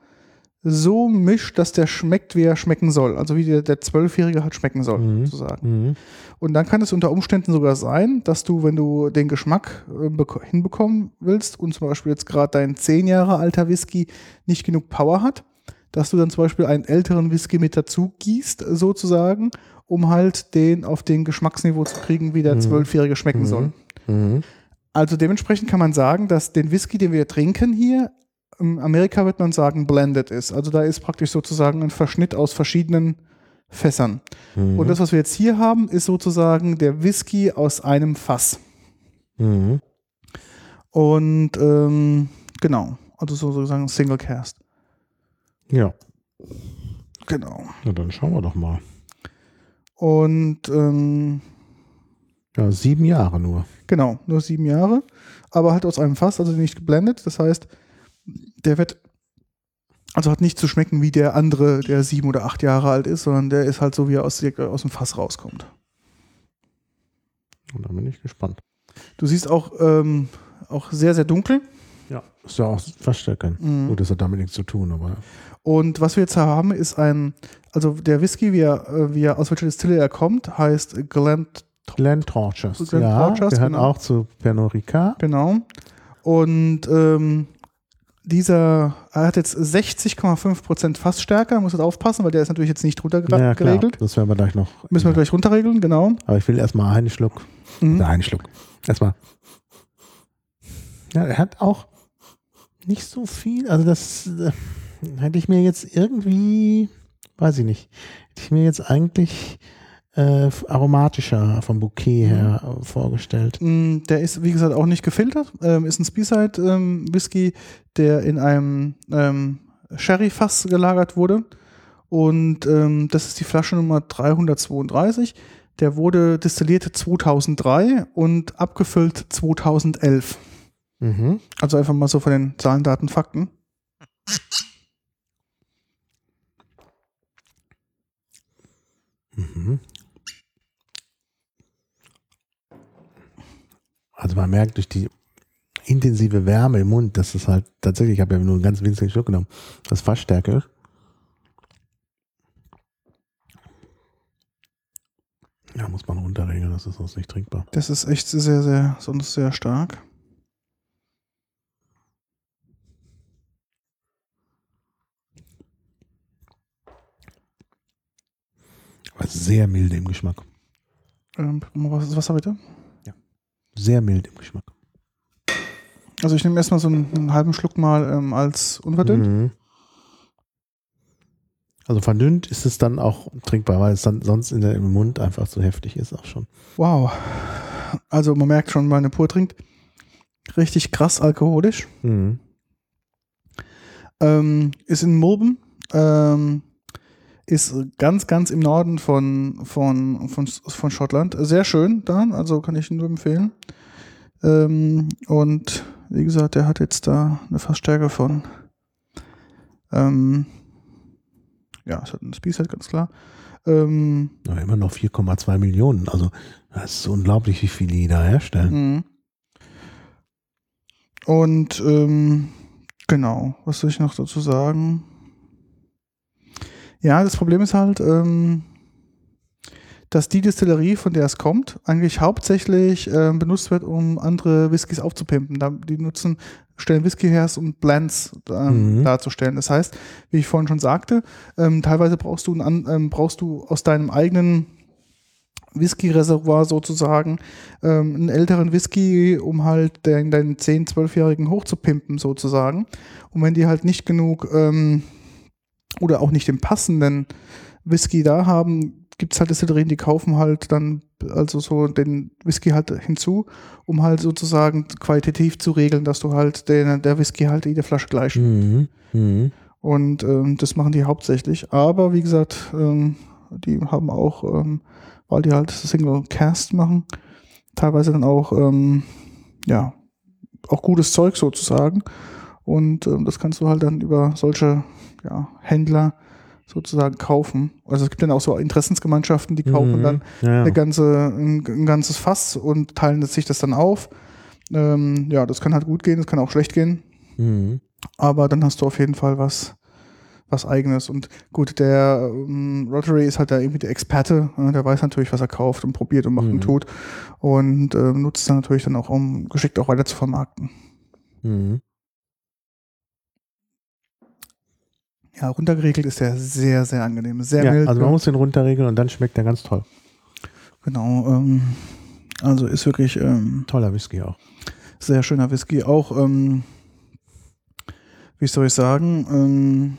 so mischt, dass der schmeckt, wie er schmecken soll. Also wie der, der Zwölfjährige halt schmecken soll, mhm. sozusagen. Mhm. Und dann kann es unter Umständen sogar sein, dass du, wenn du den Geschmack äh, hinbekommen willst und zum Beispiel jetzt gerade dein zehn Jahre alter Whisky nicht genug Power hat, dass du dann zum Beispiel einen älteren Whisky mit dazu gießt, sozusagen, um halt den auf den Geschmacksniveau zu kriegen, wie der Zwölfjährige mhm. schmecken mhm. soll. Mhm. Also dementsprechend kann man sagen, dass den Whisky, den wir trinken hier, in Amerika wird man sagen, blended ist. Also da ist praktisch sozusagen ein Verschnitt aus verschiedenen Fässern. Mhm. Und das, was wir jetzt hier haben, ist sozusagen der Whisky aus einem Fass. Mhm. Und ähm, genau, also sozusagen Single Cask. Ja. Genau. Na dann schauen wir doch mal. Und ähm, ja, sieben Jahre nur. Genau, nur sieben Jahre. Aber halt aus einem Fass, also nicht geblendet. Das heißt, der wird, also hat nicht zu schmecken wie der andere, der sieben oder acht Jahre alt ist, sondern der ist halt so, wie er aus, aus dem Fass rauskommt. Und da bin ich gespannt. Du siehst auch, ähm, auch sehr, sehr dunkel. Ja, ist ja auch Fassstärke. Mhm. Gut, das hat damit nichts zu tun, aber. Und was wir jetzt haben, ist ein, also der Whisky, wie er, wie er aus welcher Distille er kommt, heißt Glent- Glenfarclas. Glenfarclas, ja, gehört genau auch zu Pernod Ricard. Genau. Und ähm, dieser, er hat jetzt sechzig Komma fünf Prozent Fassstärke, muss jetzt aufpassen, weil der ist natürlich jetzt nicht runtergeregelt. Ja, das werden wir gleich noch. Müssen ja. wir gleich runterregeln, genau. Aber ich will erstmal einen Schluck. Mhm. Oder einen Schluck. Erstmal. Ja, er hat auch nicht so viel, also das äh, hätte ich mir jetzt irgendwie, weiß ich nicht, hätte ich mir jetzt eigentlich äh, aromatischer vom Bouquet her mhm. vorgestellt. Der ist, wie gesagt, auch nicht gefiltert, ähm, ist ein Speyside ähm, Whisky, der in einem ähm, Sherry-Fass gelagert wurde. Und ähm, das ist die Flaschennummer dreihundertzweiunddreißig. Der wurde destilliert zweitausenddrei und abgefüllt zweitausendelf. Mhm. Also einfach mal so von den Zahlen, Daten, Fakten. Mhm. also man merkt durch die intensive Wärme im Mund, dass es halt tatsächlich, ich habe ja nur einen ganz winzigen Schluck genommen, das Fassstärke ist. Ja, muss man runterregeln, das ist sonst nicht trinkbar. Das ist echt sehr, sehr, sonst sehr stark. Aber sehr mild im Geschmack. Ähm, was ist Wasser bitte? Ja. Sehr mild im Geschmack. Also ich nehme erstmal so einen, einen halben Schluck mal ähm, als unverdünnt. Mhm. Also verdünnt ist es dann auch trinkbar, weil es dann sonst in der, im Mund einfach so heftig ist auch schon. Wow. Also man merkt schon, wenn man pur trinkt, richtig krass alkoholisch. Mhm. Ähm, ist in Murben. Ähm, ist ganz, ganz im Norden von, von, von, von Schottland. Sehr schön da, also kann ich nur empfehlen. Ähm, und wie gesagt, der hat jetzt da eine Fassstärke von ähm, ja, es hat ein Spey halt, ganz klar. Ähm, Aber immer noch vier Komma zwei Millionen. Also das ist unglaublich, wie viele die da herstellen. Und ähm, genau, was soll ich noch dazu sagen? Ja, das Problem ist halt, ähm, dass die Distillerie, von der es kommt, eigentlich hauptsächlich äh, benutzt wird, um andere Whiskys aufzupimpen. Da, die nutzen, stellen Whisky her und Blends ähm, mhm. darzustellen. Das heißt, wie ich vorhin schon sagte, ähm, teilweise brauchst du, ein, ähm, brauchst du aus deinem eigenen Whisky-Reservoir sozusagen ähm, einen älteren Whisky, um halt den, deinen zehn-, zwölfjährigen hochzupimpen sozusagen. Und wenn die halt nicht genug ähm, oder auch nicht den passenden Whisky da haben, gibt es halt Destillerien, die kaufen halt dann also so den Whisky halt hinzu, um halt sozusagen qualitativ zu regeln, dass du halt den, der Whisky halt jede Flasche gleich schmeckt. Mhm. Und ähm, das machen die hauptsächlich. Aber wie gesagt, ähm, die haben auch, ähm, weil die halt Single Cask machen, teilweise dann auch, ähm, ja, auch gutes Zeug sozusagen. Und ähm, das kannst du halt dann über solche ja, Händler sozusagen kaufen. Also es gibt dann auch so Interessensgemeinschaften, die kaufen mhm. dann ja, ja. Eine ganze, ein, ein ganzes Fass und teilen sich das dann auf. Ähm, ja, das kann halt gut gehen, das kann auch schlecht gehen. Mhm. Aber dann hast du auf jeden Fall was, was Eigenes. Und gut, der ähm, Rattray ist halt da irgendwie der Experte, äh, der weiß natürlich, was er kauft und probiert und macht mhm. und tut. Und äh, nutzt dann natürlich dann auch, um geschickt auch weiter zu vermarkten. Mhm. Ja, runtergeregelt ist der sehr, sehr angenehm. Sehr ja, mild. Also man muss den runterregeln und dann schmeckt der ganz toll. Genau. Ähm, also ist wirklich ähm, toller Whisky auch. Sehr schöner Whisky. Auch, ähm, wie soll ich sagen, ähm,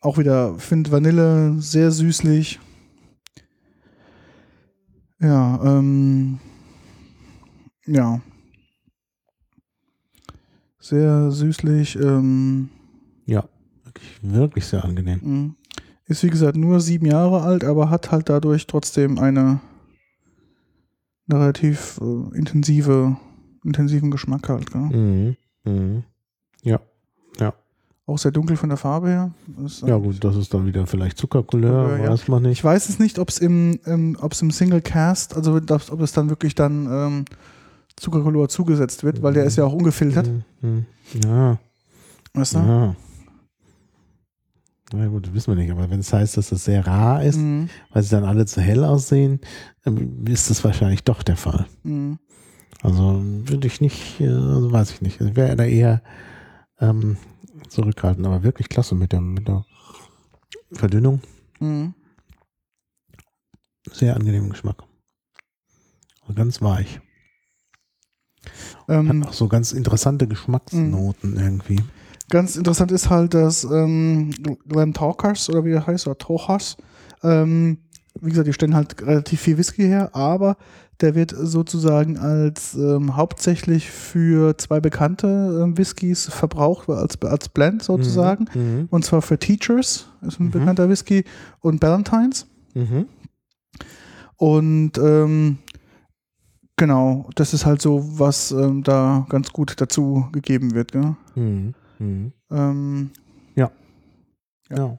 auch wieder, finde Vanille sehr süßlich. Ja, ähm, ja. Sehr süßlich, ähm, ja, wirklich, wirklich sehr angenehm. Ist wie gesagt nur sieben Jahre alt, aber hat halt dadurch trotzdem eine, eine relativ äh, intensive, intensiven Geschmack halt. Gell? Mhm. Mhm. Ja, ja. Auch sehr dunkel von der Farbe her. Ist ja gut, das ist dann wieder vielleicht Zuckercouleur, ja. Weiß man nicht. Ich weiß es nicht, ob es im, im, ob's im Single Cask, also ob es dann wirklich dann ähm, Zuckercouleur zugesetzt wird, mhm. weil der ist ja auch ungefiltert. Mhm. Ja. Weißt du? Ja. Na gut, das wissen wir nicht, aber wenn es heißt, dass das sehr rar ist, mhm. weil sie dann alle zu hell aussehen, ist das wahrscheinlich doch der Fall. Mhm. Also würde ich nicht, also weiß ich nicht. Ich wäre da eher ähm, zurückhaltend, aber wirklich klasse mit der, mit der Verdünnung. Mhm. Sehr angenehmen Geschmack. Also ganz weich. Ähm, Hat auch so ganz interessante Geschmacksnoten mhm. irgendwie. Ganz interessant ist halt, dass ähm, Glenfarclas oder wie der heißt, oder Torfs, ähm, wie gesagt, die stellen halt relativ viel Whisky her, aber der wird sozusagen als ähm, hauptsächlich für zwei bekannte ähm, Whiskys verbraucht, als, als Blend sozusagen. Mhm. Und zwar für Teachers, ist ein mhm. bekannter Whisky, und Ballantines. Mhm. Und ähm, genau, das ist halt so, was ähm, da ganz gut dazu gegeben wird. Gell? Mhm. Mhm. Ähm, ja. ja. Ja.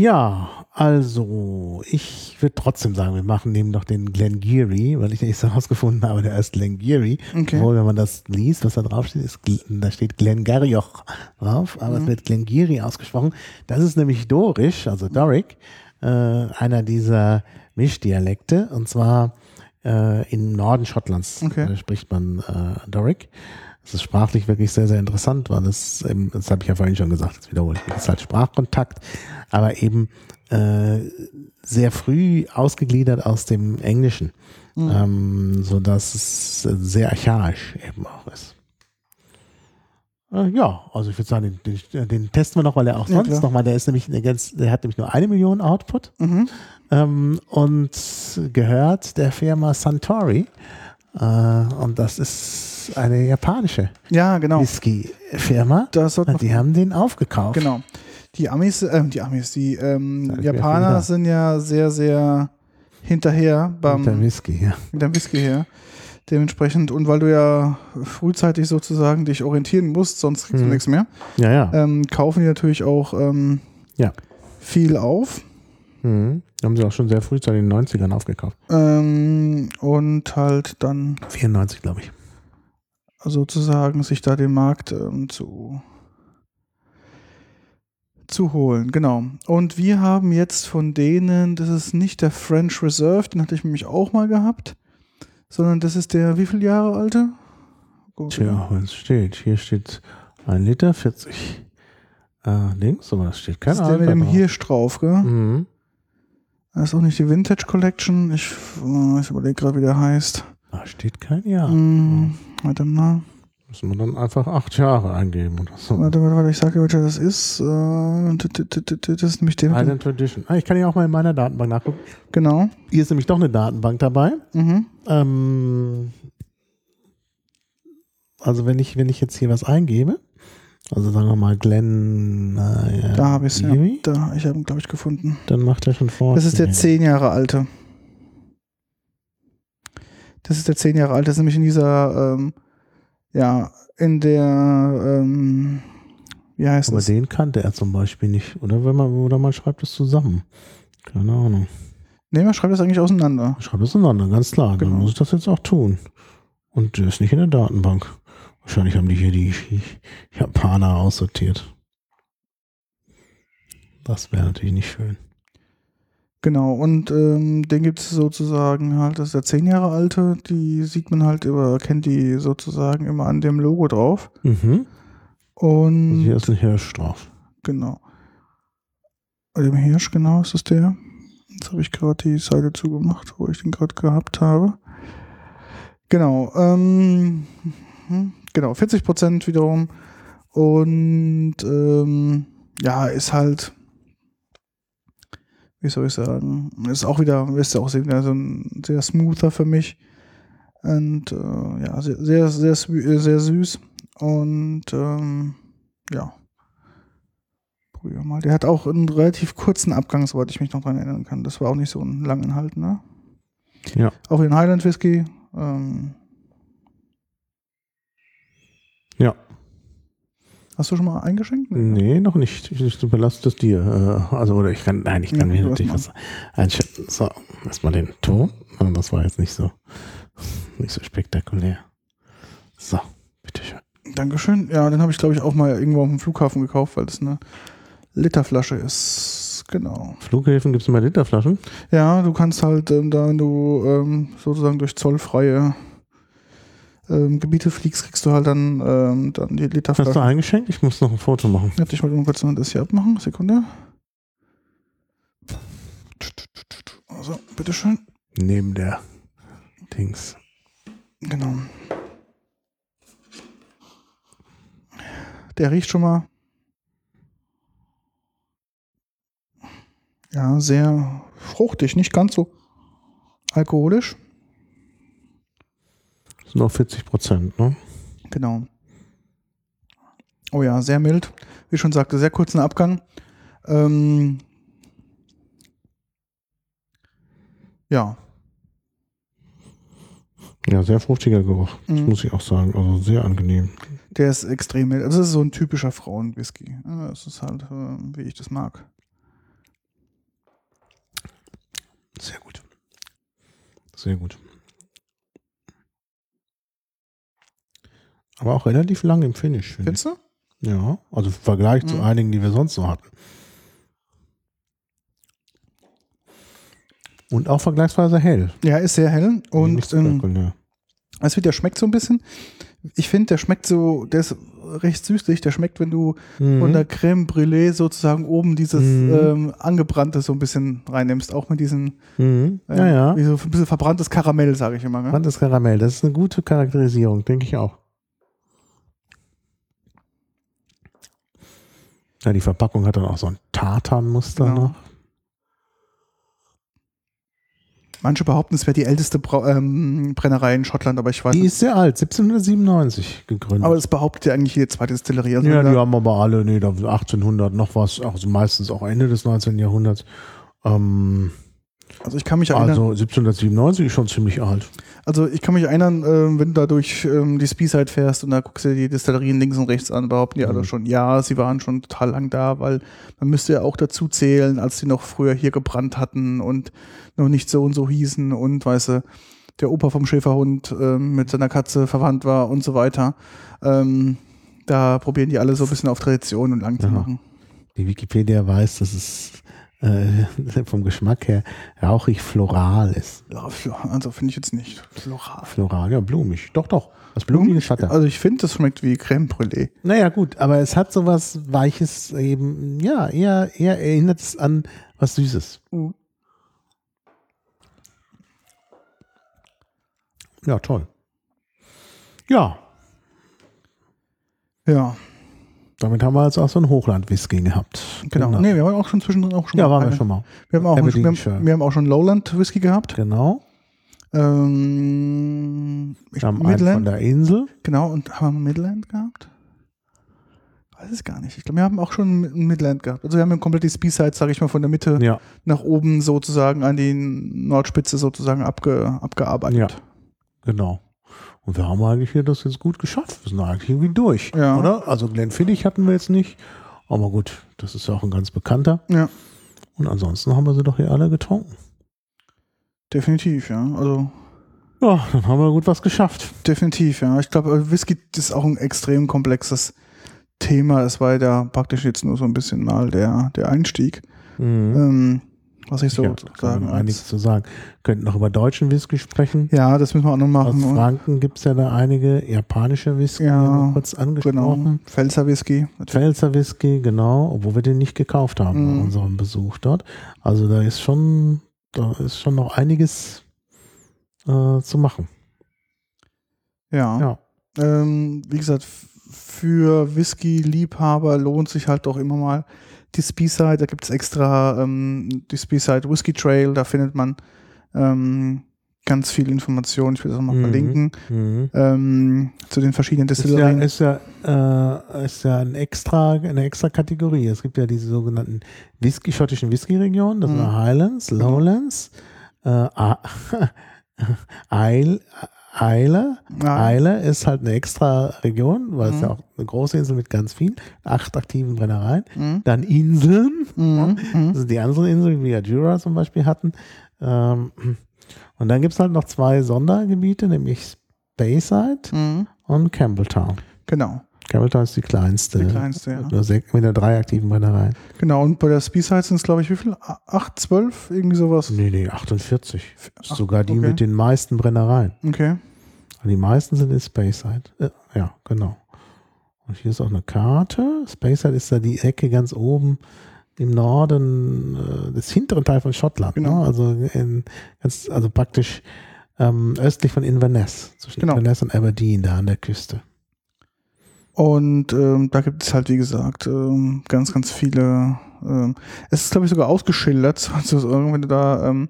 Ja, also ich würde trotzdem sagen, wir machen eben noch den Glen Garioch, weil ich nicht herausgefunden habe, der heißt Glen Garioch. Okay. Obwohl, wenn man das liest, was da draufsteht, ist, da steht Glen Garioch drauf, aber mhm. es wird Glen Garioch ausgesprochen. Das ist nämlich Dorisch, also Doric, äh, einer dieser Mischdialekte, und zwar äh, im Norden Schottlands okay. spricht man äh, Doric. Das ist sprachlich wirklich sehr, sehr interessant, weil es, eben, das habe ich ja vorhin schon gesagt, jetzt wiederhole ich, das ist halt Sprachkontakt, aber eben äh, sehr früh ausgegliedert aus dem Englischen, mhm. ähm, sodass es sehr archaisch eben auch ist. Äh, ja, also ich würde sagen, den, den, den testen wir noch, weil er auch ja, sonst nochmal, der ist nämlich, der hat nämlich nur eine Million Output mhm. ähm, und gehört der Firma Suntory. Uh, und das ist eine japanische ja, genau. Whisky-Firma. Die haben den aufgekauft. Genau. Die Amis, äh, die Amis, die ähm, Japaner sind ja sehr, sehr hinterher beim mit dem Whisky, ja. Mit dem Whisky her. Dementsprechend, und weil du ja frühzeitig sozusagen dich orientieren musst, sonst kriegst hm. du nichts mehr, ja, ja. Ähm, kaufen die natürlich auch ähm, ja. viel auf. Mhm. Haben sie auch schon sehr frühzeitig in den neunzigern aufgekauft. Ähm, und halt dann vierundneunzig, glaube ich. Sozusagen sich da den Markt ähm, zu, zu holen, genau. Und wir haben jetzt von denen, das ist nicht der French Reserve, den hatte ich nämlich auch mal gehabt, sondern das ist der wie viele Jahre alte? Tja, was steht? Hier steht ein Liter vierzig. Äh, links, aber das steht keine Ahnung. Das ist der mit dem Hirsch drauf, gell? Mhm. Das ist auch nicht die Vintage Collection. Ich, ich überlege gerade, wie der heißt. Da steht kein Jahr. Hm, warte mal. Müssen wir dann einfach acht Jahre eingeben oder so. Warte, warte, warte. Ich sage dir, welcher das ist. Das ist nämlich der Highland Tradition. Ah, ich kann ja auch mal in meiner Datenbank nachgucken. Genau. Hier ist nämlich doch eine Datenbank dabei. Mhm. Ähm, also wenn ich, wenn ich jetzt hier was eingebe, also sagen wir mal Glen. Äh, da habe ich es, ja. Da, ich habe ihn, glaube ich, gefunden. Dann macht er schon vor. Das ist der zehn Jahre alte. Das ist der zehn Jahre alte. Das ist nämlich in dieser, ähm, ja, in der, ähm, wie heißt das? Aber das? Den kannte er zum Beispiel nicht. Oder, wenn man, oder man schreibt das zusammen. Keine Ahnung. Nee, man schreibt das eigentlich auseinander. Man schreibt das auseinander, ganz klar. Genau. Dann muss ich das jetzt auch tun. Und der ist nicht in der Datenbank. Wahrscheinlich haben die hier die Japaner aussortiert. Das wäre natürlich nicht schön. Genau, und ähm, den gibt es sozusagen halt, das ist der zehn Jahre alte, die sieht man halt immer, kennt die sozusagen immer an dem Logo drauf. Mhm. Und also hier ist ein Hirsch drauf. Genau. Bei dem Hirsch, genau, ist das der. Jetzt habe ich gerade die Seite zugemacht, wo ich den gerade gehabt habe. Genau, ähm... Genau, vierzig Prozent wiederum. Und ähm, ja, ist halt, wie soll ich sagen, ist auch wieder, ist auch wieder so ein sehr smoother für mich. Und äh, ja, sehr, sehr, sehr, sehr süß. Und ähm, ja, probieren wir mal. Der hat auch einen relativ kurzen Abgang, soweit ich mich noch dran erinnern kann. Das war auch nicht so ein lang enthaltener. Ja. Auch den Highland Whisky. Ähm, Ja. Hast du schon mal eingeschenkt? Nee, noch nicht. Ich, ich überlasse das dir. Also, oder ich kann, nein, ich kann ja, mir natürlich was einschätzen. So, erstmal den Ton. Das war jetzt nicht so, nicht so spektakulär. So, bitteschön. Dankeschön. Ja, den habe ich, glaube ich, auch mal irgendwo auf dem Flughafen gekauft, weil das eine Literflasche ist. Genau. Flughäfen gibt es immer Literflaschen? Ja, du kannst halt, ähm, da, wenn du ähm, sozusagen durch zollfreie Ähm, Gebiete fliegst, kriegst du halt dann, ähm, dann die Literflasche. Hast du eingeschenkt? Ich muss noch ein Foto machen. Ja, ich wollte nur kurz noch das hier abmachen. Sekunde. Also, bitteschön. Neben der Dings. Genau. Der riecht schon mal. Ja, sehr fruchtig. Nicht ganz so alkoholisch. Noch vierzig Prozent, ne? Genau. Oh ja, sehr mild. Wie schon sagte, sehr kurzen Abgang. Ähm ja. Ja, sehr fruchtiger Geruch. Das mhm. muss ich auch sagen. Also sehr angenehm. Der ist extrem mild. Das ist so ein typischer Frauenwhisky. Das ist halt, wie ich das mag. Sehr gut. Sehr gut. Aber auch relativ lang im Finish, finde ich. Findest du? Ja, also im Vergleich mhm. zu einigen, die wir sonst so hatten. Und auch vergleichsweise hell. Ja, ist sehr hell. Und ähm, also der schmeckt so ein bisschen. Ich finde, der schmeckt so, der ist recht süßlich. Der schmeckt, wenn du mhm. von der Creme Brûlée sozusagen oben dieses mhm. ähm, Angebrannte so ein bisschen reinnimmst. Auch mit diesem mhm. ja, äh, ja. Wie so ein bisschen verbranntes Karamell, sage ich immer. Ne? Verbranntes Karamell, das ist eine gute Charakterisierung, denke ich auch. Ja, die Verpackung hat dann auch so ein Tartanmuster ja. noch. Manche behaupten, es wäre die älteste Bra- ähm, Brennerei in Schottland, aber ich weiß die nicht. Die ist sehr alt, siebzehnhundertsiebenundneunzig gegründet. Aber das behauptet ja eigentlich jede zweite Destillerie. Also ja, die haben aber alle, nee, da achtzehnhundert noch was, also meistens auch Ende des neunzehnten. Jahrhunderts. Ähm, also ich kann mich erinnern. Also siebzehnhundertsiebenundneunzig ist schon ziemlich alt. Also ich kann mich erinnern, äh, wenn du da durch ähm, die Speyside fährst und da guckst du dir die Destillerien links und rechts an, behaupten die mhm. alle schon, ja, sie waren schon total lang da, weil man müsste ja auch dazu zählen, als sie noch früher hier gebrannt hatten und noch nicht so und so hießen und, weißt du, der Opa vom Schäferhund äh, mit seiner Katze verwandt war und so weiter. Ähm, da probieren die alle so ein bisschen auf Tradition und lang ja. zu machen. Die Wikipedia weiß, dass es äh, vom Geschmack her rauchig-floral ist. Ja, also finde ich jetzt nicht. Floral. Floral, ja, blumig. Doch, doch. Das blumige Schatter. Also ich finde, das schmeckt wie Crème Brûlée. Naja, gut, aber es hat sowas Weiches eben, ja, eher, eher erinnert es an was Süßes. Mhm. Ja, toll. Ja. Ja. Damit haben wir jetzt auch so einen Hochland-Whisky gehabt. Genau. genau. Nee, wir haben auch schon zwischendrin auch schon ja, mal. Ja, waren eine. wir schon mal. Wir haben auch, schon, wir haben, wir haben auch schon Lowland-Whisky gehabt. Genau. Ähm, wir haben Midland. einen von der Insel. Genau, und haben wir Midland gehabt? Weiß es gar nicht. Ich glaube, wir haben auch schon Midland gehabt. Also wir haben komplett die Speyside, sage ich mal, von der Mitte ja. nach oben sozusagen an die Nordspitze sozusagen abge, abgearbeitet. Ja. Genau. Und wir haben eigentlich hier das jetzt gut geschafft. Wir sind eigentlich irgendwie durch, ja. oder? Also Glenfiddich hatten wir jetzt nicht. Aber gut, das ist ja auch ein ganz bekannter. Ja. Und ansonsten haben wir sie doch hier alle getrunken. Definitiv, ja. Also ja, dann haben wir gut was geschafft. Definitiv, ja. Ich glaube, Whisky ist auch ein extrem komplexes Thema. Es war ja praktisch jetzt nur so ein bisschen mal der, der Einstieg. Mhm. Ähm, Was ich so ja, sagen einiges zu sagen. Wir könnten noch über deutschen Whisky sprechen. Ja, das müssen wir auch noch machen. Aus Franken gibt es ja da einige japanische Whisky, ja, haben wir kurz angesprochen. Genau. Pfälzer Whisky. Pfälzer Whisky, genau, obwohl wir den nicht gekauft haben mhm. bei unserem Besuch dort. Also da ist schon, da ist schon noch einiges äh, zu machen. Ja. ja. Ähm, wie gesagt, für Whisky-Liebhaber lohnt sich halt doch immer mal die Speyside, da gibt es extra ähm, die Speyside Whisky Trail, da findet man ähm, ganz viel Informationen. Ich will das auch mal mhm. verlinken. Mhm. Ähm, zu den verschiedenen Destillerien. Ist ja, ist ja, äh, ist ja ein extra, eine extra Kategorie. Es gibt ja diese sogenannten Whisky, schottischen Whisky-Regionen, das mhm. sind Highlands, Lowlands, mhm. äh, Islay. Ja. Islay ist halt eine extra Region, weil mhm. es ja auch eine große Insel mit ganz vielen, acht aktiven Brennereien. Mhm. Dann Inseln, mhm. also die anderen Inseln, wie wir Jura zum Beispiel hatten. Und dann gibt es halt noch zwei Sondergebiete, nämlich Speyside mhm. und Campbelltown. Genau. Campbelltown ist die kleinste. Die kleinste, ja. Nur sech, mit der drei aktiven Brennereien. Genau, und bei der Speyside sind es, glaube ich, wie viel? Acht, zwölf? Irgendwie sowas? Nee, nee, achtundvierzig. Ach, sogar die okay. mit den meisten Brennereien. Okay. Die meisten sind in Speyside. Ja, genau. Und hier ist auch eine Karte. Speyside ist da die Ecke ganz oben im Norden, des hinteren Teil von Schottland. Genau. Ne? Also, in, ganz, also praktisch ähm, östlich von Inverness. Zwischen genau. Inverness und Aberdeen, da an der Küste. Und ähm, da gibt es halt, wie gesagt, ähm, ganz, ganz viele. Ähm, es ist, glaube ich, sogar ausgeschildert. Also, wenn du da ähm,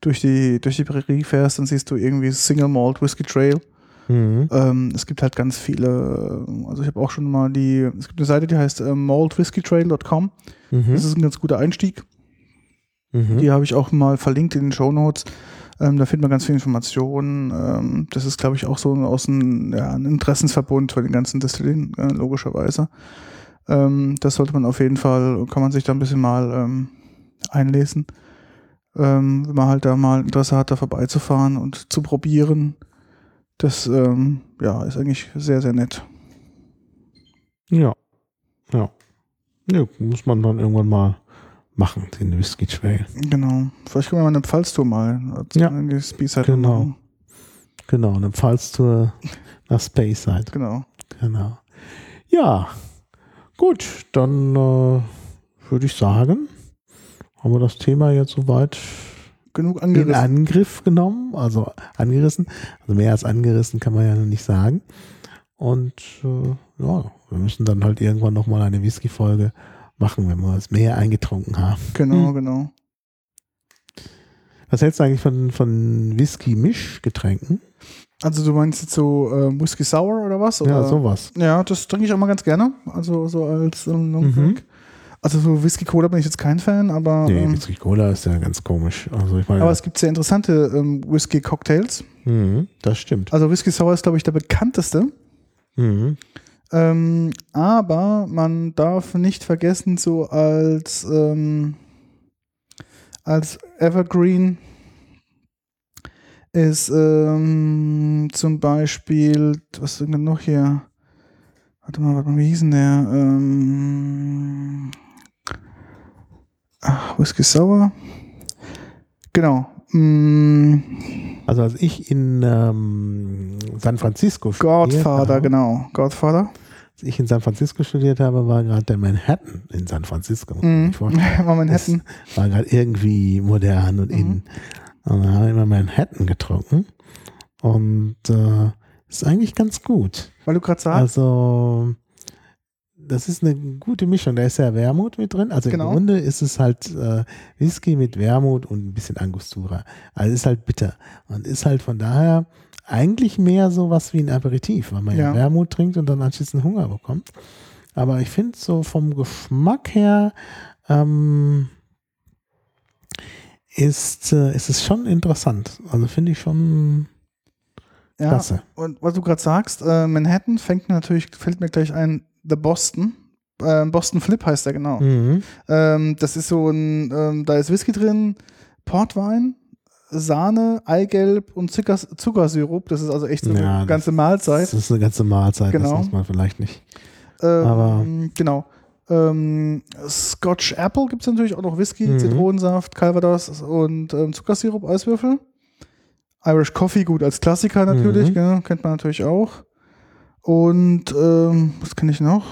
durch die durch die Prärie fährst, dann siehst du irgendwie Single Malt Whisky Trail. Mhm. Ähm, es gibt halt ganz viele. Also, ich habe auch schon mal die. Es gibt eine Seite, die heißt äh, malt whisky trail dot com. Mhm. Das ist ein ganz guter Einstieg. Mhm. Die habe ich auch mal verlinkt in den Shownotes. Ähm, da findet man ganz viele Informationen. Ähm, das ist, glaube ich, auch so aus einem ja, ein Interessensverbund von den ganzen Destillerien, äh, logischerweise. Ähm, das sollte man auf jeden Fall, kann man sich da ein bisschen mal ähm, einlesen. ähm, wenn man halt da mal Interesse hat, da vorbeizufahren und zu probieren. Das ähm, ja, ist eigentlich sehr, sehr nett. Ja, ja. Ja, muss man dann irgendwann mal machen, den Whisky Trail. Genau. Vielleicht können wir mal eine Pfalz-Tour mal. Also ja, genau. Machen. Genau, eine Pfalz-Tour nach Speyside. Genau. Genau. Ja, gut, dann äh, würde ich sagen, haben wir das Thema jetzt soweit genug angerissen. In Angriff genommen, also angerissen. Also mehr als angerissen kann man ja nicht sagen. Und äh, ja, wir müssen dann halt irgendwann nochmal eine Whisky-Folge machen, wenn wir das Meer eingetrunken haben. Genau, hm. genau. Was hältst du eigentlich von, von Whisky-Mischgetränken? Also du meinst jetzt so äh, Whisky Sour oder was? Oder? Ja, sowas. Ja, das trinke ich auch mal ganz gerne. Also so als ähm, Long Drink. Mhm. Also so Whisky Cola bin ich jetzt kein Fan, aber... Nee, ähm, Whisky Cola ist ja ganz komisch. Also ich meine, aber es gibt sehr interessante ähm, Whisky Cocktails. Mhm, das stimmt. Also Whisky Sour ist, glaube ich, der bekannteste. Mhm. Ähm, aber man darf nicht vergessen, so als ähm, als Evergreen ist ähm, zum Beispiel, was ist denn noch hier? Warte mal, warte mal, wie hieß denn der? Ähm, ach, Whisky Sour. Genau. Mm. Also als ich in ähm, San Francisco studiert habe, genau, Godfather. Als ich in San Francisco studiert habe, war gerade der Manhattan in San Francisco. Mm. Ich war Manhattan. War gerade irgendwie modern und mm. in. Und dann habe ich immer Manhattan getrunken. Und äh, ist eigentlich ganz gut. Weil du gerade sagst. Also, das ist eine gute Mischung. Da ist ja Wermut mit drin. Also genau. Im Grunde ist es halt äh, Whisky mit Wermut und ein bisschen Angostura. Also ist halt bitter. Und ist halt von daher eigentlich mehr so was wie ein Aperitif, weil man ja, ja Wermut trinkt und dann anschließend Hunger bekommt. Aber ich finde so vom Geschmack her, ähm, Ist, äh, ist es schon interessant. Also finde ich schon ja, klasse. Und was du gerade sagst, äh, Manhattan fängt natürlich, fällt mir gleich ein, The Boston. Äh, Boston Flip heißt der, genau. Mhm. Ähm, das ist so ein, ähm, da ist Whisky drin, Portwein, Sahne, Eigelb und Zuckers- Zuckersirup. Das ist also echt so ja, eine ganze Mahlzeit. Das ist eine ganze Mahlzeit, genau. Das muss man vielleicht nicht. Ähm, Aber genau. Ähm, Scotch Apple gibt es natürlich auch noch Whisky, mhm. Zitronensaft, Calvados und ähm, Zuckersirup, Eiswürfel. Irish Coffee, gut als Klassiker natürlich, mhm. gell, kennt man natürlich auch. Und ähm, was kenne ich noch?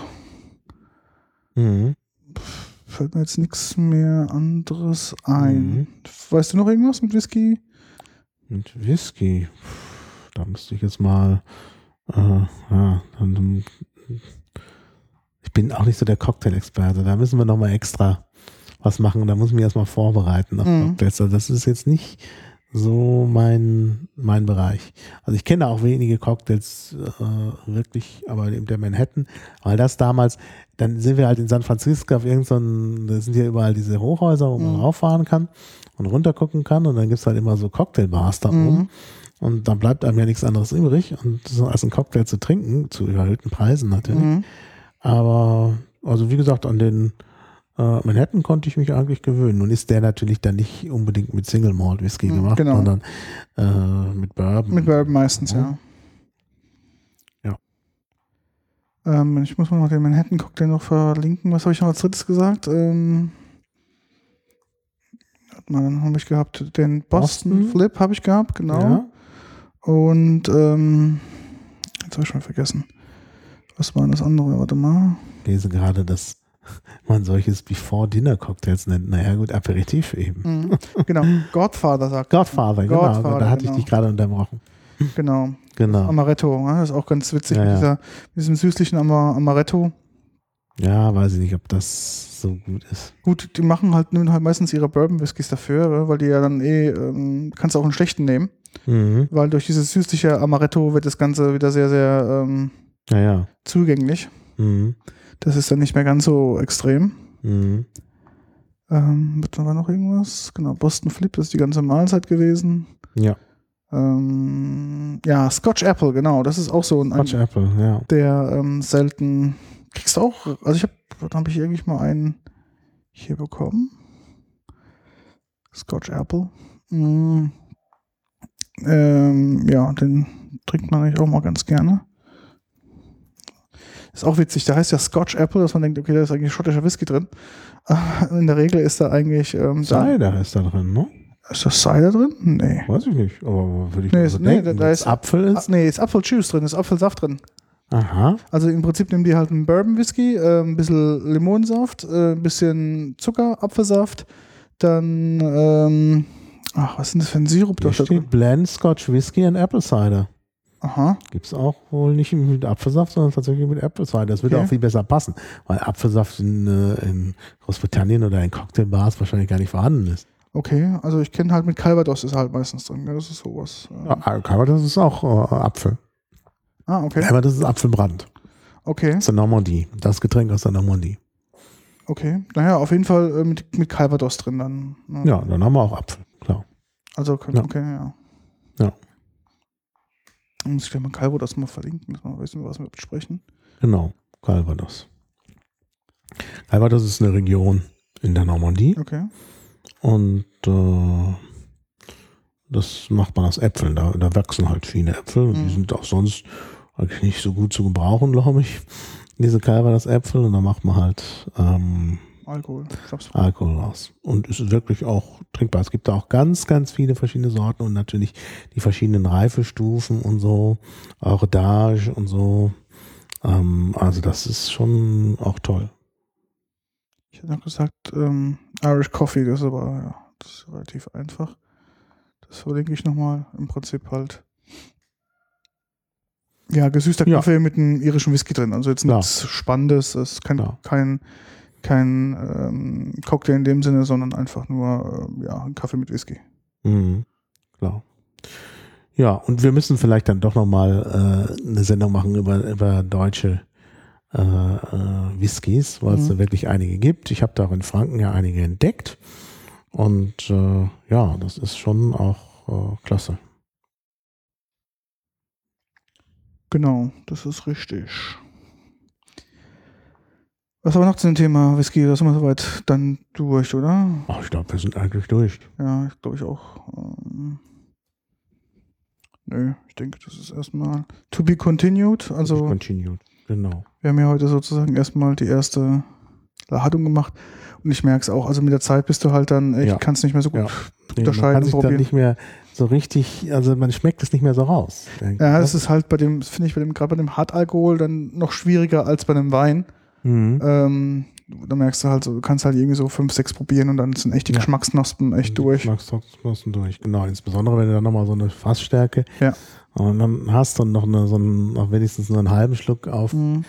Mhm. Pff, fällt mir jetzt nichts mehr anderes ein. Mhm. Weißt du noch irgendwas mit Whisky? Mit Whisky? Pff, da müsste ich jetzt mal äh, ja, dann, ich bin auch nicht so der Cocktail-Experte. Da müssen wir nochmal extra was machen. Da muss ich mich erstmal vorbereiten auf mhm. Cocktails. Also das ist jetzt nicht so mein, mein Bereich. Also ich kenne auch wenige Cocktails äh, wirklich, aber eben der Manhattan, weil das damals, dann sind wir halt in San Francisco auf irgendeinem, so da sind ja überall diese Hochhäuser, wo man mhm. rauffahren kann und runtergucken kann und dann gibt es halt immer so Cocktailbars da mhm. oben. Und dann bleibt einem ja nichts anderes übrig und als einen Cocktail zu trinken, zu überhöhten Preisen natürlich. Mhm. Aber, also wie gesagt, an den äh, Manhattan konnte ich mich eigentlich gewöhnen. Nun ist der natürlich dann nicht unbedingt mit Single Malt Whisky gemacht, genau. sondern äh, mit Bourbon. Mit Bourbon meistens, ja. Ja. ja. Ähm, ich muss mal noch den Manhattan-Cocktail noch verlinken. Was habe ich noch als drittes gesagt? Ähm, dann habe ich gehabt, den Boston, Boston. Flip habe ich gehabt, genau. Ja. Und ähm, jetzt habe ich schon vergessen. Was war das andere? Warte mal. Ich lese gerade, dass man solches Before-Dinner-Cocktails nennt. Naja, gut, Aperitif eben. Mhm. Genau. Godfather sagt Godfather, genau. Godfather, da hatte genau. ich dich gerade unterbrochen. Genau. genau. Amaretto, das ist auch ganz witzig ja, mit, dieser, mit diesem süßlichen Amar- Amaretto. Ja, weiß ich nicht, ob das so gut ist. Gut, die machen halt, nehmen halt meistens ihre Bourbon-Whiskys dafür, weil die ja dann eh, ähm, kannst du auch einen schlechten nehmen. Mhm. Weil durch dieses süßliche Amaretto wird das Ganze wieder sehr, sehr ähm, Ja, ja. zugänglich. Mhm. Das ist dann nicht mehr ganz so extrem. Mhm. Ähm, war noch irgendwas? Genau, Boston Flip, das ist die ganze Mahlzeit gewesen. Ja. Ähm, ja, Scotch Apple, genau, das ist auch so ein Scotch ein, Apple, ja. Der ähm, selten kriegst du auch, also ich habe, da habe ich irgendwie mal einen hier bekommen. Scotch Apple. Mm. Ähm, ja, den trinkt man eigentlich auch mal ganz gerne. Ist auch witzig, da heißt ja Scotch Apple, dass man denkt, okay, da ist eigentlich schottischer Whisky drin. Aber in der Regel ist da eigentlich... Ähm, Cider da, ist da drin, ne? Ist das Cider drin? Nee. Weiß ich nicht, aber würde ich nee, so nee, denken, da ist Apfel ist? Nee, ist Apfeljuice drin, ist Apfelsaft drin. Aha. Also im Prinzip nehmen die halt einen Bourbon-Whisky, äh, ein bisschen Limonsaft, äh, ein bisschen Zucker, Apfelsaft, dann... Ähm, Ach, was ist denn das für ein Sirup? Da steht drin? Blend, Scotch, Whisky und Apple Cider. Aha. Gibt es auch wohl nicht mit Apfelsaft, sondern tatsächlich mit Apple Cider. Das würde okay. auch viel besser passen, weil Apfelsaft in, in Großbritannien oder in Cocktailbars wahrscheinlich gar nicht vorhanden ist. Okay, also ich kenne halt mit Calvados ist halt meistens drin. Das ist sowas. Ja, Calvados ist auch äh, Apfel. Ah, okay. Calvados ist Apfelbrand. Okay. Das ist der Normandie. Das Getränk aus der Normandie. Okay, naja, auf jeden Fall mit, mit Calvados drin dann. Ja, dann haben wir auch Apfel. Also, okay, ja. Okay, ja. ja. Dann muss ich gleich mal Calvados mal verlinken, dass wir wissen, was wir besprechen. Genau, Calvados. Calvados ist eine Region in der Normandie. Okay. Und äh, das macht man aus Äpfeln. Da, da wachsen halt viele Äpfel. Und mhm. die sind auch sonst eigentlich nicht so gut zu gebrauchen, glaube ich. Diese Calvados-Äpfel. Und da macht man halt... Ähm, Alkohol. Alkohol raus. Und es ist wirklich auch trinkbar. Es gibt da auch ganz, ganz viele verschiedene Sorten und natürlich die verschiedenen Reifestufen und so, auch Rodage und so. Ähm, also das ist schon auch toll. Ich hätte noch gesagt, ähm, Irish Coffee, das ist aber ja, das ist relativ einfach. Das verlinke ich nochmal. Im Prinzip halt ja, gesüßter ja. Kaffee mit einem irischen Whisky drin. Also jetzt nichts ja. Spannendes. Es ist kein, ja. kein Kein ähm, Cocktail in dem Sinne, sondern einfach nur äh, ja, ein Kaffee mit Whisky. Mhm, klar. Ja, und wir müssen vielleicht dann doch nochmal äh, eine Sendung machen über, über deutsche äh, äh, Whiskys, weil es mhm. da wirklich einige gibt. Ich habe da auch in Franken ja einige entdeckt. Und äh, ja, das ist schon auch äh, klasse. Genau, das ist richtig. Was haben wir noch zu dem Thema Whisky? Das sind wir soweit dann durch, oder? Ach, ich glaube, wir sind eigentlich durch. Ja, ich glaube ich auch. Ähm, nö, ich denke, das ist erstmal to be continued. Also to be continued, genau. Wir haben ja heute sozusagen erstmal die erste Ladung gemacht. Und ich merke es auch, also mit der Zeit bist du halt dann, ich ja. kann es nicht mehr so gut ja. nee, unterscheiden. Man kann sich probieren. Dann nicht mehr so richtig, also man schmeckt es nicht mehr so raus. Ja, das ist halt bei dem, finde ich, bei dem gerade bei dem Hartalkohol dann noch schwieriger als bei einem Wein. Mhm. Ähm, da merkst du halt so, du kannst halt irgendwie so fünf, sechs probieren und dann sind echt die ja. Geschmacksknospen echt die durch. Geschmacksknospen durch, genau. Insbesondere, wenn du dann nochmal so eine Fassstärke ja. und dann hast du noch, eine, so einen, noch wenigstens nur einen halben Schluck auf, mhm.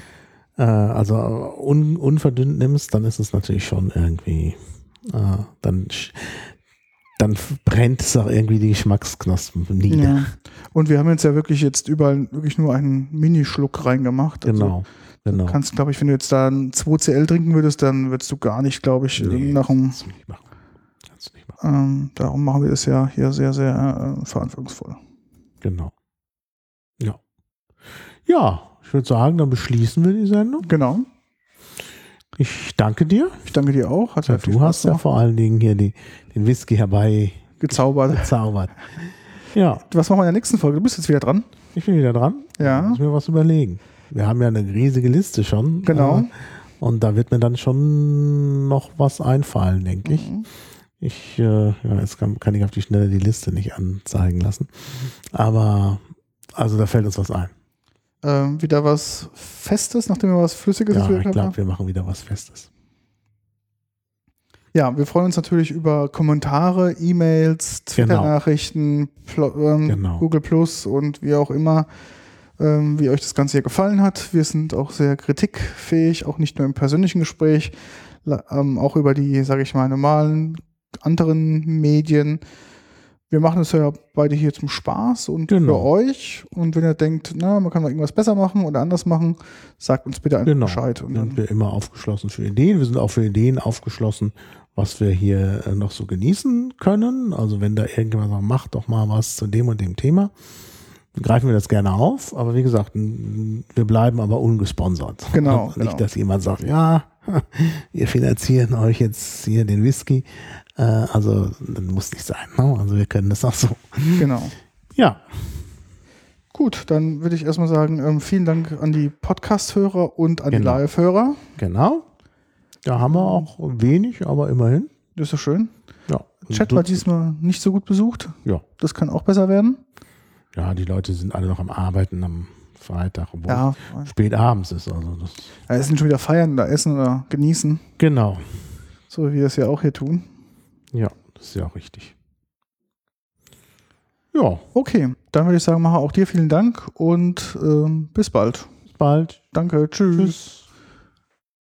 äh, also un, unverdünnt nimmst, dann ist es natürlich schon irgendwie, äh, dann, dann brennt es auch irgendwie die Geschmacksknospen nieder. Ja. Und wir haben jetzt ja wirklich jetzt überall wirklich nur einen Minischluck reingemacht. Also genau. Genau. Du kannst, glaube ich, wenn du jetzt da ein zwei C L trinken würdest, dann würdest du gar nicht, glaube ich, nee, nach dem. Kannst du nicht machen. Kannst du nicht machen. Ähm, darum machen wir das ja hier sehr, sehr äh, verantwortungsvoll. Genau. Ja. Ja, ich würde sagen, dann beschließen wir die Sendung. Genau. Ich danke dir. Ich danke dir auch. Hat ja, du Spaß hast gemacht. Ja vor allen Dingen hier die, den Whisky herbei gezaubert. gezaubert. Ja. Was machen wir in der nächsten Folge? Du bist jetzt wieder dran. Ich bin wieder dran. Ja. Ich muss mir was überlegen. Wir haben ja eine riesige Liste schon. Genau. Äh, und da wird mir dann schon noch was einfallen, denke ich. Mhm. Ich, äh, ja, jetzt kann, kann ich auf die Schnelle die Liste nicht anzeigen lassen. Aber, also da fällt uns was ein. Ähm, wieder was Festes, nachdem wir was Flüssiges ja, haben? Ja, ich glaube, wir machen wieder was Festes. Ja, wir freuen uns natürlich über Kommentare, E-Mails, Twitter-Nachrichten, genau. ähm, genau. Google Plus und wie auch immer. Wie euch das Ganze hier gefallen hat. Wir sind auch sehr kritikfähig, auch nicht nur im persönlichen Gespräch, ähm, auch über die, sage ich mal, normalen anderen Medien. Wir machen das ja beide hier zum Spaß und genau. für euch. Und wenn ihr denkt, na, man kann mal irgendwas besser machen oder anders machen, sagt uns bitte einfach genau. Bescheid. Und dann sind wir immer aufgeschlossen für Ideen. Wir sind auch für Ideen aufgeschlossen, was wir hier noch so genießen können. Also wenn da irgendjemand sagt, macht doch mal was zu dem und dem Thema. Greifen wir das gerne auf, aber wie gesagt, wir bleiben aber ungesponsert. Genau. Nicht, genau. dass jemand sagt, ja, wir finanzieren euch jetzt hier den Whisky. Äh, also, das muss nicht sein. Ne? Also, wir können das auch so. Genau. Ja. Gut, dann würde ich erstmal sagen, ähm, vielen Dank an die Podcast-Hörer und an genau. die Live-Hörer. Genau. Da haben wir auch wenig, aber immerhin. Das ist ja schön. Ja. Chat war diesmal nicht so gut besucht. Ja. Das kann auch besser werden. Ja, die Leute sind alle noch am Arbeiten am Freitag, obwohl ja. spät abends ist. Also das ja, es sind schon wieder Feiern oder Essen oder Genießen. Genau. So wie wir das ja auch hier tun. Ja, das ist ja auch richtig. Ja. Okay, dann würde ich sagen, Maha, auch dir vielen Dank und ähm, bis bald. Bis bald. Danke, tschüss. Tschüss.